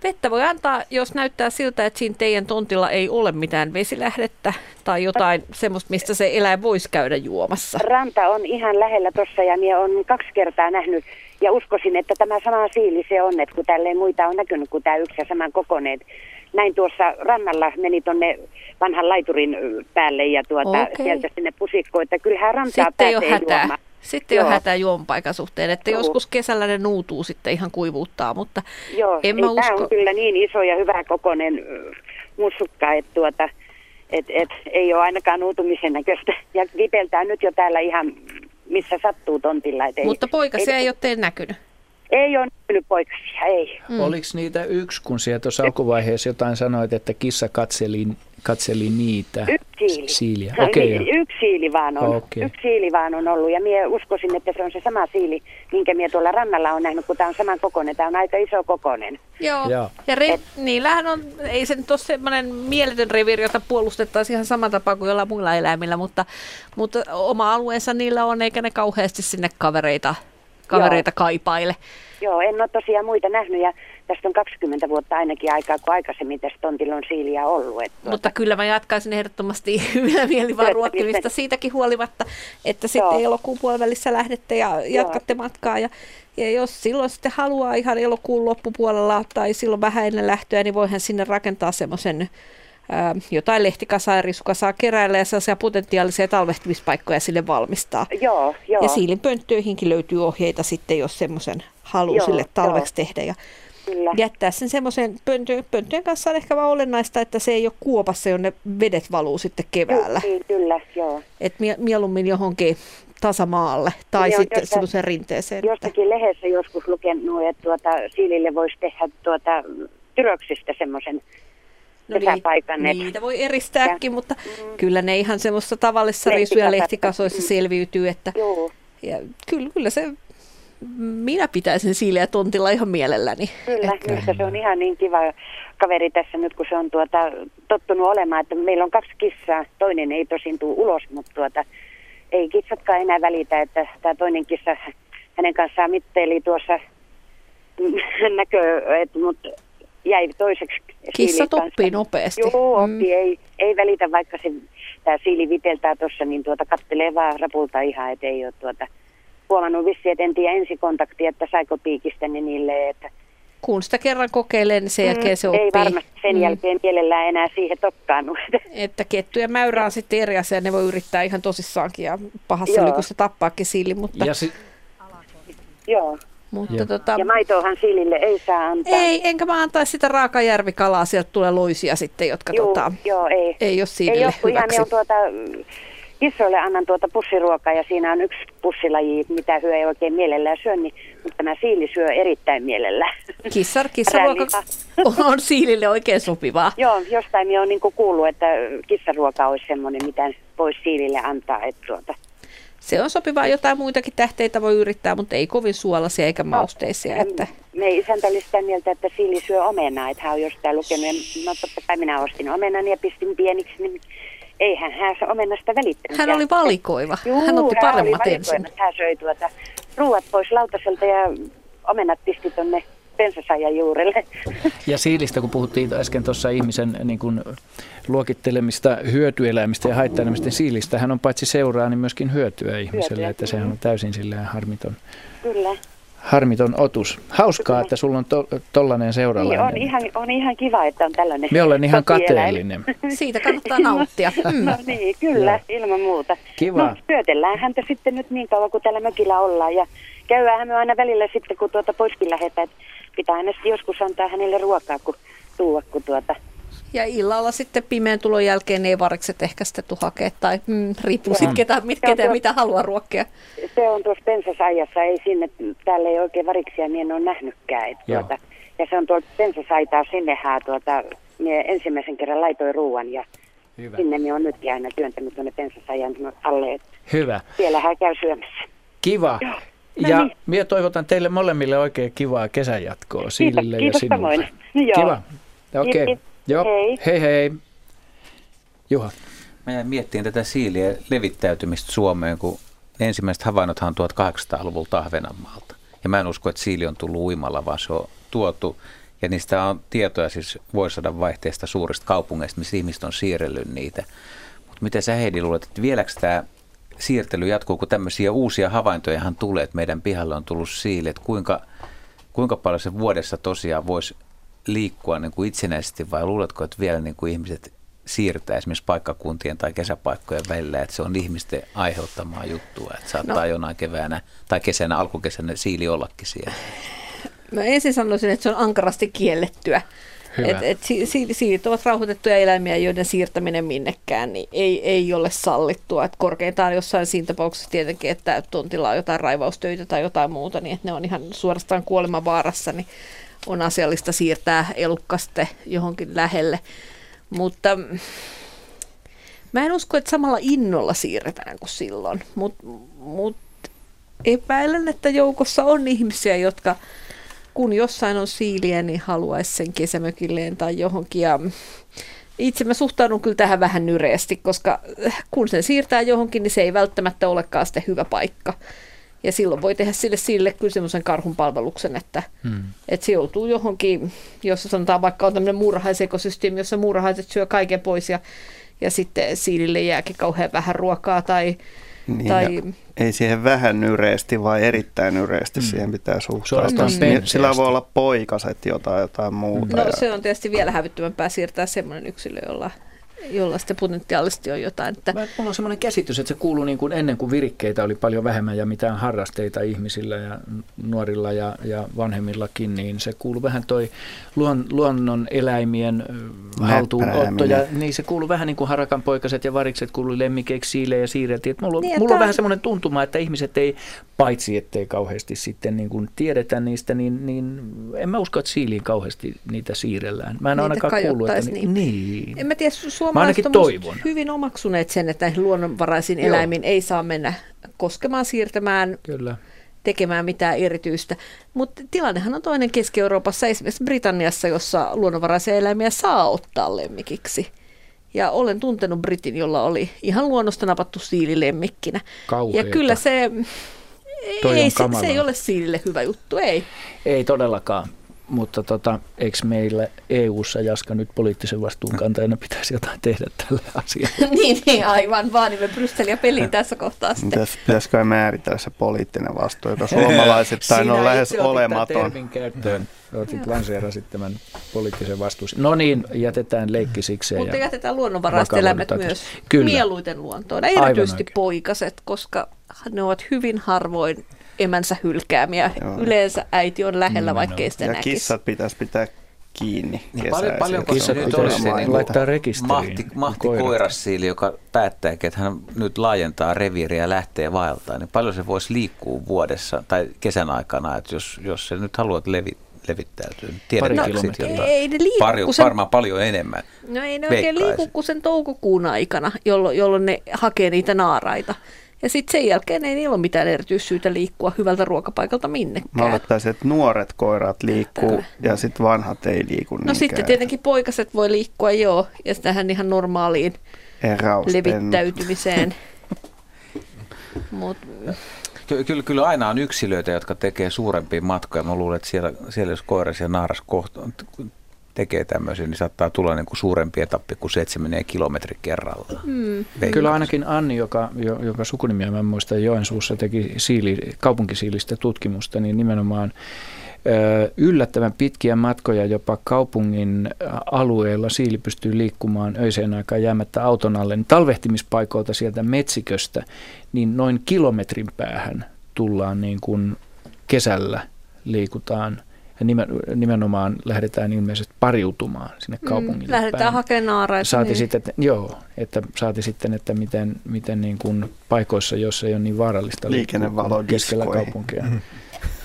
Vettä voi antaa, jos näyttää siltä, että siinä teidän tontilla ei ole mitään vesilähdettä tai jotain semmoista, mistä se eläin voisi käydä juomassa. Ranta on ihan lähellä tuossa ja minä olen 2 kertaa nähnyt ja uskoisin, että tämä sama siili se on, että kun tälleen muita on näkynyt kuin tämä yksi ja saman kokoneet. Näin tuossa rannalla meni tuonne vanhan laiturin päälle ja sieltä sinne pusikkoon, että kyllähän rantaa sitten pääsee juomaan. Sitten joo. Jo hätää juomapaikan suhteen, että joskus kesällä ne nuutuu sitten ihan kuivuuttaa, mutta joo, en mä usko. Tämä on kyllä niin iso ja hyvä kokoinen mussukka, että ei ole ainakaan nuutumisen näköistä. Ja vipeltää nyt jo täällä ihan missä sattuu tontilla. Mutta poikasia ei ole teille näkynyt? Ei ole näkynyt poikasia, ei. Oliko niitä yksi, kun siellä tuossa alkuvaiheessa jotain sanoit, että kissa katseli niitä siiliä. Yksi siili vaan on. Yksi siili vaan on ollut ja minä uskoisin, että se on se sama siili, minkä minä tuolla rannalla on nähnyt, kun tämä on saman kokoinen. Tämä on aika iso kokoinen. Joo. Ja niillähän on, ei se nyt ole semmoinen mieletön reviiri, jota puolustettaisiin ihan sama tapaa kuin jollain muilla eläimillä, mutta oma alueensa niillä on, eikä ne kauheasti sinne kavereita kaipaile. Joo, en ole tosiaan muita nähnyt ja tästä on 20 vuotta ainakin aikaa, kun aikaisemmin tässä tontilla on siiliä ollut. Mutta kyllä mä jatkaisin ehdottomasti hyvillä mielivaa ruokkimista siitäkin huolimatta, että sitten elokuun puolivälissä lähdette ja jatkatte matkaa. Ja jos silloin sitten haluaa ihan elokuun loppupuolella tai silloin vähän ennen lähtöä, niin voihan sinne rakentaa semmoisen jotain lehtikasaa ja risukasaa keräillä ja sellaisia potentiaalisia talvehtimispaikkoja sille valmistaa. Joo. Ja siilinpönttöihinkin löytyy ohjeita sitten, jos semmoisen haluaa sille talveksi tehdä. Ja jättää sen semmoisen pönttöjen kanssa on ehkä vaan olennaista, että se ei ole kuopassa, jonne vedet valuu sitten keväällä. Kyllä. Et mieluummin johonkin tasamaalle tai sitten semmoisen rinteeseen. Jostakin lehdessä joskus lukenut, että siilille voisi tehdä tyröksistä semmoisen. No niitä voi eristääkin, mutta kyllä ne ihan semmoisessa tavallisessa risu- ja lehtikasoissa selviytyy. Että ja kyllä se, minä pitäisin siileä tontilla ihan mielelläni. Kyllä, se on ihan niin kiva kaveri tässä nyt, kun se on tottunut olemaan, että meillä on 2 kissaa. Toinen ei tosin tule ulos, mutta ei kissatkaan enää välitä, että tämä toinen kissa hänen kanssaan mitteili tuossa näköä, mutta jäi toiseksi. Kissat oppii nopeasti. Joo, ei välitä, vaikka tämä siili viteltää tuossa, niin kattelee vaan rapulta ihan, että ei ole huomannut vissiin, että en tiedä ensikontaktia, että saiko piikistä ne niille. Että kun sitä kerran kokeilee, niin sen jälkeen se oppii. Ei varmasti sen jälkeen mielellään enää siihen tokkaanut. Että kettu ja mäyrä on sitten eri asia, ne voi yrittää ihan tosissaankin ja pahassa oli, kun se tappaakin siili. Mutta Joo. Mutta ja maitoahan siilille ei saa antaa. Ei, enkä mä antaisi sitä raakajärvikalaa, sieltä tulee loisia sitten, jotka ei ole siilille hyväksi. Ihan ne on kissoille annan pussiruokaa ja siinä on yksi pussilaji, mitä hyö ei oikein mielellään syö, mutta tämä siili syö erittäin mielellään. Kissaruoka on siilille oikein sopivaa. Joo, jostain minä olen kuullut, että kissaruoka olisi semmoinen, mitä voisi siilille antaa, että se on sopivaa, jotain muitakin tähteitä voi yrittää, mutta ei kovin suolaisia eikä mausteisia. Että me isäntä oli sitä mieltä, että siili syö omenaa, että hän on jostain lukenut. No totta kai minä ostin omenan ja pistin pieniksi, niin Eihän hän se omenasta välittänyt. Hän oli valikoiva. Hän otti paremmat ensin. Hän söi ruuat pois lautaselta ja omenat pisti tuonne pensasajan juurelle. Ja siilistä, kun puhuttiin äsken tuossa ihmisen niin kuin luokittelemista hyötyeläimistä ja haittaeläimistä, siilistä hän on paitsi seuraa, niin myöskin hyötyä ihmiselle, että sehän on täysin silleen harmiton. Kyllä. Harmiton otus. Hauskaa, että sulla on tollainen seuralainen. Niin, on ihan kiva, että on tällainen. Me olen ihan kateellinen. Siitä kannattaa nauttia. No niin, kyllä, ilman muuta. Kiva. No, syötellään häntä sitten nyt niin kauan, kun täällä mökillä ollaan. Ja käydään me aina välillä sitten, kun poiskin lähdetään. Pitää aina joskus antaa hänelle ruokaa, kun tuua, kun Ja illalla sitten pimeän tulon jälkeen ei varikset ehkä sitä tuhakea, tai riippuu sitten mitä haluaa ruokkia. Se on tuossa pensasajassa, ei sinne, täällä ei oikein variksia, minä en ole nähnytkään. Ja se on tuolta pensasaitaa sinnehän, minä ensimmäisen kerran laitoin ruuan ja Hyvä. Sinne minä olen nytkin aina työntänyt tuonne pensasajan alle. Hyvä. Siellähän käy syömässä. Kiva. Joo. Ja minä toivotan teille molemmille oikein kivaa kesänjatkoa Siilille ja sinulle. Kiitos samoin. Kiva. Okei. Okay. Joo, hei. Juha. Mä miettiin tätä siilien levittäytymistä Suomeen, kun ensimmäiset havainnothan on 1800-luvulta Ahvenanmaalta. Ja mä en usko, että siili on tullut uimalla, vaan se on tuotu. Ja niistä on tietoja siis vuosisadan vaihteesta suurista kaupungeista, missä ihmiset on siirrellyt niitä. Mutta miten sä, Heidi, luulet, että vieläkö tämä siirtely jatkuu, kun tämmöisiä uusia havaintojahan tulee, että meidän pihalle on tullut siili, että kuinka paljon se vuodessa tosiaan voisi liikkua niin kuin itsenäisesti, vai luuletko, että vielä niin kuin ihmiset siirtää esimerkiksi paikkakuntien tai kesäpaikkojen välillä, että se on ihmisten aiheuttamaa juttua, että saattaa jonain keväänä tai kesänä, alkukesänä siili ollakin siellä? No ensin sanoisin, että se on ankarasti kiellettyä. Siilit ovat rauhoitettuja eläimiä, joiden siirtäminen minnekään niin ei ole sallittua. Et korkeintaan jossain siinä tapauksessa tietenkin, että tontilla on jotain raivaustöitä tai jotain muuta, niin että ne on ihan suorastaan kuolemavaarassa, niin on asiallista siirtää elukkaste johonkin lähelle, mutta mä en usko, että samalla innolla siirretään kuin silloin, mutta epäilen, että joukossa on ihmisiä, jotka kun jossain on siiliä, niin haluaisi sen kesämökilleen tai johonkin. Ja itse mä suhtaudun kyllä tähän vähän nyreästi, koska kun sen siirtää johonkin, niin se ei välttämättä olekaan sitten hyvä paikka. Ja silloin voi tehdä sille kyllä semmoisen karhun palveluksen, että se joutuu johonkin, jos sanotaan vaikka on tämmöinen muurahaisekosysteemi, jossa muurahaiset syö kaiken pois ja sitten siilille jääkin kauhean vähän ruokaa tai ei siihen vähän nyreesti, vaan erittäin nyreesti siihen pitää suhtautua. Sillä voi olla poikaset jotain muuta. No se on tietysti vielä hävyttömämpää siirtää semmoinen yksilö, jolla sitä potentiaalisesti on jotain. Mulla on sellainen käsitys, että se kuuluu niin kuin ennen kuin virikkeitä oli paljon vähemmän ja mitään harrasteita ihmisillä ja nuorilla ja vanhemmillakin, niin se kuuluu vähän toi luonnon eläimien haltuunotto. Ja, niin se kuuluu vähän niin kuin harakanpoikaset ja varikset kuului lemmikeiksi, siilejä ja siirreltiin. Mulla on vähän semmoinen tuntuma, että ihmiset ei, paitsi ettei kauheasti sitten niin kuin tiedetä niistä, niin en mä usko, että siiliin kauheasti niitä siirrellään. Mä en ainakaan kuullut, että niin. En mä tiedä, suomalaiset on hyvin omaksuneet sen, että näihin luonnonvaraisiin eläimiin ei saa mennä koskemaan, siirtämään, tekemään mitään erityistä. Mutta tilannehan on toinen Keski-Euroopassa, esimerkiksi Britanniassa, jossa luonnonvaraisia eläimiä saa ottaa lemmikiksi. Ja olen tuntenut britin, jolla oli ihan luonnosta napattu siili lemmikkinä. Kauheeta. Ja kyllä se ei ole siilille hyvä juttu, ei. Ei todellakaan. Mutta eikö meillä EU:ssa Jaska nyt poliittisen vastuunkantajana pitäisi jotain tehdä tälle asialle? niin, aivan vaan, niin me Brysseliä peliin tässä kohtaa sitten. Pitäisikö määritellä se poliittinen vastuu, joka suomalaisittain on lähes olematon? Otit lanseerasit tämän poliittisen vastuullisen. No niin, jätetään leikki sikseen. Mutta jätetään luonnonvaraiset eläimet myös mieluiten luontoon. Erityisesti poikaset, koska ne ovat hyvin harvoin emänsä hylkäämiä. Yleensä äiti on lähellä, vaikkei sitä näkisi. Ja kissat pitäisi pitää kiinni. Paljonko se nyt olisi niin mahtikoirassiili, joka päättääkin, että hän nyt laajentaa reviiriä ja lähtee vaeltaan. Niin paljon se voisi liikkua vuodessa tai kesän aikana, että jos se nyt haluat levittäytyy. Tiedetäänkö sitten jotain? Varmaan paljon enemmän. No ei ne oikein liiku kuin sen toukokuun aikana, jolloin ne hakee niitä naaraita. Ja sitten sen jälkeen ei niillä ole mitään erityissyytä liikkua hyvältä ruokapaikalta minnekään. Mä olettaisin, että nuoret koirat liikkuu ja sitten vanhat ei liiku niinkään. No sitten tietenkin poikaset voi liikkua, ja tähän ihan normaaliin levittäytymiseen. Kyllä aina on yksilöitä, jotka tekee suurempia matkoja. Mä luulen, että siellä jos koiras ja naaras tekee tämmöisen, niin saattaa tulla niin kuin suurempi etappi kuin se, että se menee kilometri kerrallaan. Mm. Kyllä ainakin Anni, joka sukunimiä mä muistan Joensuussa, teki kaupunkisiilistä tutkimusta, niin nimenomaan yllättävän pitkiä matkoja jopa kaupungin alueella siili pystyy liikkumaan öiseen aikaan jäämättä auton alle. Niin talvehtimispaikoilta sieltä metsiköstä, niin noin kilometrin päähän tullaan niin kuin kesällä liikutaan. Nimenomaan lähdetään ilmeisesti pariutumaan sinne kaupungille päin. Lähdetään hakemaan naaraita. Saati sitten, että miten niin kuin paikoissa, joissa ei ole niin vaarallista liikennevalon keskellä kaupunkia. Mm.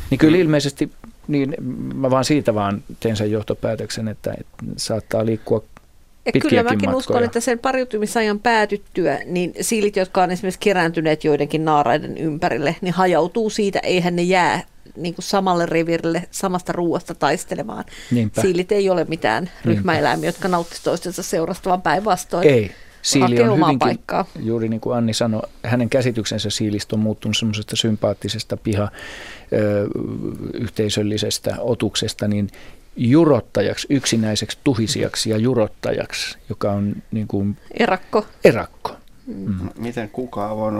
Niin kyllä ilmeisesti, niin mä vaan tein sen johtopäätöksen, että saattaa liikkua pitkiäkin kyllä mäkin matkoja. Uskon, että sen pariutumisajan päätyttyä, niin siilit, jotka on esimerkiksi kerääntyneet joidenkin naaraiden ympärille, niin hajautuu siitä, eihän ne jää niin kuin samalle reviirille samasta ruuasta taistelemaan. Niinpä. Siilit ei ole mitään ryhmäeläimiä, jotka nauttisivat toistensa seurasta, vaan päinvastoin. Ei. Siili on hyvinkin, paikkaa. Juuri niin kuin Anni sanoi, hänen käsityksensä siilistä on muuttunut semmoisesta sympaattisesta yhteisöllisestä otuksesta, niin jurottajaksi, yksinäiseksi tuhisijaksi ja jurottajaksi, joka on niin kuin erakko. Mm. Miten kukaan voi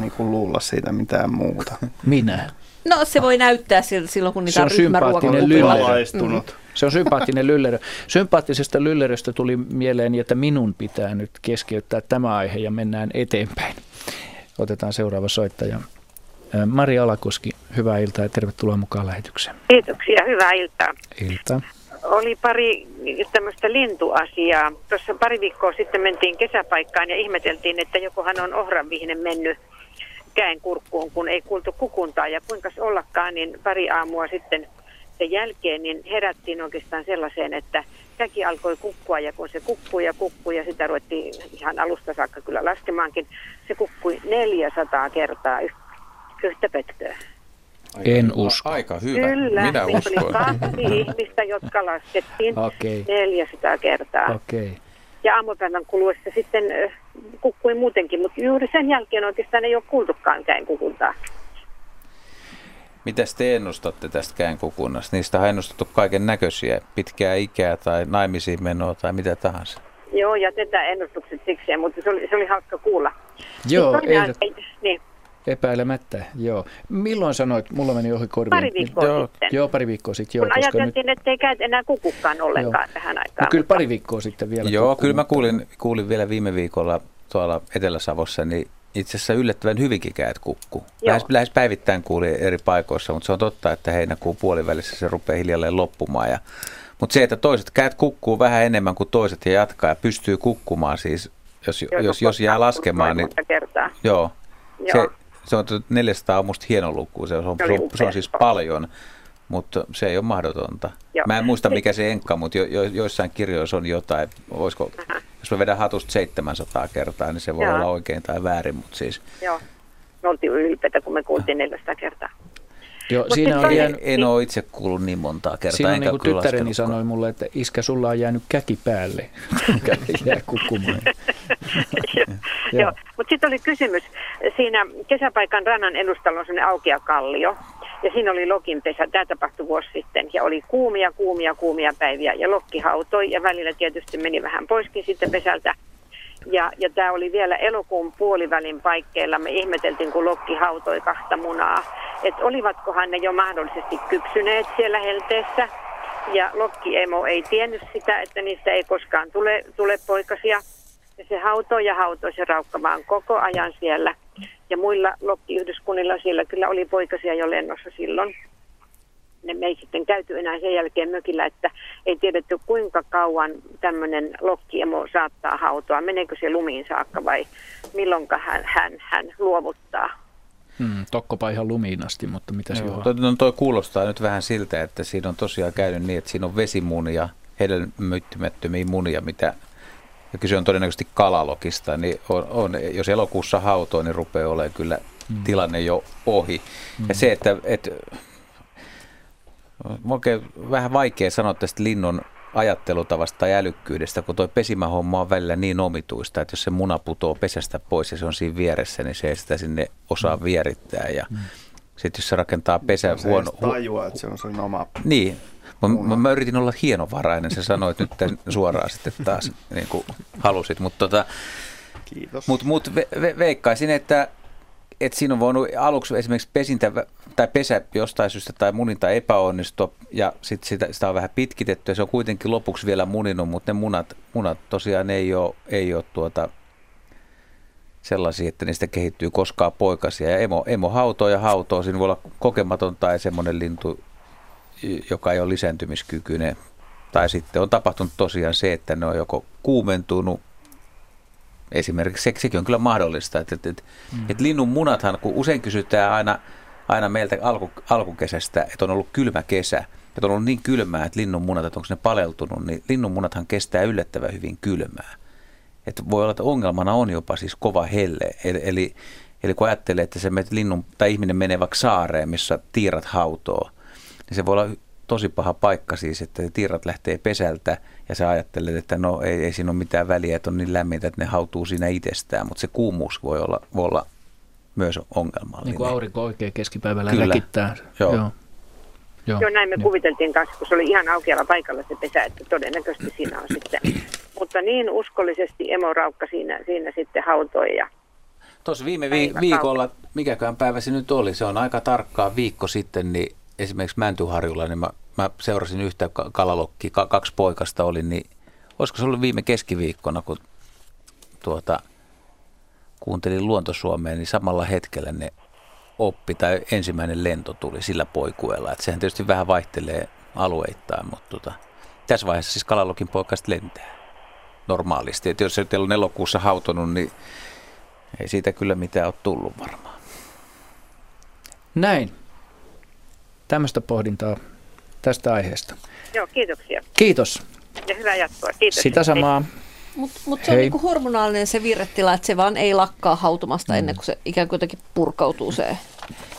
niin kuin luulla siitä mitään muuta? Minä. No se voi näyttää silloin, kun niitä on ryhmäruokalupilaistunut. Se on sympaattinen lyllerö. Sympaattisesta lylleröstä tuli mieleen, että minun pitää nyt keskeyttää tämä aihe ja mennään eteenpäin. Otetaan seuraava soittaja. Mari Alakoski, hyvää iltaa ja tervetuloa mukaan lähetykseen. Kiitoksia, hyvää iltaa. Iltaa. Oli pari tämmöistä lintuasiaa. Tuossa pari viikkoa sitten mentiin kesäpaikkaan ja ihmeteltiin, että jokohan on ohranvihinen mennyt käenkurkkuun, kun ei kuultu kukuntaa. Ja kuinkas ollakaan, niin pari aamua sitten sen jälkeen niin herättiin oikeastaan sellaiseen, että säki alkoi kukkua ja kun se kukkui ja sitä ruvettiin ihan alusta saakka kyllä laskemaankin, se kukkui 400 kertaa yhtä pötköä. En usko. Aika hyvä. Kyllä, minä uskon. Oli 2 ihmistä, jotka laskettiin 400 kertaa. Okay. Ja aamupäivän kuluessa sitten kukkui muutenkin, mutta juuri sen jälkeen oikeastaan ei ole kuultukaan käenkukuntaa. Mitäs te ennustatte tästä käenkukunnasta? Niistä on ennustettu kaiken näköisiä, pitkää ikää tai naimisiin menoa tai mitä tahansa. Joo, jätetään ennustukset sikseen, mutta se oli hauska kuulla. Joo, niin. Epäilemättä, joo. Milloin sanoit? Mulla meni ohi korviin. Pari viikkoa sitten. Kun ajateltiin, ettei käy enää kukukaan ollenkaan tähän aikaan. No, kyllä pari viikkoa sitten vielä. Joo, kyllä mä kuulin vielä viime viikolla tuolla Etelä-Savossa, niin itse asiassa yllättävän hyvinkin käet kukkuu. Lähes päivittäin kuulin eri paikoissa, mutta se on totta, että heinäkuun puolivälissä se rupeaa hiljalleen loppumaan. Mutta se, että toiset käet kukkuu vähän enemmän kuin toiset ja jatkaa ja pystyy kukkumaan siis, jos jää laskemaan. Niin, joo. Se on 400 on musta hieno luku, se on siis paljon, mutta se ei ole mahdotonta. Joo. Mä en muista mikä se enkka, mutta joissain kirjoissa on jotain, jos mä vedän hatusta 700 kertaa, niin se voi olla oikein tai väärin, mutta siis. Joo, me oltiin ylpeitä, kun me kuultiin 400 kertaa. Joo, siinä on en ole itse kuullut niin montaa kertaa. Siinä on niin kuin tyttäreni sanoi mulle, että iskä, sulla on jäänyt käki päälle, jää kukkumaan. Joo, mutta sitten oli kysymys. Siinä kesäpaikan rannan edustalla on sellainen aukea kallio, ja siinä oli lokinpesä. Tämä tapahtui vuosi sitten, ja oli kuumia päiviä, ja lokki hautoi, ja välillä tietysti meni vähän poiskin sitten pesältä. Ja tämä oli vielä elokuun puolivälin paikkeilla. Me ihmeteltiin, kun lokki hautoi 2 munaa, että olivatkohan ne jo mahdollisesti kypsyneet siellä helteessä. Ja lokkiemo ei tiennyt sitä, että niistä ei koskaan tule poikasia. Ja se hautoi se raukka vaan koko ajan siellä. Ja muilla lokkiyhdyskunnilla siellä kyllä oli poikasia jo lennossa silloin. Me ei sitten käyty enää sen jälkeen mökillä, että ei tiedetty kuinka kauan tämmöinen lokkiemo saattaa hautoa. Meneekö se lumiin saakka vai milloinka hän luovuttaa? Tokkopa ihan lumiin asti, mutta mitä se on? No, toi kuulostaa nyt vähän siltä, että siinä on tosiaan käynyt niin, että siinä on vesimunia, hedelmöittymättömiä munia, mitä... Ja kyse on todennäköisesti kalalokista, niin jos elokuussa hautoo, niin rupeaa olemaan kyllä tilanne jo ohi. Ja se, että on oikein vähän vaikea sanoa tästä linnun ajattelutavasta ja älykkyydestä, kun toi pesimähomma on välillä niin omituista, että jos se muna putoo pesästä pois ja se on siinä vieressä, niin se ei sitä sinne osaa vierittää. Ja sitten jos se rakentaa pesän huono... Se tajua, että se on sen oma... Niin. Mä yritin olla hienovarainen, sä sanoit nyt suoraan sitten taas, niin kuin halusit. Kiitos. Mut veikkaisin, että siinä on voinut aluksi esimerkiksi pesintä tai pesä jostain syystä tai muninta epäonnistua ja sitten sitä on vähän pitkitetty ja se on kuitenkin lopuksi vielä muninut, mutta ne munat tosiaan ei ole sellaisia, että niistä kehittyy koskaan poikasia. Ja emo hautoo ja hautoo, siinä voi olla kokematon tai semmoinen lintu, joka ei ole lisääntymiskykyinen. Tai sitten on tapahtunut tosiaan se, että ne on joko kuumentunut. Esimerkiksi sekin on kyllä mahdollista. Että linnun munathan, kun usein kysytään aina meiltä alkukesästä, että on ollut kylmä kesä. Että on ollut niin kylmää, että linnun munat, että onko ne paleltunut, niin linnun munathan kestää yllättävän hyvin kylmää. Että voi olla, että ongelmana on jopa siis kova helle. Eli kun ajattelee, että se linnun, tai ihminen menee vaikka saareen, missä tiirat hautoo, niin se voi olla tosi paha paikka siis, että tiirat lähtee pesältä ja sä ajattelet, että no ei siinä ole mitään väliä, että on niin lämmintä, että ne hautuu siinä itsestään, mutta se kuumuus voi olla myös ongelmallinen. Niin kuin aurinko oikein keskipäivällä läkittää. Joo, näin me kuviteltiin kanssa, kun se oli ihan aukealla paikalla se pesä, että todennäköisesti siinä on sitten. Mutta niin uskollisesti emoraukka siinä sitten hautoi ja... Tuossa viime viikolla, mikäköhän päivä se nyt oli, se on aika tarkkaan viikko sitten, niin esimerkiksi Mäntyharjulla, niin mä seurasin yhtä kalalokkia, kaksi poikasta oli, niin olisiko se ollut viime keskiviikkona, kun kuuntelin Luontosuomea, niin samalla hetkellä ne oppi tai ensimmäinen lento tuli sillä poikueella. Et sehän tietysti vähän vaihtelee alueittain, mutta tässä vaiheessa siis kalalokin poikasta lentää normaalisti. Et jos se teillä on elokuussa hautonut, niin ei siitä kyllä mitään ole tullut varmaan. Näin. Tämmöistä pohdintaa tästä aiheesta. Joo, kiitoksia. Kiitos. Ja hyvää jatkoa. Kiitos. Sitä samaa. Mutta se on niinku hormonaalinen se virretila, että se vaan ei lakkaa hautumasta ennen kuin se ikään kuin purkautuu se.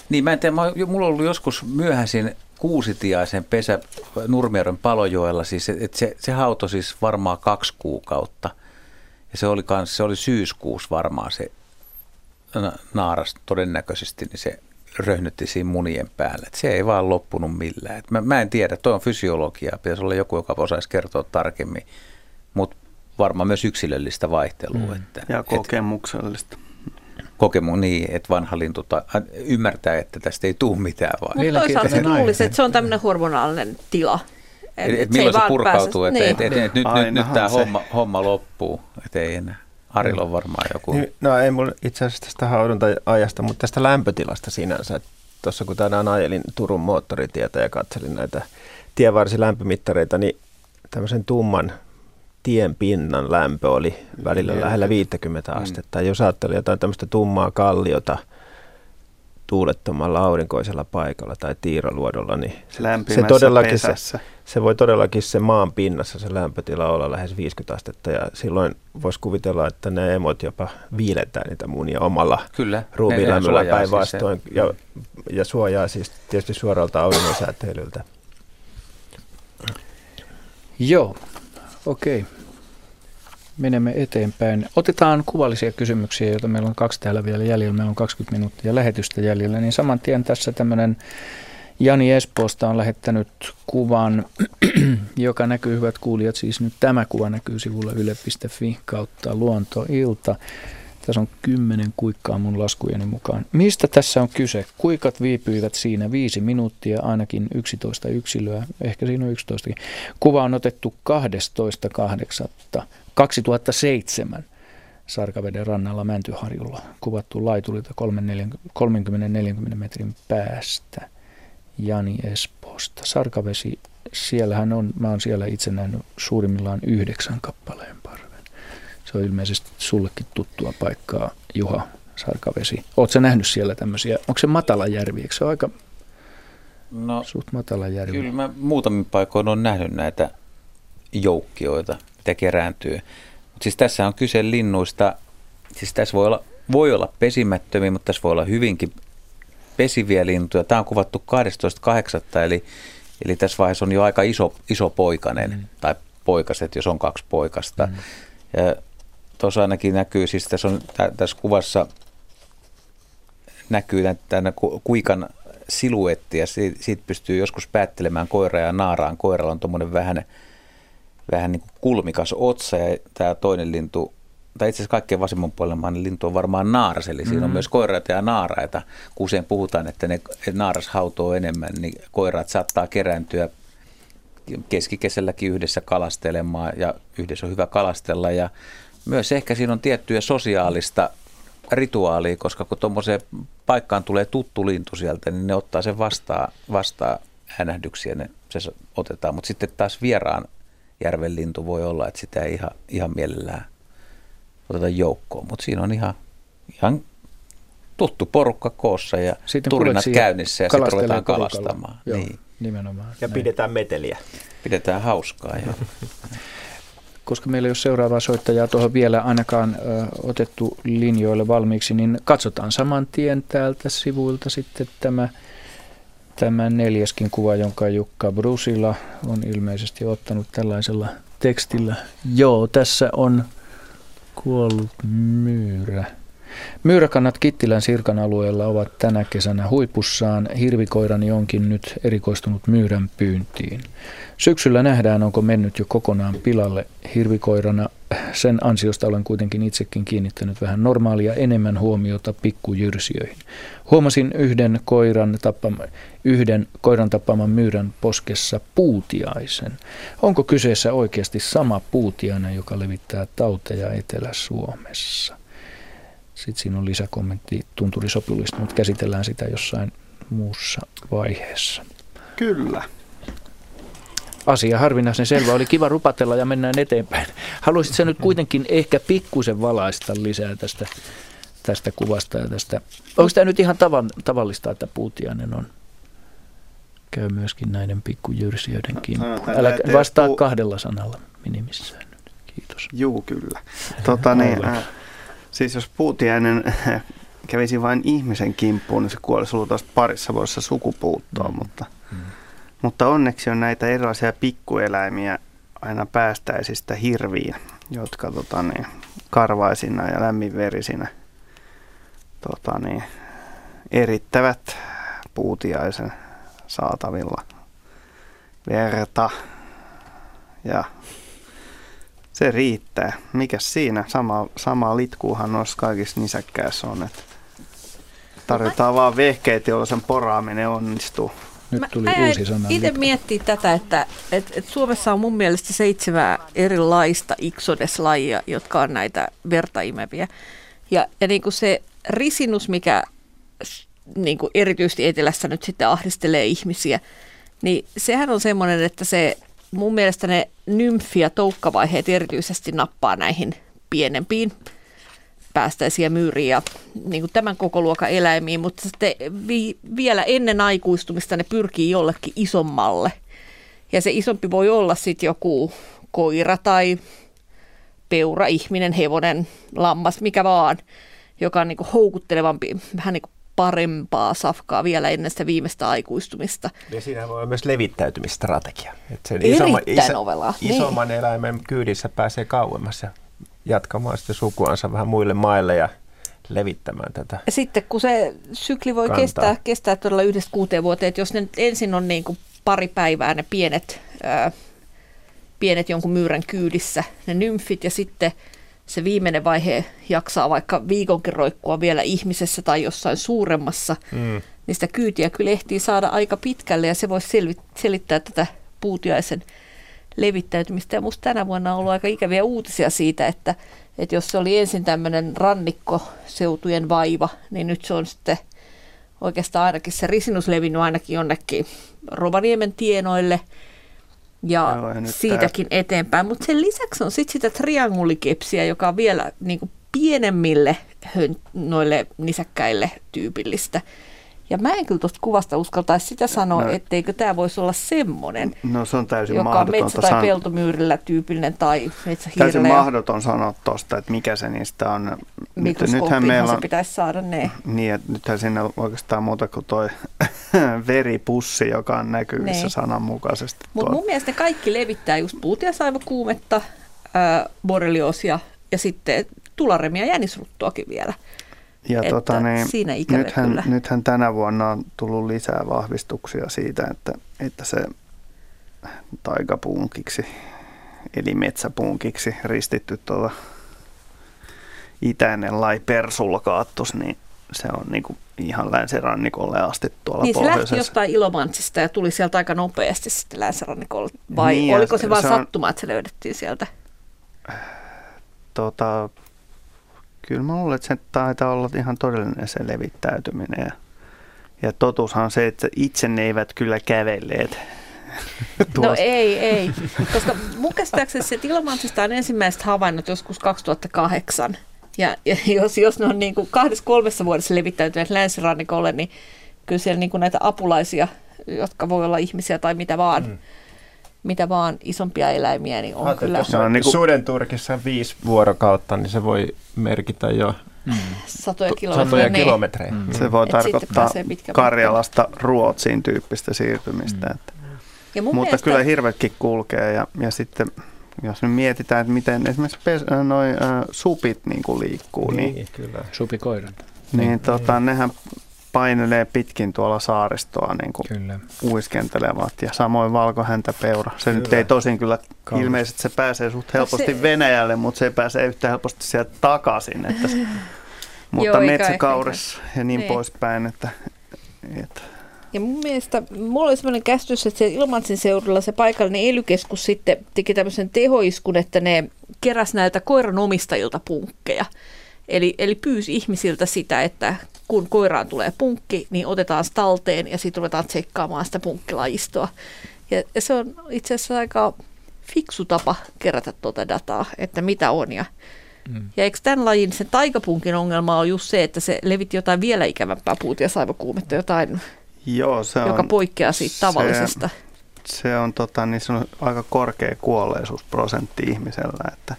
Niin, mä en tiedä, mulla on ollut joskus myöhäisin kuusitiaisen pesä Nurmijärven Palojoella, siis, että se hautoi siis varmaan 2 kuukautta. Ja se oli syyskuussa varmaan se naaras todennäköisesti, niin se röhnytti siinä munien päällä. Et se ei vaan loppunut millään. Et mä en tiedä, toi on fysiologiaa. Pitäisi olla joku, joka osaisi kertoa tarkemmin. Mutta varmaan myös yksilöllistä vaihtelua. Ja kokemuksellista. Niin, että vanha lintu ymmärtää, että tästä ei tule mitään. Mutta toisaalta se luulisi, että se on tämmöinen hormonaalinen tila. Et milloin se purkautuu, että niin. Nyt tämä homma loppuu. Että ei enää. Arilla on varmaan joku. No ei mulla itse asiassa tästä haudonta-ajasta, mutta tästä lämpötilasta sinänsä. Tuossa kun tänään ajelin Turun moottoritietä ja katselin näitä tienvarsilämpömittareita, niin tämmöisen tumman tien pinnan lämpö oli välillä lähellä 50 astetta. Jos ajattelin jotain tämmöistä tummaa kalliota tuulettomalla aurinkoisella paikalla tai tiiraluodolla, niin se voi todellakin se maan pinnassa se lämpötila olla lähes 50 astetta ja silloin voisi kuvitella, että ne emot jopa viiletään niitä munia omalla ruumiinlämmöllä päinvastoin siis ja suojaa siis tietysti suoralta auringon säteilyltä. Joo, okei. Menemme eteenpäin. Otetaan kuvallisia kysymyksiä, joita meillä on 2 täällä vielä jäljellä. Meillä on 20 minuuttia lähetystä jäljellä. Niin saman tien tässä tämmöinen Jani Espoosta on lähettänyt kuvan, joka näkyy, hyvät kuulijat, siis nyt tämä kuva näkyy sivulla yle.fi/luontoilta. Tässä on 10 kuikkaa mun laskujeni mukaan. Mistä tässä on kyse? Kuikat viipyivät siinä 5 minuuttia, ainakin 11 yksilöä, ehkä siinä on 11. Kuva on otettu 12.8.2007 Sarkaveden rannalla Mäntyharjulla. Kuvattu laiturilta 30-40 metrin päästä. Jani Espoosta. Sarkavesi, siellähän on, mä oon siellä itse nähnyt suurimmillaan 9 kappaleen parven. Se on ilmeisesti sullekin tuttua paikkaa, Juha, Sarkavesi. Ootko sä nähnyt siellä tämmöisiä, onko se matala järvi, eikö se ole aika suht matala järvi? Kyllä mä muutamin paikoin on nähnyt näitä joukkioita, mitä kerääntyy. Mutta siis tässä on kyse linnuista, siis tässä voi olla pesimättömiä, mutta tässä voi olla hyvinkin pesiviä lintuja. Tämä on kuvattu 12.8. eli Eli tässä vaiheessa on jo aika iso poikainen tai poikaset, jos on kaksi poikasta. Tuossa ainakin näkyy, siis tässä kuvassa näkyy tämän kuikan siluetti ja siitä pystyy joskus päättelemään koiraa ja naaraan. Koiralla on tuommoinen vähän niin kuin kulmikas otsa ja tämä toinen lintu, tai itse asiassa kaikkein vasemman puolella niin lintu on varmaan naaras, eli siinä on myös koiraita ja naaraita. Kun usein puhutaan, että ne naaras hautoo enemmän, niin koiraat saattaa kerääntyä keskikesälläkin yhdessä kalastelemaan ja yhdessä on hyvä kalastella ja myös ehkä siinä on tiettyä sosiaalista rituaalia, koska kun tuommoiseen paikkaan tulee tuttu lintu sieltä, niin ne ottaa sen vastaan äänähdyksiä, ne se otetaan. Mutta sitten taas vieraan järven lintu voi olla, että sitä ei ihan mielellään oteta joukkoon. Mutta siinä on ihan tuttu porukka koossa ja sitten turinat käynnissä ja sitten ruvetaan kalastamaan. Joo, niin. Nimenomaan. Ja pidetään meteliä. Pidetään hauskaa. Ja. Koska meillä ei ole seuraavaa soittajaa tuohon vielä ainakaan otettu linjoille valmiiksi, niin katsotaan saman tien täältä sivuilta sitten tämä neljäskin kuva, jonka Jukka Brusila on ilmeisesti ottanut tällaisella tekstillä. Joo, tässä on kuollut myyrä. Myyräkannat Kittilän Sirkan alueella ovat tänä kesänä huipussaan. Hirvikoirani onkin nyt erikoistunut myyrän pyyntiin. Syksyllä nähdään, onko mennyt jo kokonaan pilalle hirvikoirana. Sen ansiosta olen kuitenkin itsekin kiinnittänyt vähän normaalia enemmän huomiota pikkujyrsijöihin. Huomasin yhden koiran tappaman myyrän poskessa puutiaisen. Onko kyseessä oikeasti sama puutiainen, joka levittää tauteja Etelä-Suomessa? Sitten siinä on lisäkommentti tunturisopiluista, mutta käsitellään sitä jossain muussa vaiheessa. Kyllä. Asia harvinaisen selvä. Oli kiva rupatella ja mennään eteenpäin. Haluaisit sä nyt kuitenkin ehkä pikkuisen valaista lisää tästä kuvasta ja tästä. Onko tämä nyt ihan tavallista, että puutiainen on? Käy myöskin näiden pikkujyrsijöiden kimppuun. Älä vastaa kahdella sanalla minimissään nyt. Kiitos. Juu, kyllä. Siis jos puutiainen kävisi vain ihmisen kimppuun, niin se kuolisi luultavasti parissa vuodessa sukupuuttoon. Mutta onneksi on näitä erilaisia pikkueläimiä aina päästäisistä hirviin, jotka karvaisina ja lämminverisinä erittävät puutiaisen saatavilla verta ja se riittää. Mikäs siinä? Sama litkuuhan noissa kaikissa nisäkkäissä on. Että tarvitaan vaan vehkeet, joilla sen poraaminen onnistuu. Nyt tuli uusi sana. Itse miettii tätä, että Suomessa on mun mielestä 7 erilaista iksodeslajia, jotka on näitä vertaimeviä. Ja niin kuin se risinus, mikä niin kuin erityisesti etelässä nyt sitten ahdistelee ihmisiä, niin sehän on semmoinen, että se... Mun mielestä ne nymfi- ja toukkavaiheet erityisesti nappaa näihin pienempiin päästäisiä myyriin ja niin kuin tämän koko luokan eläimiin, mutta sitten vielä ennen aikuistumista ne pyrkii jollekin isommalle. Ja se isompi voi olla sitten joku koira tai peura, ihminen, hevonen, lammas, mikä vaan, joka on niin kuin houkuttelevampi, vähän niin kuin parempaa safkaa vielä ennen sitä viimeistä aikuistumista. Ja siinä voi myös levittäytymistrategia. Että sen isomman niin. Eläimen kyydissä pääsee kauemmas ja jatkamaan sitten sukuansa vähän muille maille ja levittämään tätä. Sitten kun se sykli voi kestää todella 1-6 vuoteen, että jos ne nyt ensin on niin kuin pari päivää ne pienet jonkun myyrän kyydissä, ne nymfit ja sitten se viimeinen vaihe jaksaa vaikka viikonkin roikkua vielä ihmisessä tai jossain suuremmassa, niin sitä kyytiä kyllä ehtii saada aika pitkälle ja se voisi selittää tätä puutiaisen levittäytymistä. Ja musta tänä vuonna on ollut aika ikäviä uutisia siitä, että jos se oli ensin tämmöinen rannikkoseutujen vaiva, niin nyt se on sitten oikeastaan ainakin se risinus levinnyt ainakin jonnekin Rovaniemen tienoille. Ja siitäkin eteenpäin. Mutta sen lisäksi on sitten sitä triangulikepsiä, joka on vielä niin kuin pienemmille noille nisäkkäille tyypillistä. Ja mä en kyllä tuosta kuvasta uskaltaisi sitä sanoa, etteikö tämä voisi olla semmoinen, no, se on täysin joka on metsä- tai peltomyyrillä tyypillinen tai metsähirleä. Täysin mahdoton sanoa tuosta, että mikä se niistä on. Mikroskooppiinhan se pitäisi saada ne. Niin, että nythän siinä oikeastaan muuta kuin toi veripussi, joka on näkyvissä ne. Sananmukaisesti. Mutta mun mielestä kaikki levittää just puutiasaivokuumetta, borrelioosia ja sitten tularemia ja jänisruttuakin vielä. Ja siinä ikävä nythän tänä vuonna on tullut lisää vahvistuksia siitä, että se taikapuunkiksi, eli metsäpuunkiksi ristitty itäinen laipersulkaattus, niin se on niinku ihan länsirannikolle asti tuolla niin pohjoisessa. Niin se lähti jostain Ilomantsista ja tuli sieltä aika nopeasti sitten länsirannikolle, vai niin, oliko se vaan sattuma, että se löydettiin sieltä? Kyllä mä luulen, että se taitaa olla ihan todellinen se levittäytyminen. Ja totuushan on se, että itse ne eivät kyllä kävelleet. No ei. Koska mun käsittääkseni se, että Ilomantsista on ensimmäiset havainnot joskus 2008. Ja jos ne on niin kuin 2-3 vuodessa levittäytyneet länsirannikolle, niin kyllä siellä niin kuin näitä apulaisia, jotka voi olla ihmisiä tai mitä vaan. Mitä vaan isompia eläimiä, niin on kyllä. Jos on niin sudenturkissa 5 vuorokautta, niin se voi merkitä jo satoja kilometrejä. Mm. Se voi tarkoittaa Karjalasta Ruotsiin tyyppistä siirtymistä. Mutta kyllä hirvetkin kulkee. Ja sitten jos nyt mietitään, että miten esimerkiksi supit niin liikkuu. Niin, kyllä. Supikoirat. Niin. Nehän painelee pitkin tuolla saaristoa niin kuin uiskentelevat ja samoin valkohäntäpeura. Se nyt ei tosin kyllä ilmeisesti se pääsee suht helposti Venäjälle, mutta se ei pääse yhtä helposti sieltä takaisin. Mutta metsäkaurissa ja niin poispäin. Että. Ja mun mielestä, mulla oli sellainen käsitys, että Ilomantsin seudulla se paikallinen ELY-keskus sitten teki tämmöisen tehoiskun, että ne keräsi näiltä koiranomistajilta punkkeja. Eli pyysi ihmisiltä sitä, että kun koiraan tulee punkki, niin otetaan se talteen ja sitten ruvetaan tsekkaamaan sitä punkkilajistoa. Ja se on itse asiassa aika fiksu tapa kerätä tuota dataa, että mitä on. Ja eikö tämän lajin sen taikapunkin ongelma on just se, että se levitti jotain vielä ikävämpää puutiasaivokuumetta, jotain, joka poikkeaa siitä tavallisesta. Se on, se on aika korkea kuolleisuusprosentti ihmisellä, että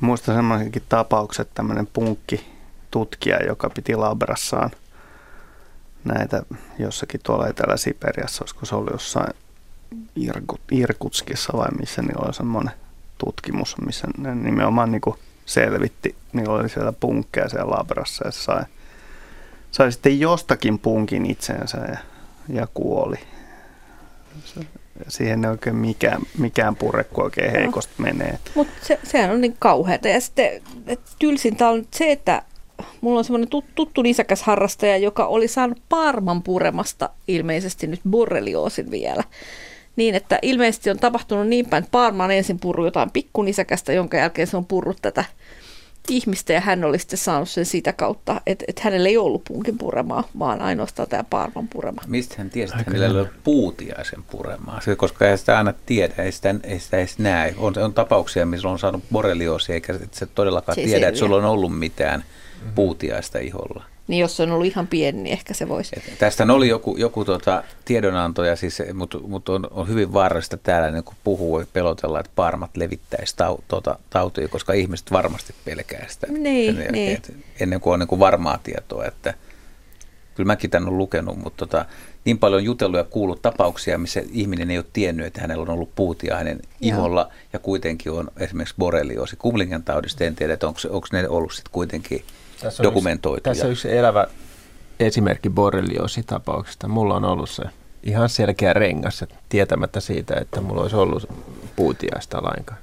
muistan semmoisenkin tapaukset, että tämmöinen punkkitutkija, joka piti labrassaan näitä jossakin tuolla Etelä-Siperiassa, olisiko se oli jossain Irkutskissa vai missä niillä oli semmoinen tutkimus, missä ne nimenomaan niin kuin selvitti. Niillä oli siellä punkkeja siellä labrassa ja se sai sitten jostakin punkin itseensä ja kuoli. Siihen ei oikein mikään pure, kun oikein heikosti menee. Mutta sehän on niin kauheata. Ja sitten tylsintä on nyt se, että mulla on semmoinen tuttu nisäkäs harrastaja, joka oli saanut parman puremasta ilmeisesti nyt borrelioosin vielä. Niin, että ilmeisesti on tapahtunut niin päin, että parma on ensin purru jotain pikkunisäkästä, jonka jälkeen se on purrut tätä ihmistä. Ja hän oli sitten saanut sen sitä kautta, että hänellä ei ollut punkin puremaa, vaan ainoastaan tämä parman purema. Mistä hän tiesi, että hänellä ei ole puutiaisen puremaa? Koska ei sitä aina tiedä, ei sitä edes näe. On tapauksia, missä on saanut borrelioosia, eikä se todellakaan tiedä, että sulla on ollut mitään puutiaista iholla. Niin jos se on ollut ihan pieni, niin ehkä se voisi. Tästä oli joku tiedonantoja, siis, mutta on hyvin vaarallista täällä niin kun puhuu ja pelotella, että parmat levittäisi tautia, koska ihmiset varmasti pelkää sitä ennen kuin on niin kuin varmaa tietoa. Että, kyllä mäkin tämän olen lukenut, mutta niin paljon jutellut ja kuullut tapauksia, missä ihminen ei ole tiennyt, että hänellä on ollut puutiainen iholla ja kuitenkin on esimerkiksi borrelioosi. Kumlingan taudista en tiedä, että onko ne ollut sitten kuitenkin. Tässä on yksi elävä esimerkki borrelioositapauksesta. Mulla on ollut se ihan selkeä rengas, tietämättä siitä, että mulla olisi ollut puutiaista lainkaan.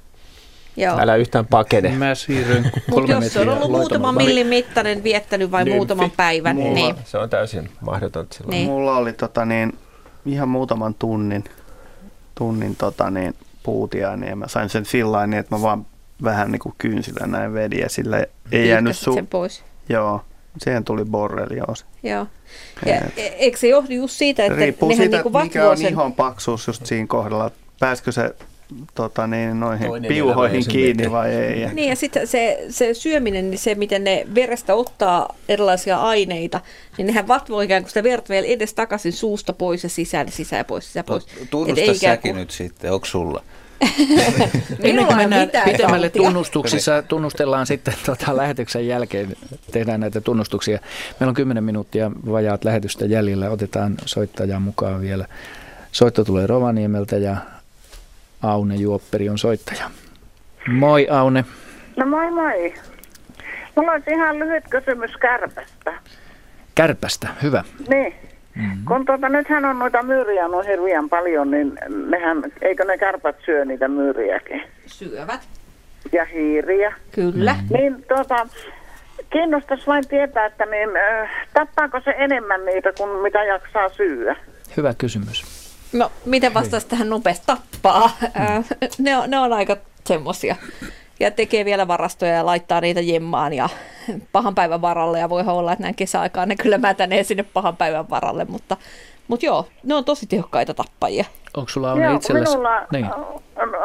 Joo. Älä yhtään pakene. Mä siirryn 3 metriä. Jos se on ollut muutaman millimittainen viettänyt vai muutaman päivän. Niin. Se on täysin mahdotonta silloin. Niin. Mulla oli ihan muutaman tunnin puutiainen ja mä sain sen sillain, että mä vaan vähän niin kuin kynsillä näin vedi ja sillä ei jäänyt sen pois. Joo, siihen tuli borrelioosi. Joo. Ja eikö se johdu just siitä, että nehän niin kuin vatvoo sen. Riippuu siitä, mikä on ihon paksuus just siinä kohdalla. Pääskö se noihin toinen piuhoihin kiinni vai ei. Ja. Niin ja sitten se syöminen, niin se miten ne verestä ottaa erilaisia aineita, niin nehän vatvoo ikään kuin sitä verta vielä edes takaisin suusta pois ja sisään pois, sisään pois. Tunnusta säkin nyt sitten, onko sulla? Ennen kuin mennään pitemmälle tunnustuksissa, tunnustellaan sitten lähetyksen jälkeen, tehdään näitä tunnustuksia. Meillä on 10 minuuttia vajaat lähetystä jäljellä, otetaan soittajaa mukaan vielä. Soitto tulee Rovaniemeltä ja Aune Juopperi on soittaja. Moi Aune. No moi moi. Mulla on ihan lyhyt kysymys kärpästä. Kärpästä, hyvä. Niin. Mm-hmm. Kun nythän on noita myyriä noin hirveän paljon, niin eikö ne kärpät syö niitä myyriäkin? Syövät. Ja hiiriä. Kyllä. Mm-hmm. Niin kiinnostaisi vain tietää, että tappaako se enemmän niitä kuin mitä jaksaa syödä? Hyvä kysymys. No, miten vastaisi tähän nopeasti? Tappaa. Mm. Ne on aika semmosia. Ja tekee vielä varastoja ja laittaa niitä jemmaan ja pahan päivän varalle. Ja voi olla, että näin kesäaikaan ne kyllä mätänee sinne pahan päivän varalle. Mutta joo, ne on tosi tehokkaita tappajia. Onko sulla Aune itsellesi? Minulla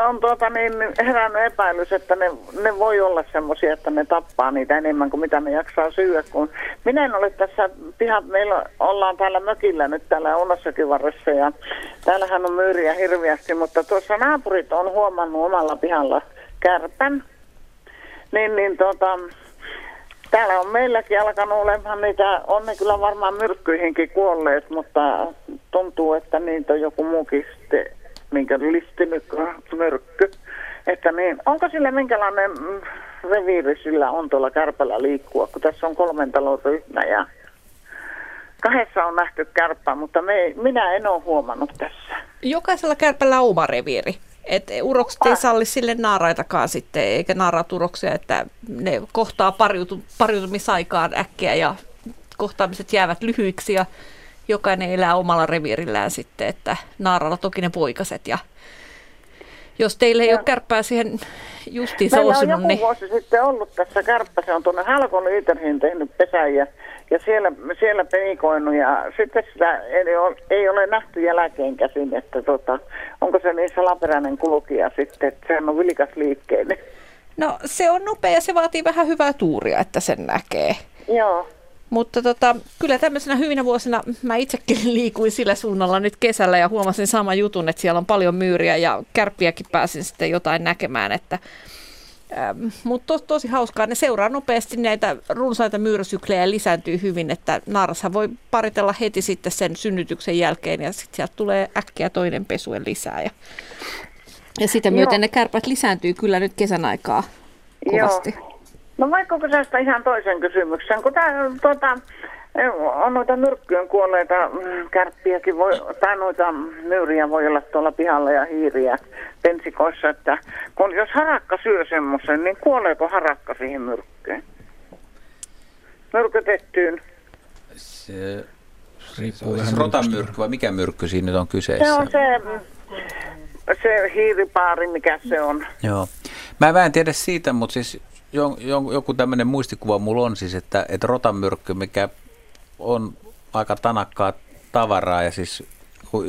on herännyt epäilys, että ne voi olla semmoisia, että ne tappaa niitä enemmän kuin mitä ne jaksaa syödä. Kun minä en ole tässä meillä ollaan täällä mökillä nyt täällä Ounasjokin varressa ja täällähän on myyriä hirveästi, mutta tuossa naapurit on huomannut omalla pihalla kärpän, täällä on meilläkin alkanut olemaan niitä, on ne kyllä varmaan myrkkyihinkin kuolleet, mutta tuntuu, että niitä on joku muukin sitten, minkä listinyt myrkky. Että niin, onko sillä minkälainen reviiri sillä on tuolla kärpällä liikkua, kun tässä on 3 talon ryhmä ja 2 on nähty kärppää, mutta minä en ole huomannut tässä. Jokaisella kärpällä on oma reviiri. Että urokset ei salli sille naaraitakaan sitten, eikä naaraat uroksia, että ne kohtaa pariutumisaikaan äkkiä ja kohtaamiset jäävät lyhyiksi ja jokainen elää omalla reviirillään sitten, että naaralla toki ne poikaset ja jos teillä ei ole kärppää siihen justiinsa osunut, niin... Meillä on joku vuosi sitten ollut tässä kärppä, se on tuonne Halkon Liiterhin tehnyt pesän ja siellä peikoinut ja sitten sitä ei ole nähty jälkeen käsin, että onko se niin salaperäinen kulkija sitten, että sehän on vilkas liikkeinen. No se on nopea ja se vaatii vähän hyvää tuuria, että sen näkee. Joo. Mutta kyllä tämmöisenä hyvinä vuosina mä itsekin liikuin sillä suunnalla nyt kesällä ja huomasin saman jutun, että siellä on paljon myyriä ja kärppiäkin pääsin sitten jotain näkemään. Mutta tosi hauskaa, ne seuraa nopeasti näitä runsaita myyräsyklejä ja lisääntyy hyvin, että naarashan voi paritella heti sitten sen synnytyksen jälkeen ja sitten sieltä tulee äkkiä toinen pesue lisää. Ja sitä myöten ne kärpät lisääntyy kyllä nyt kesän aikaa kovasti. Joo. No vaikka säästä ihan toisen kysymyksen, kun on noita myrkkyyn kuolleita kärppiäkin, tai noita myyriä voi olla tuolla pihalla ja hiiriä pensikoissa, että jos harakka syö semmoisen, niin kuoleeko harakka siihen myrkkyyn? Myrkytettyyn? Se riippuu vähän rotamyrkky vai mikä myrkky siinä nyt on kyseessä? Se on se hiiripaari, mikä se on. Joo. Mä en tiedä siitä, mutta siis... Joku tämmöinen muistikuva mulla on siis, että rotamyrkky, mikä on aika tanakkaa tavaraa ja siis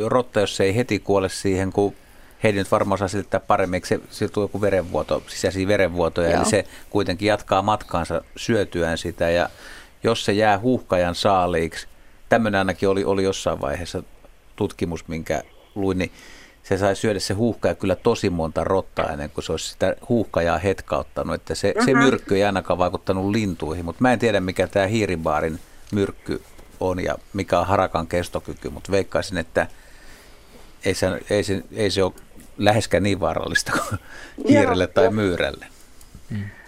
rotta, jos se ei heti kuole siihen, kun Heidi nyt varmaan osaa selittää paremmin, eikö se tule joku verenvuoto, sisäisiä verenvuotoja, eli se kuitenkin jatkaa matkaansa syötyään sitä ja jos se jää huuhkajan saaliiksi, tämmöinen ainakin oli jossain vaiheessa tutkimus, minkä luin, niin se sai syödä se huuhkaja kyllä tosi monta rottaa ennen kuin se olisi sitä huuhkajaa hetkauttanut. Että se myrkky ei ainakaan vaikuttanut lintuihin, mutta mä en tiedä mikä tämä hiiribaarin myrkky on ja mikä on harakan kestokyky, mutta veikkaisin, että ei se ole läheskään niin vaarallista kuin hiirelle tai myyrälle.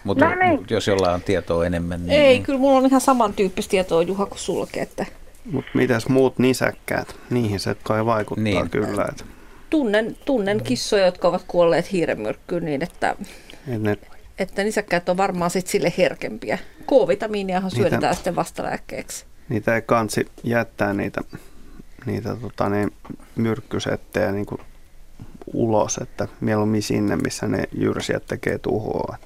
Mutta jos jollain on tietoa enemmän. Niin... Ei, kyllä mulla on ihan samantyyppistä tietoa, Juha, kuin sulkee. Että... Mutta mitäs muut nisäkkäät? Niihin se kai vaikuttaa kyllä, että... Tunnen kissoja, jotka ovat kuolleet hiirenmyrkkyyn niin, että nisäkkäät on varmaan sit sille herkempiä. K-vitamiiniahan syötetään sitten vastalääkkeeksi. Niitä ei kansi jättää niitä myrkkysettejä niinku ulos, että mieluummin sinne, missä ne jyrsijät tekee tuhoa.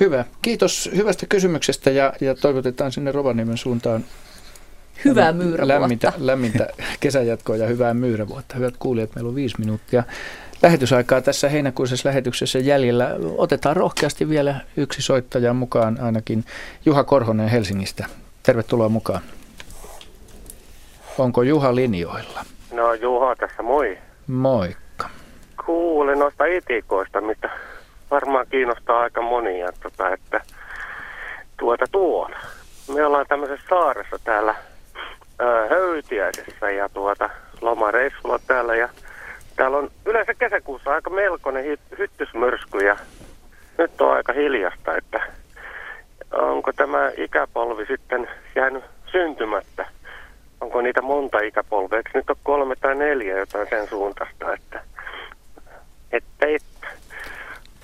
Hyvä. Kiitos hyvästä kysymyksestä ja toivotetaan sinne Rovaniemen suuntaan Hyvää myyrävuotta. Lämmintä kesäjatkoa ja hyvää myyrävuotta. Hyvät kuulijat, meillä on 5 minuuttia lähetysaikaa tässä heinäkuisessa lähetyksessä jäljellä. Otetaan rohkeasti vielä yksi soittaja mukaan, ainakin Juha Korhonen Helsingistä. Tervetuloa mukaan. Onko Juha linjoilla? No Juha tässä, moi. Moikka. Kuulin noista itikoista, mitä varmaan kiinnostaa aika monia, että tuolla. Me ollaan tämmöisessä saaressa täällä Höytiäisessä ja lomareissulla täällä ja täällä on yleensä kesäkuussa aika melkoinen hyttysmyrsky ja nyt on aika hiljasta, että onko tämä ikäpolvi sitten jäänyt syntymättä? Onko niitä monta ikäpolvea? Eikö nyt ole 3 tai 4 jotain sen suuntaista? Että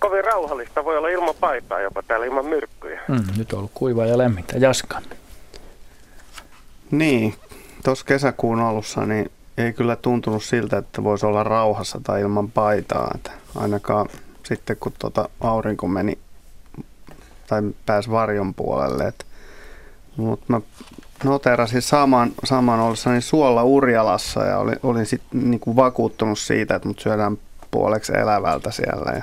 kovin rauhallista voi olla ilman paitaa jopa täällä ilman myrkkyjä. Nyt on ollut kuivaa ja lämmintä. Jaska. Niin, tuossa kesäkuun alussa niin ei kyllä tuntunut siltä, että voisi olla rauhassa tai ilman paitaa. Että ainakaan sitten kun aurinko meni tai pääsi varjon puolelle. Mutta mä noterasin saman ollessani suolla Urjalassa ja olin sitten niinku vakuuttunut siitä, että mut syödään puoleksi elävältä siellä. Ja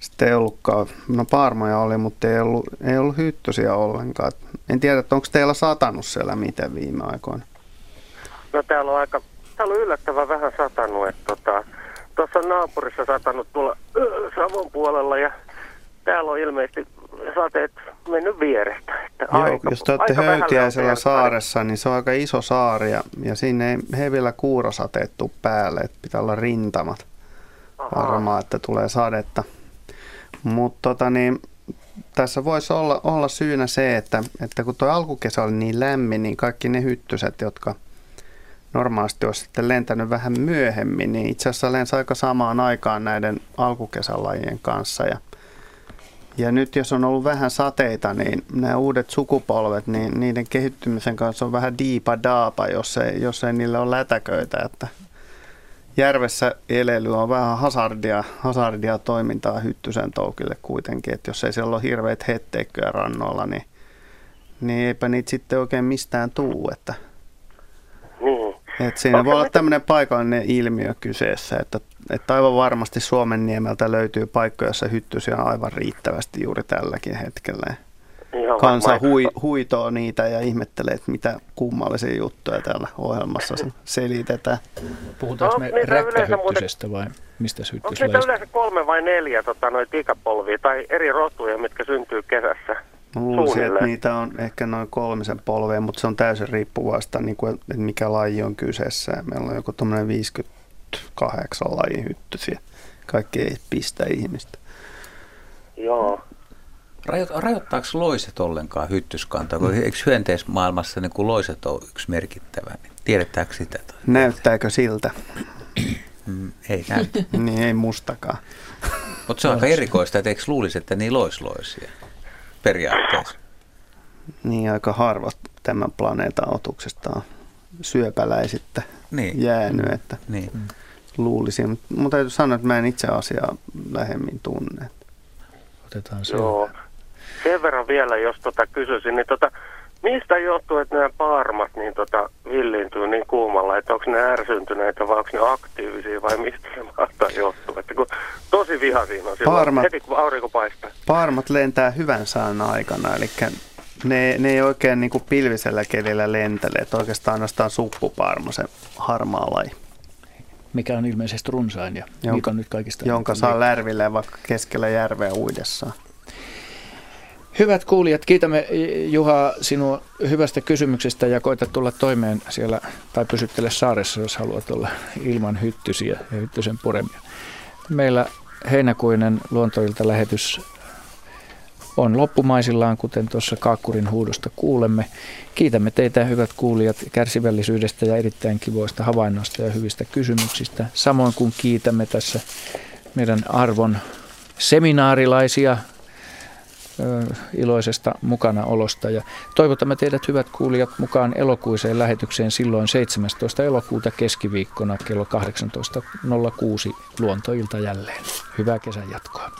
sitten ei ollutkaan, no paarmoja oli, mutta ei ollut hyttysiä ollenkaan. En tiedä, että onko teillä satanut siellä miten viime aikoina? No täällä on yllättävän vähän satanut, että tuossa on naapurissa satanut tuolla Savon puolella ja täällä on ilmeisesti sateet mennyt vierestä. Jos te olette Höytiäisellä saaressa, niin se on aika iso saari ja siinä ei hevillä kuurasateet tule päälle, että pitää olla rintamat. Varmaan, että tulee sadetta. Mutta tässä voisi olla syynä se, että kun tuo alkukesä oli niin lämmin, niin kaikki ne hyttyset, jotka normaalisti olisi sitten lentänyt vähän myöhemmin, niin itse asiassa lensi aika samaan aikaan näiden alkukesälajien kanssa. Ja nyt jos on ollut vähän sateita, niin nämä uudet sukupolvet, niin niiden kehittymisen kanssa on vähän diipa daapa, jos ei niillä ole lätäköitä. Että järvessä eleily on vähän hazardia toimintaa hyttysen toukille kuitenkin, että jos ei siellä ole hirveät hetteikköjä rannoilla, niin eipä niitä sitten oikein mistään tuu. Että siinä voi olla tämmöinen paikallinen ilmiö kyseessä, että aivan varmasti Suomenniemeltä löytyy paikkoja, jossa hyttysiä on aivan riittävästi juuri tälläkin hetkellä. Kansa huitoo niitä ja ihmettelee, että mitä kummallisia juttuja täällä ohjelmassa selitetään. Puhutaanko me räkkähyttysestä vai mistä hyttyslajista? Onko niitä yleensä 3 vai 4 noita ikäpolvia tai eri rotuja, mitkä syntyy kesässä? Luulisin, että niitä on ehkä noin 3 polvea, mutta se on täysin riippuvaista, niin kuin, että mikä laji on kyseessä. Meillä on joku tuommoinen 58 laji hyttysiä. Kaikki ei pistä ihmistä. Joo. Rajoittaako loiset ollenkaan hyttyskantaa? Eikö hyönteismaailmassa niin kuin loiset ole yksi merkittävä? Niin tiedetäänkö sitä? Näyttääkö siltä? Ei näytä. Niin ei mustakaan. Mutta se on aika erikoista, että eikö luulisi, että niillä olisi loisia? Periaatteessa. Niin, aika harva tämän planeetan otuksesta on syöpäläisistä jäänyt, että luulisin. Mutta täytyy sanoa, että mä en itse asiaa lähemmin tunne. Otetaan se. Joo. Sen verran vielä, jos kysyisin, niin mistä johtuu, että nämä paarmat niin villiintyy niin kuumalla, että onko ne ärsyntyneitä vai onko ne aktiivisia vai mistä se mahtaa johtuu? Että kun tosi viha siinä on silloin, heti kun aurinko paistaa. Paarmat lentää hyvän sään aikana, eli ne ei oikein niin kuin pilvisellä kelillä lentele, että oikeastaan ainoastaan suppupaarma, se harmaa laji. Mikä on ilmeisesti runsain ja mikä on nyt kaikista. Jonka saa lärvilleen vaikka keskellä järveä uidessaan. Hyvät kuulijat, kiitämme Juha sinua hyvästä kysymyksestä ja koita tulla toimeen siellä tai pysyttele saaressa, jos haluat olla ilman hyttysiä ja hyttysen puremia. Meillä heinäkuinen luontoilta-lähetys on loppumaisillaan, kuten tuossa kaakkurin huudosta kuulemme. Kiitämme teitä, hyvät kuulijat, kärsivällisyydestä ja erittäin kivoista havainnoista ja hyvistä kysymyksistä. Samoin kuin kiitämme tässä meidän arvon seminaarilaisia iloisesta mukanaolosta ja toivotamme teidät hyvät kuulijat mukaan elokuiseen lähetykseen silloin 17. elokuuta keskiviikkona kello 18.06 luontoilta jälleen. Hyvää kesän jatkoa.